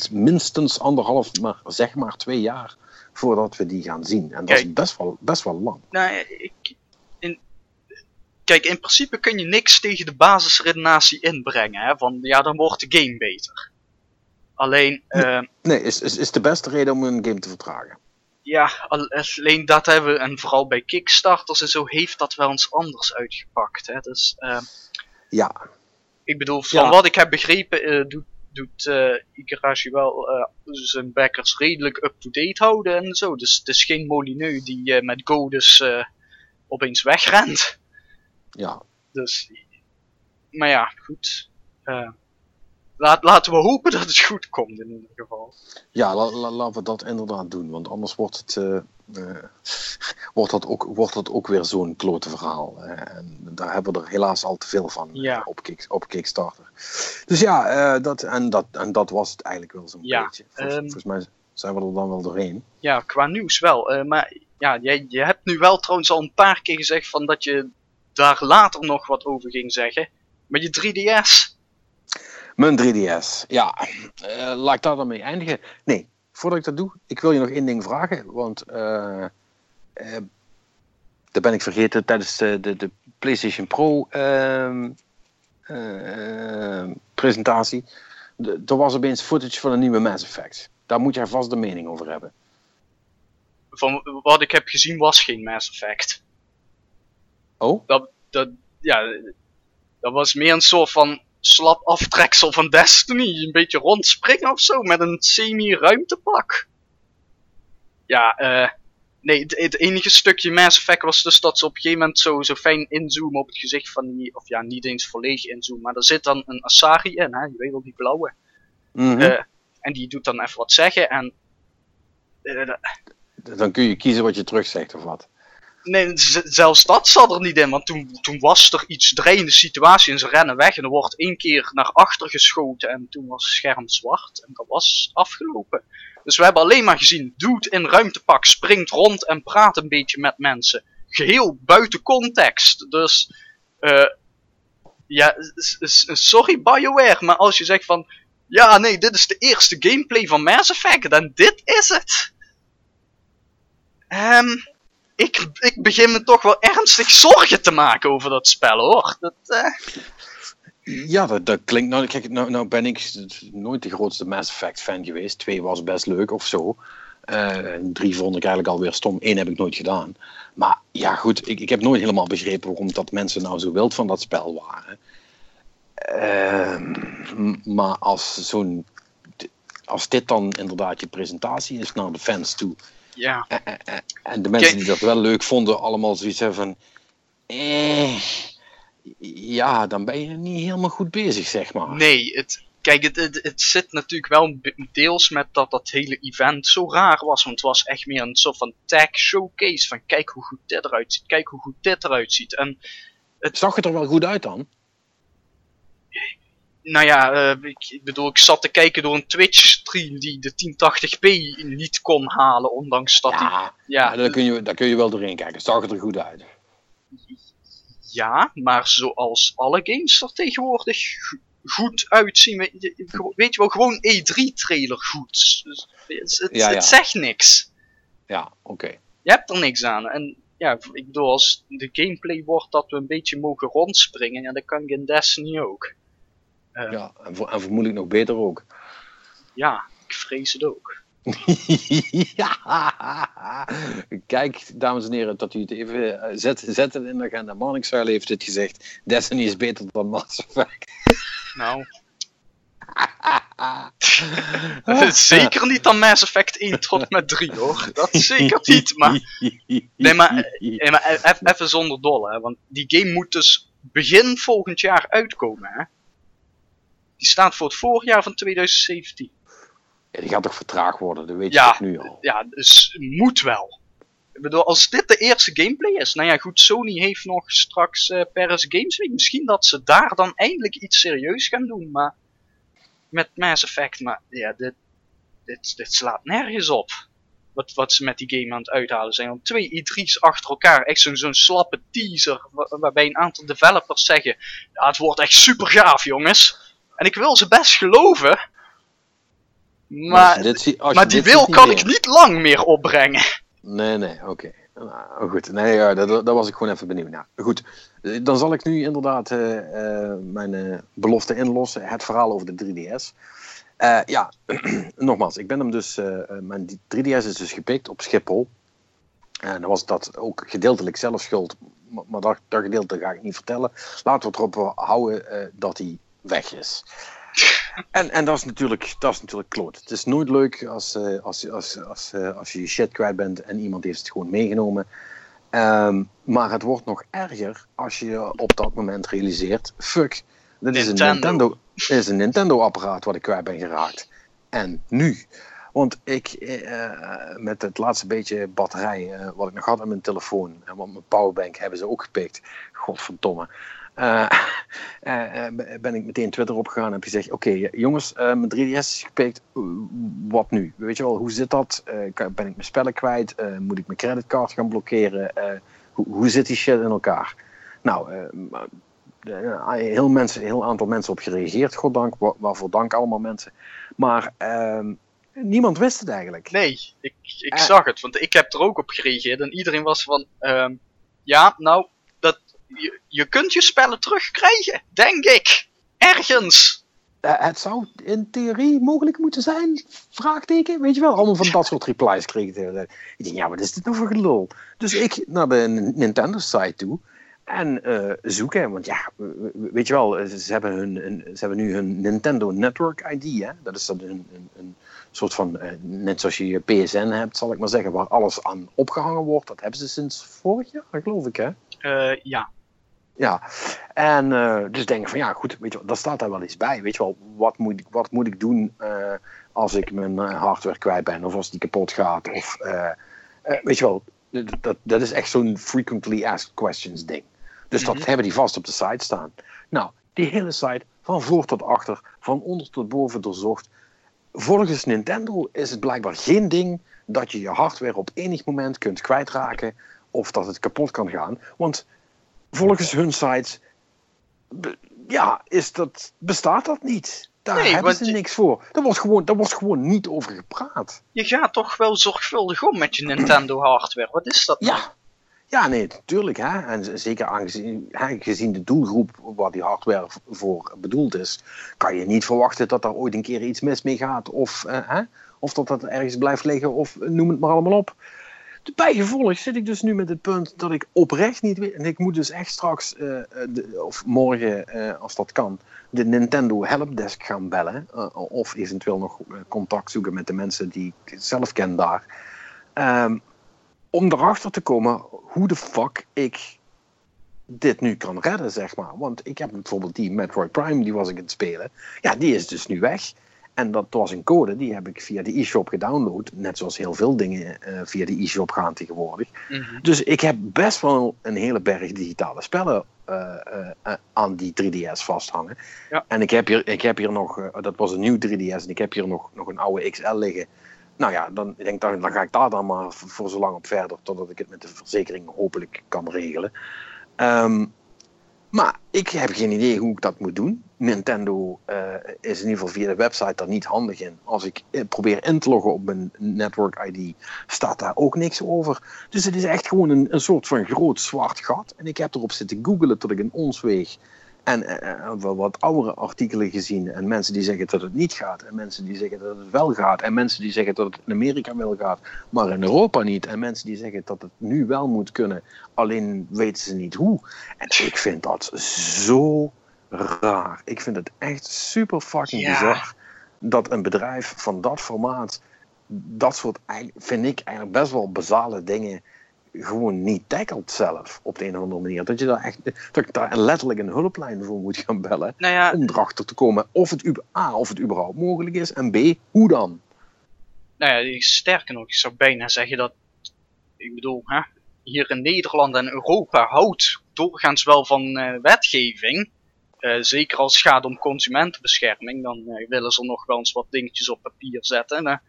minstens 1,5, maar zeg maar 2 jaar voordat we die gaan zien. En dat is best wel lang. Nou, Kijk, in principe kun je niks tegen de basisredenatie inbrengen, hè? Van, ja, dan wordt de game beter. Alleen... Nee, is de beste reden om een game te vertragen. Ja, alleen dat hebben we, en vooral bij Kickstarters en zo, heeft dat wel eens anders uitgepakt, hè? Dus Ja. Ik bedoel, van wat ik heb begrepen doet Igarashi wel zijn backers redelijk up-to-date houden en zo. Dus het is geen Molineux die met Go dus opeens wegrent. Ja. Dus, maar ja, goed. Laten we hopen dat het goed komt in ieder geval. Ja, laten we dat inderdaad doen, want anders wordt het... wordt dat ook weer zo'n klote verhaal. En daar hebben we er helaas al te veel van op Kickstarter. Dus ja, dat was het eigenlijk wel zo'n beetje. Volgens mij zijn we er dan wel doorheen. Ja, qua nieuws wel. Maar ja, je hebt nu wel trouwens al een paar keer gezegd van dat je daar later nog wat over ging zeggen. Maar je 3DS? Mijn 3DS, ja. Laat ik daar dan mee eindigen. Nee. Voordat ik dat doe, ik wil je nog één ding vragen, want dat ben ik vergeten tijdens de PlayStation Pro presentatie. Er was opeens footage van een nieuwe Mass Effect. Daar moet jij vast de mening over hebben. Van wat ik heb gezien was geen Mass Effect. Oh? Dat was meer een soort van... slap aftreksel van Destiny, een beetje rondspringen of zo, met een semi-ruimtepak. Ja, nee, het enige stukje Mass Effect was dus dat ze op een gegeven moment zo fijn inzoomen op het gezicht van die, of ja, niet eens volledig inzoomen, maar er zit dan een Asari in, hè, je weet wel, die blauwe. Mm-hmm. En die doet dan even wat zeggen en... Dan kun je kiezen wat je terugzegt of wat. Nee, zelfs dat zat er niet in, want toen was er iets dreigende situatie en ze rennen weg en er wordt één keer naar achter geschoten en toen was het scherm zwart en dat was afgelopen. Dus we hebben alleen maar gezien, dude in ruimtepak springt rond en praat een beetje met mensen. Geheel buiten context, dus ja, sorry BioWare, maar als je zegt van, ja nee, dit is de eerste gameplay van Mass Effect en dit is het. Ik begin me toch wel ernstig zorgen te maken over dat spel, hoor. Ja, dat klinkt... Nou, kijk, nou ben ik nooit de grootste Mass Effect fan geweest. 2 was best leuk, of zo. 3 vond ik eigenlijk alweer stom. 1 heb ik nooit gedaan. Maar ja, goed, ik heb nooit helemaal begrepen waarom dat mensen nou zo wild van dat spel waren. Maar als dit dan inderdaad je presentatie is naar de fans toe... Ja. En de mensen die dat wel leuk vonden, allemaal zoiets hebben van... ja, dan ben je niet helemaal goed bezig, zeg maar. Nee, het zit natuurlijk wel deels met dat hele event zo raar was. Want het was echt meer een soort van tech showcase. Van kijk hoe goed dit eruit ziet, kijk hoe goed dit eruit ziet. En zag het er wel goed uit dan? Nou ja, ik bedoel, ik zat te kijken door een Twitch-stream die de 1080p niet kon halen, ondanks dat Ja, daar kun je wel doorheen kijken. Zag het er goed uit. Ja, maar zoals alle games er tegenwoordig goed uitzien, weet je wel, gewoon E3-trailer goed. Het zegt niks. Ja, oké. Je hebt er niks aan. En ja, ik bedoel, als de gameplay wordt dat we een beetje mogen rondspringen, ja, dat kan ik in Destiny ook. Ja, en vermoedelijk nog beter ook. Ja, ik vrees het ook. Ja! Kijk, dames en heren, dat u het even zet het in de agenda. Manix heeft dit gezegd. Destiny is beter dan Mass Effect. Nou. Zeker niet dan Mass Effect 1 tot met 3, hoor. Dat zeker niet, maar... Nee, maar even zonder dolle, hè. Want die game moet dus begin volgend jaar uitkomen, hè. Die staat voor het voorjaar van 2017. Ja, die gaat toch vertraagd worden, dat weet je toch nu al. Ja, dus moet wel. Ik bedoel, als dit de eerste gameplay is... Nou ja, goed, Sony heeft nog straks Paris Games Week. Misschien dat ze daar dan eindelijk iets serieus gaan doen, maar... Met Mass Effect, maar ja, dit slaat nergens op. Wat ze met die game aan het uithalen zijn. Want 2 E3's achter elkaar, echt zo'n slappe teaser... Waarbij een aantal developers zeggen... Ja, het wordt echt super gaaf, jongens... En ik wil ze best geloven, maar die wil kan ik niet lang meer opbrengen. Nee, oké. Nou, goed, nee, daar was ik gewoon even benieuwd naar. Goed, dan zal ik nu inderdaad mijn belofte inlossen, het verhaal over de 3DS. Nogmaals, ik ben hem dus, mijn 3DS is dus gepikt op Schiphol. En dan was dat ook gedeeltelijk zelf schuld. Maar dat gedeelte ga ik niet vertellen. Laten we het erop houden dat hij weg is. En dat is natuurlijk kloot. Het is nooit leuk als je shit kwijt bent en iemand heeft het gewoon meegenomen. Maar het wordt nog erger als je op dat moment realiseert... Fuck, dit is een Nintendo-apparaat wat ik kwijt ben geraakt. En nu... Want ik, met het laatste beetje batterij wat ik nog had aan mijn telefoon... en want mijn powerbank hebben ze ook gepikt. Godverdomme. Ben ik meteen Twitter opgegaan en heb gezegd... Oké, jongens, mijn 3DS is gepikt. Wat nu? Weet je wel, hoe zit dat? Ben ik mijn spellen kwijt? Moet ik mijn creditcard gaan blokkeren? Hoe zit die shit in elkaar? Nou... Heel aantal mensen op gereageerd, goddank. Waarvoor dank allemaal mensen. Maar niemand wist het eigenlijk. Nee, ik zag het. Want ik heb er ook op gereageerd. En iedereen was van... Je kunt je spellen terugkrijgen. Denk ik. Ergens. Het zou in theorie mogelijk moeten zijn. Vraagteken. Weet je wel. Allemaal van dat soort replies kreeg ik. Ik denk, ja, wat is dit nou voor gelul? Dus ik naar de Nintendo-site toe... En zoeken, want ja, weet je wel, ze hebben nu hun Nintendo Network ID, hè? Dat is een soort van, net zoals je PSN hebt, zal ik maar zeggen, waar alles aan opgehangen wordt. Dat hebben ze sinds vorig jaar, geloof ik, hè? Ja. Ja, en dus denk ik van, ja goed, weet je wel, daar staat daar wel iets bij. Weet je wel, wat moet ik doen als ik mijn hardware kwijt ben, of als die kapot gaat, of weet je wel, dat is echt zo'n frequently asked questions ding. Dus dat hebben die vast op de site staan. Nou, die hele site, van voor tot achter, van onder tot boven doorzocht. Volgens Nintendo is het blijkbaar geen ding dat je je hardware op enig moment kunt kwijtraken of dat het kapot kan gaan. Want volgens hun sites, bestaat dat niet. Daar hebben ze niks voor. Daar wordt gewoon niet over gepraat. Je gaat toch wel zorgvuldig om met je Nintendo hardware. Wat is dat nou? Ja, nee, natuurlijk. Hè? En zeker aangezien de doelgroep waar die hardware voor bedoeld is, kan je niet verwachten dat daar ooit een keer iets mis mee gaat. Of dat dat ergens blijft liggen. Of noem het maar allemaal op. Bijgevolg zit ik dus nu met het punt dat ik oprecht niet weet... En ik moet dus echt straks, of morgen, als dat kan... de Nintendo helpdesk gaan bellen. Of eventueel nog contact zoeken met de mensen die ik zelf ken daar. Om erachter te komen hoe de fuck ik dit nu kan redden, zeg maar. Want ik heb bijvoorbeeld die Metroid Prime, die was ik aan het spelen. Ja, die is dus nu weg. En dat was een code, die heb ik via de e-shop gedownload. Net zoals heel veel dingen via de e-shop gaan tegenwoordig. Mm-hmm. Dus ik heb best wel een hele berg digitale spellen aan die 3DS vasthangen. Ja. En ik heb hier nog, dat was een nieuw 3DS, en ik heb hier nog een oude XL liggen. Nou ja, dan ga ik daar dan maar voor zo lang op verder, totdat ik het met de verzekering hopelijk kan regelen. Maar ik heb geen idee hoe ik dat moet doen. Nintendo is in ieder geval via de website daar niet handig in. Als ik probeer in te loggen op mijn network ID, staat daar ook niks over. Dus het is echt gewoon een soort van groot zwart gat. En ik heb erop zitten googelen tot ik een ons weeg. En wat oudere artikelen gezien. En mensen die zeggen dat het niet gaat. En mensen die zeggen dat het wel gaat. En mensen die zeggen dat het in Amerika wel gaat. Maar in Europa niet. En mensen die zeggen dat het nu wel moet kunnen. Alleen weten ze niet hoe. En ik vind dat zo raar. Ik vind het echt super fucking bizar. Dat een bedrijf van dat formaat. Dat soort, vind ik eigenlijk best wel basale dingen... gewoon niet tackelt zelf op de een of andere manier. Dat ik daar letterlijk een hulplijn voor moet gaan bellen... Nou ja, om erachter te komen of het überhaupt mogelijk is... en B, hoe dan? Nou ja, sterker nog, ik zou bijna zeggen dat... Ik bedoel, hè, hier in Nederland en Europa houdt doorgaans wel van wetgeving. Zeker als het gaat om consumentenbescherming... dan willen ze nog wel eens wat dingetjes op papier zetten.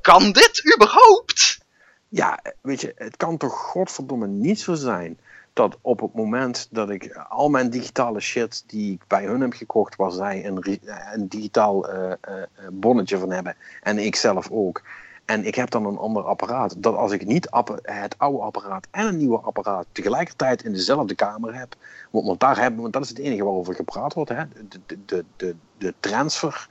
Kan dit überhaupt... Ja, weet je, het kan toch godverdomme niet zo zijn dat op het moment dat ik al mijn digitale shit die ik bij hun heb gekocht, waar zij een digitaal bonnetje van hebben en ik zelf ook, en ik heb dan een ander apparaat, dat als ik niet het oude apparaat en een nieuwe apparaat tegelijkertijd in dezelfde kamer heb, want dat is het enige waarover gepraat wordt, hè? De transfer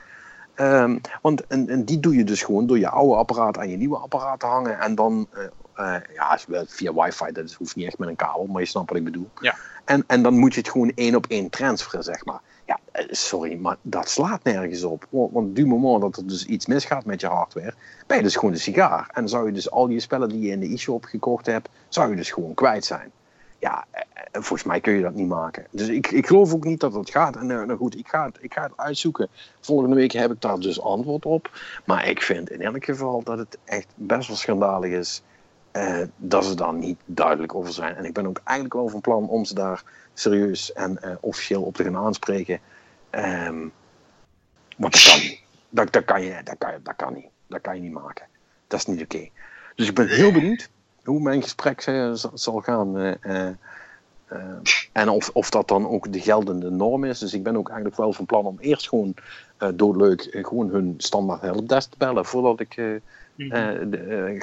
Want en die doe je dus gewoon door je oude apparaat aan je nieuwe apparaat te hangen. En dan, via wifi, dat hoeft niet echt met een kabel, maar je snapt wat ik bedoel. Ja. En dan moet je het gewoon 1-op-1 transferen, zeg maar. Ja, sorry, maar dat slaat nergens op. Want du moment dat er dus iets misgaat met je hardware, ben je dus gewoon een sigaar. En zou je dus al je spellen die je in de e-shop gekocht hebt, zou je dus gewoon kwijt zijn. Ja, volgens mij kun je dat niet maken. Dus ik geloof ook niet dat dat gaat. En nou goed, ik ga het uitzoeken. Volgende week heb ik daar dus antwoord op. Maar ik vind in elk geval dat het echt best wel schandalig is dat ze daar niet duidelijk over zijn. En ik ben ook eigenlijk wel van plan om ze daar serieus en officieel op te gaan aanspreken. Want dat kan je niet maken. Dat is niet oké. Dus ik ben heel benieuwd hoe mijn gesprek zal gaan. En of dat dan ook de geldende norm is. Dus ik ben ook eigenlijk wel van plan om eerst gewoon gewoon hun standaard helpdesk te bellen. Voordat ik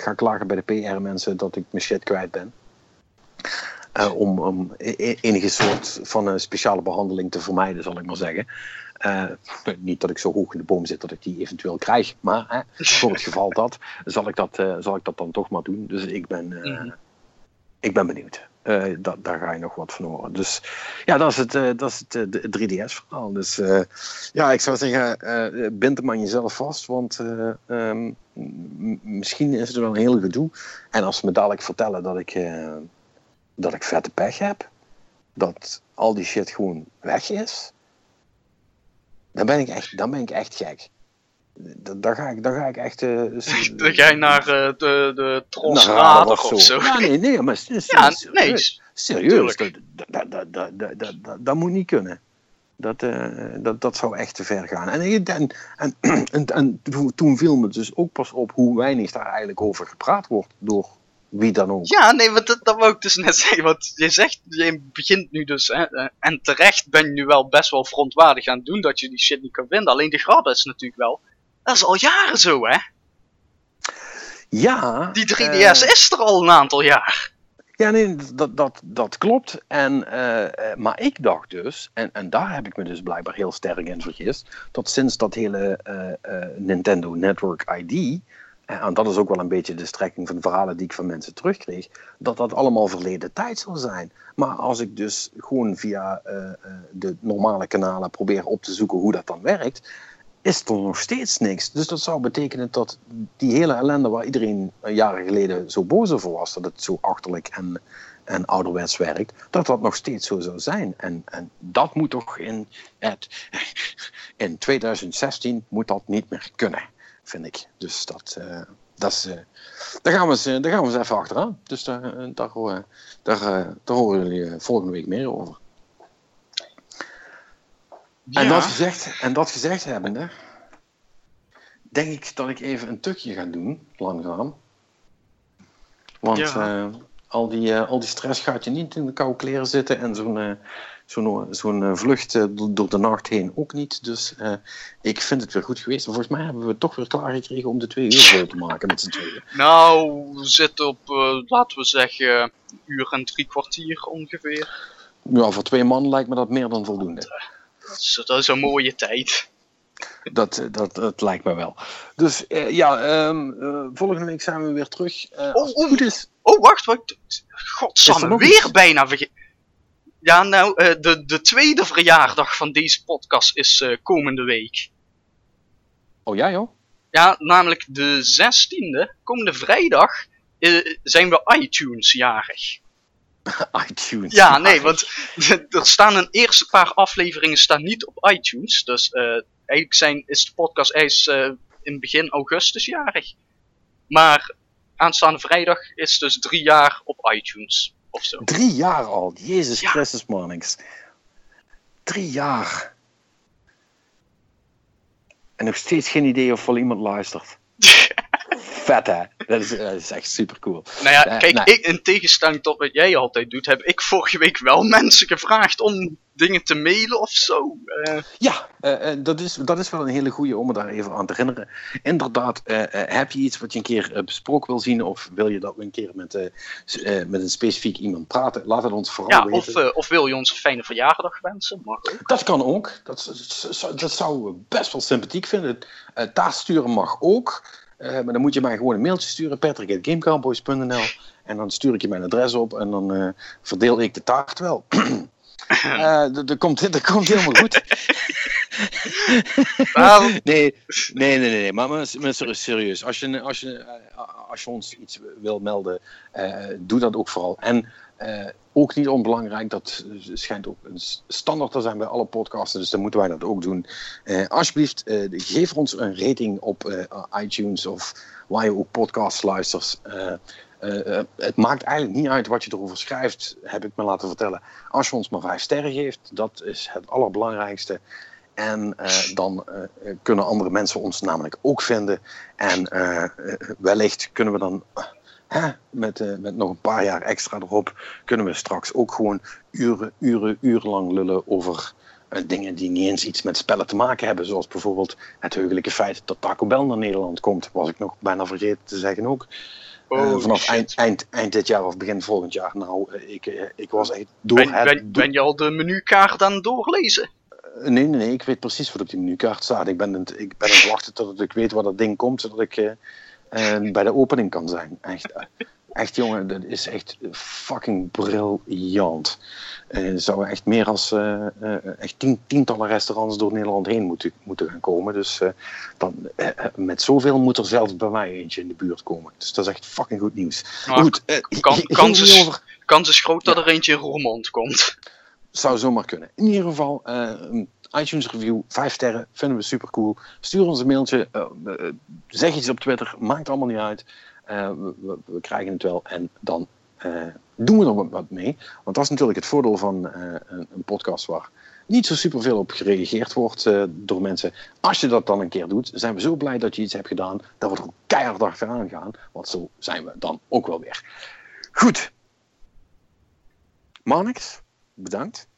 ga klagen bij de PR-mensen dat ik mijn shit kwijt ben. Om enige soort van speciale behandeling te vermijden, zal ik maar zeggen. Niet dat ik zo hoog in de boom zit dat ik die eventueel krijg, maar voor het geval dat, zal ik dat dan toch maar doen. Dus ik ben benieuwd. Daar ga je nog wat van horen. Dus ja, dat is het 3DS-verhaal. Dus ik zou zeggen, bind hem aan jezelf vast, want misschien is het wel een heel gedoe. En als ze me dadelijk vertellen dat ik vette pech heb, dat al die shit gewoon weg is, dan ben ik echt gek. Dan ga ik echt... Dan ga je naar de Trosrader of zo. Ja, nee, maar serieus. Dat moet niet kunnen. Dat zou echt te ver gaan. En toen viel me dus ook pas op hoe weinig daar eigenlijk over gepraat wordt door wie dan ook. Ja, nee, want dat wou ik dus net zeggen. Want je zegt, je begint nu dus, en terecht ben je nu wel best wel verontwaardig aan het doen dat je die shit niet kan vinden. Alleen de grap is natuurlijk wel, dat is al jaren zo, hè? Ja. Die 3DS is er al een aantal jaar. Ja, nee, dat klopt. Maar ik dacht dus, en daar heb ik me dus blijkbaar heel sterk in vergist, dat sinds dat hele Nintendo Network ID... En dat is ook wel een beetje de strekking van de verhalen die ik van mensen terugkreeg, dat allemaal verleden tijd zal zijn. Maar als ik dus gewoon via de normale kanalen probeer op te zoeken hoe dat dan werkt, is er nog steeds niks. Dus dat zou betekenen dat die hele ellende waar iedereen jaren geleden zo boos over was, dat het zo achterlijk en ouderwets werkt, dat nog steeds zo zou zijn. En dat moet toch in 2016 moet dat niet meer kunnen, vind ik. Dus daar gaan we eens even achteraan. Dus daar horen jullie volgende week meer over. Ja. En dat gezegd hebbende, denk ik dat ik even een tukje ga doen, langzaam. Want al die stress gaat je niet in de koude kleren zitten en zo'n vlucht door de nacht heen ook niet. Dus ik vind het weer goed geweest. En volgens mij hebben we het toch weer klaargekregen om de 2 uur vol te maken met z'n tweeën. Nou, we zitten op, laten we zeggen, 1 uur en 3/4 ongeveer. Ja, voor 2 man lijkt me dat meer dan voldoende. Dat is een mooie tijd. Dat lijkt me wel. Dus volgende week zijn we weer terug. Als het goed is... Oh, wacht. Godsamme, weer bijna vergeten. Ja, nou, de 2e verjaardag van deze podcast is komende week. Oh ja, joh? Ja, namelijk de 16e, komende vrijdag, zijn we iTunes-jarig. iTunes? Ja, nee, want er staan een eerste paar afleveringen staan niet op iTunes. Dus eigenlijk is de podcast in begin augustus jarig. Maar aanstaande vrijdag is dus 3 jaar op iTunes. 3 jaar al, Jezus Christus, Manix. 3 jaar. En nog steeds geen idee of wel iemand luistert. vet, hè? Dat is echt super cool. Nou ja, kijk, ik, in tegenstelling tot wat jij altijd doet, heb ik vorige week wel mensen gevraagd om dingen te mailen of zo. Dat is wel een hele goeie om me daar even aan te herinneren. Inderdaad, heb je iets wat je een keer besproken wil zien, of wil je dat we een keer met een specifiek iemand praten? Laat het ons vooral weten. Of wil je ons een fijne verjaardag wensen? Mag ook. Dat kan ook. Dat zou ik best wel sympathiek vinden. Daar sturen mag ook. Maar dan moet je mij gewoon een mailtje sturen, patrick@gamecowboys.nl, en dan stuur ik je mijn adres op en dan verdeel ik de taart wel. Dat komt helemaal goed. Nee. Maar serieus. Als je ons iets wil melden, doe dat ook vooral. En ook niet onbelangrijk, dat schijnt ook een standaard te zijn bij alle podcasten, dus dan moeten wij dat ook doen. Alsjeblieft, geef ons een rating op iTunes of waar je ook podcasts luistert. Het maakt eigenlijk niet uit wat je erover schrijft, heb ik me laten vertellen. Als je ons maar 5 sterren geeft, dat is het allerbelangrijkste. En dan kunnen andere mensen ons namelijk ook vinden. En wellicht kunnen we dan... Met nog een paar jaar extra erop kunnen we straks ook gewoon urenlang lullen over dingen die niet eens iets met spellen te maken hebben. Zoals bijvoorbeeld het heugelijke feit dat Taco Bell naar Nederland komt. Was ik nog bijna vergeten te zeggen ook. Vanaf eind dit jaar of begin volgend jaar. Nou, ik was echt door Ben je al de menukaart aan het doorlezen? Nee. Ik weet precies wat op die menukaart staat. Ik ben aan het wachten tot ik weet waar dat ding komt, zodat ik... bij de opening kan zijn. Echt jongen, dat is echt fucking briljant. Zouden echt meer als echt tientallen restaurants door Nederland heen moeten gaan komen. Dus met zoveel moet er zelfs bij mij eentje in de buurt komen. Dus dat is echt fucking goed nieuws. Maar goed, kans is groot dat er eentje in Roermond komt. Zou zomaar kunnen. In ieder geval... iTunes review, 5 sterren, vinden we super cool. Stuur ons een mailtje, zeg iets op Twitter, maakt allemaal niet uit. We krijgen het wel en dan doen we er wat mee. Want dat is natuurlijk het voordeel van een podcast waar niet zo super veel op gereageerd wordt door mensen. Als je dat dan een keer doet, zijn we zo blij dat je iets hebt gedaan, dat we er ook keihard achteraan gaan. Want zo zijn we dan ook wel weer. Goed. Manix, bedankt.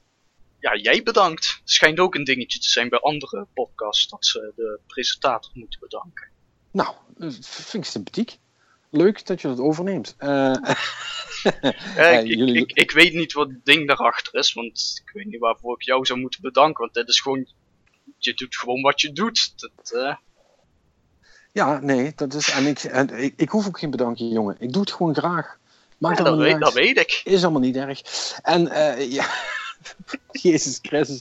Ja, jij bedankt. Schijnt ook een dingetje te zijn bij andere podcasts, dat ze de presentator moeten bedanken. Nou, vind ik sympathiek. Leuk dat je dat overneemt. Ik weet niet wat het ding daarachter is, want ik weet niet waarvoor ik jou zou moeten bedanken, want dat is gewoon, je doet gewoon wat je doet. Ja, nee, dat is, en ik hoef ook geen bedankje, jongen. Ik doe het gewoon graag. Maakt dat weet ik. Is allemaal niet erg. En, Jezus Christus,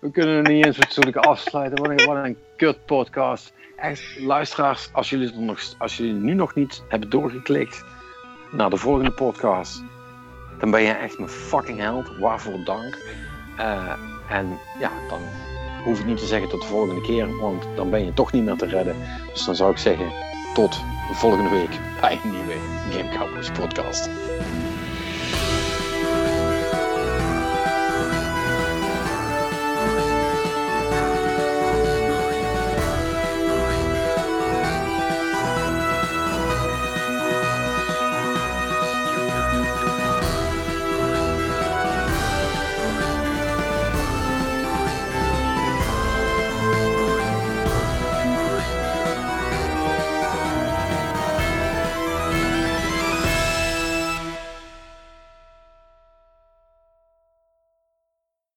we kunnen er niet eens fatsoenlijk afsluiten. Wat een kut podcast. Echt, luisteraars, als jullie nu nog niet hebben doorgeklikt naar de volgende podcast, dan ben je echt mijn fucking held. Waarvoor dank. En ja, dan hoef ik niet te zeggen tot de volgende keer, want dan ben je toch niet meer te redden. Dus dan zou ik zeggen, tot volgende week bij een nieuwe Game Cowboys podcast.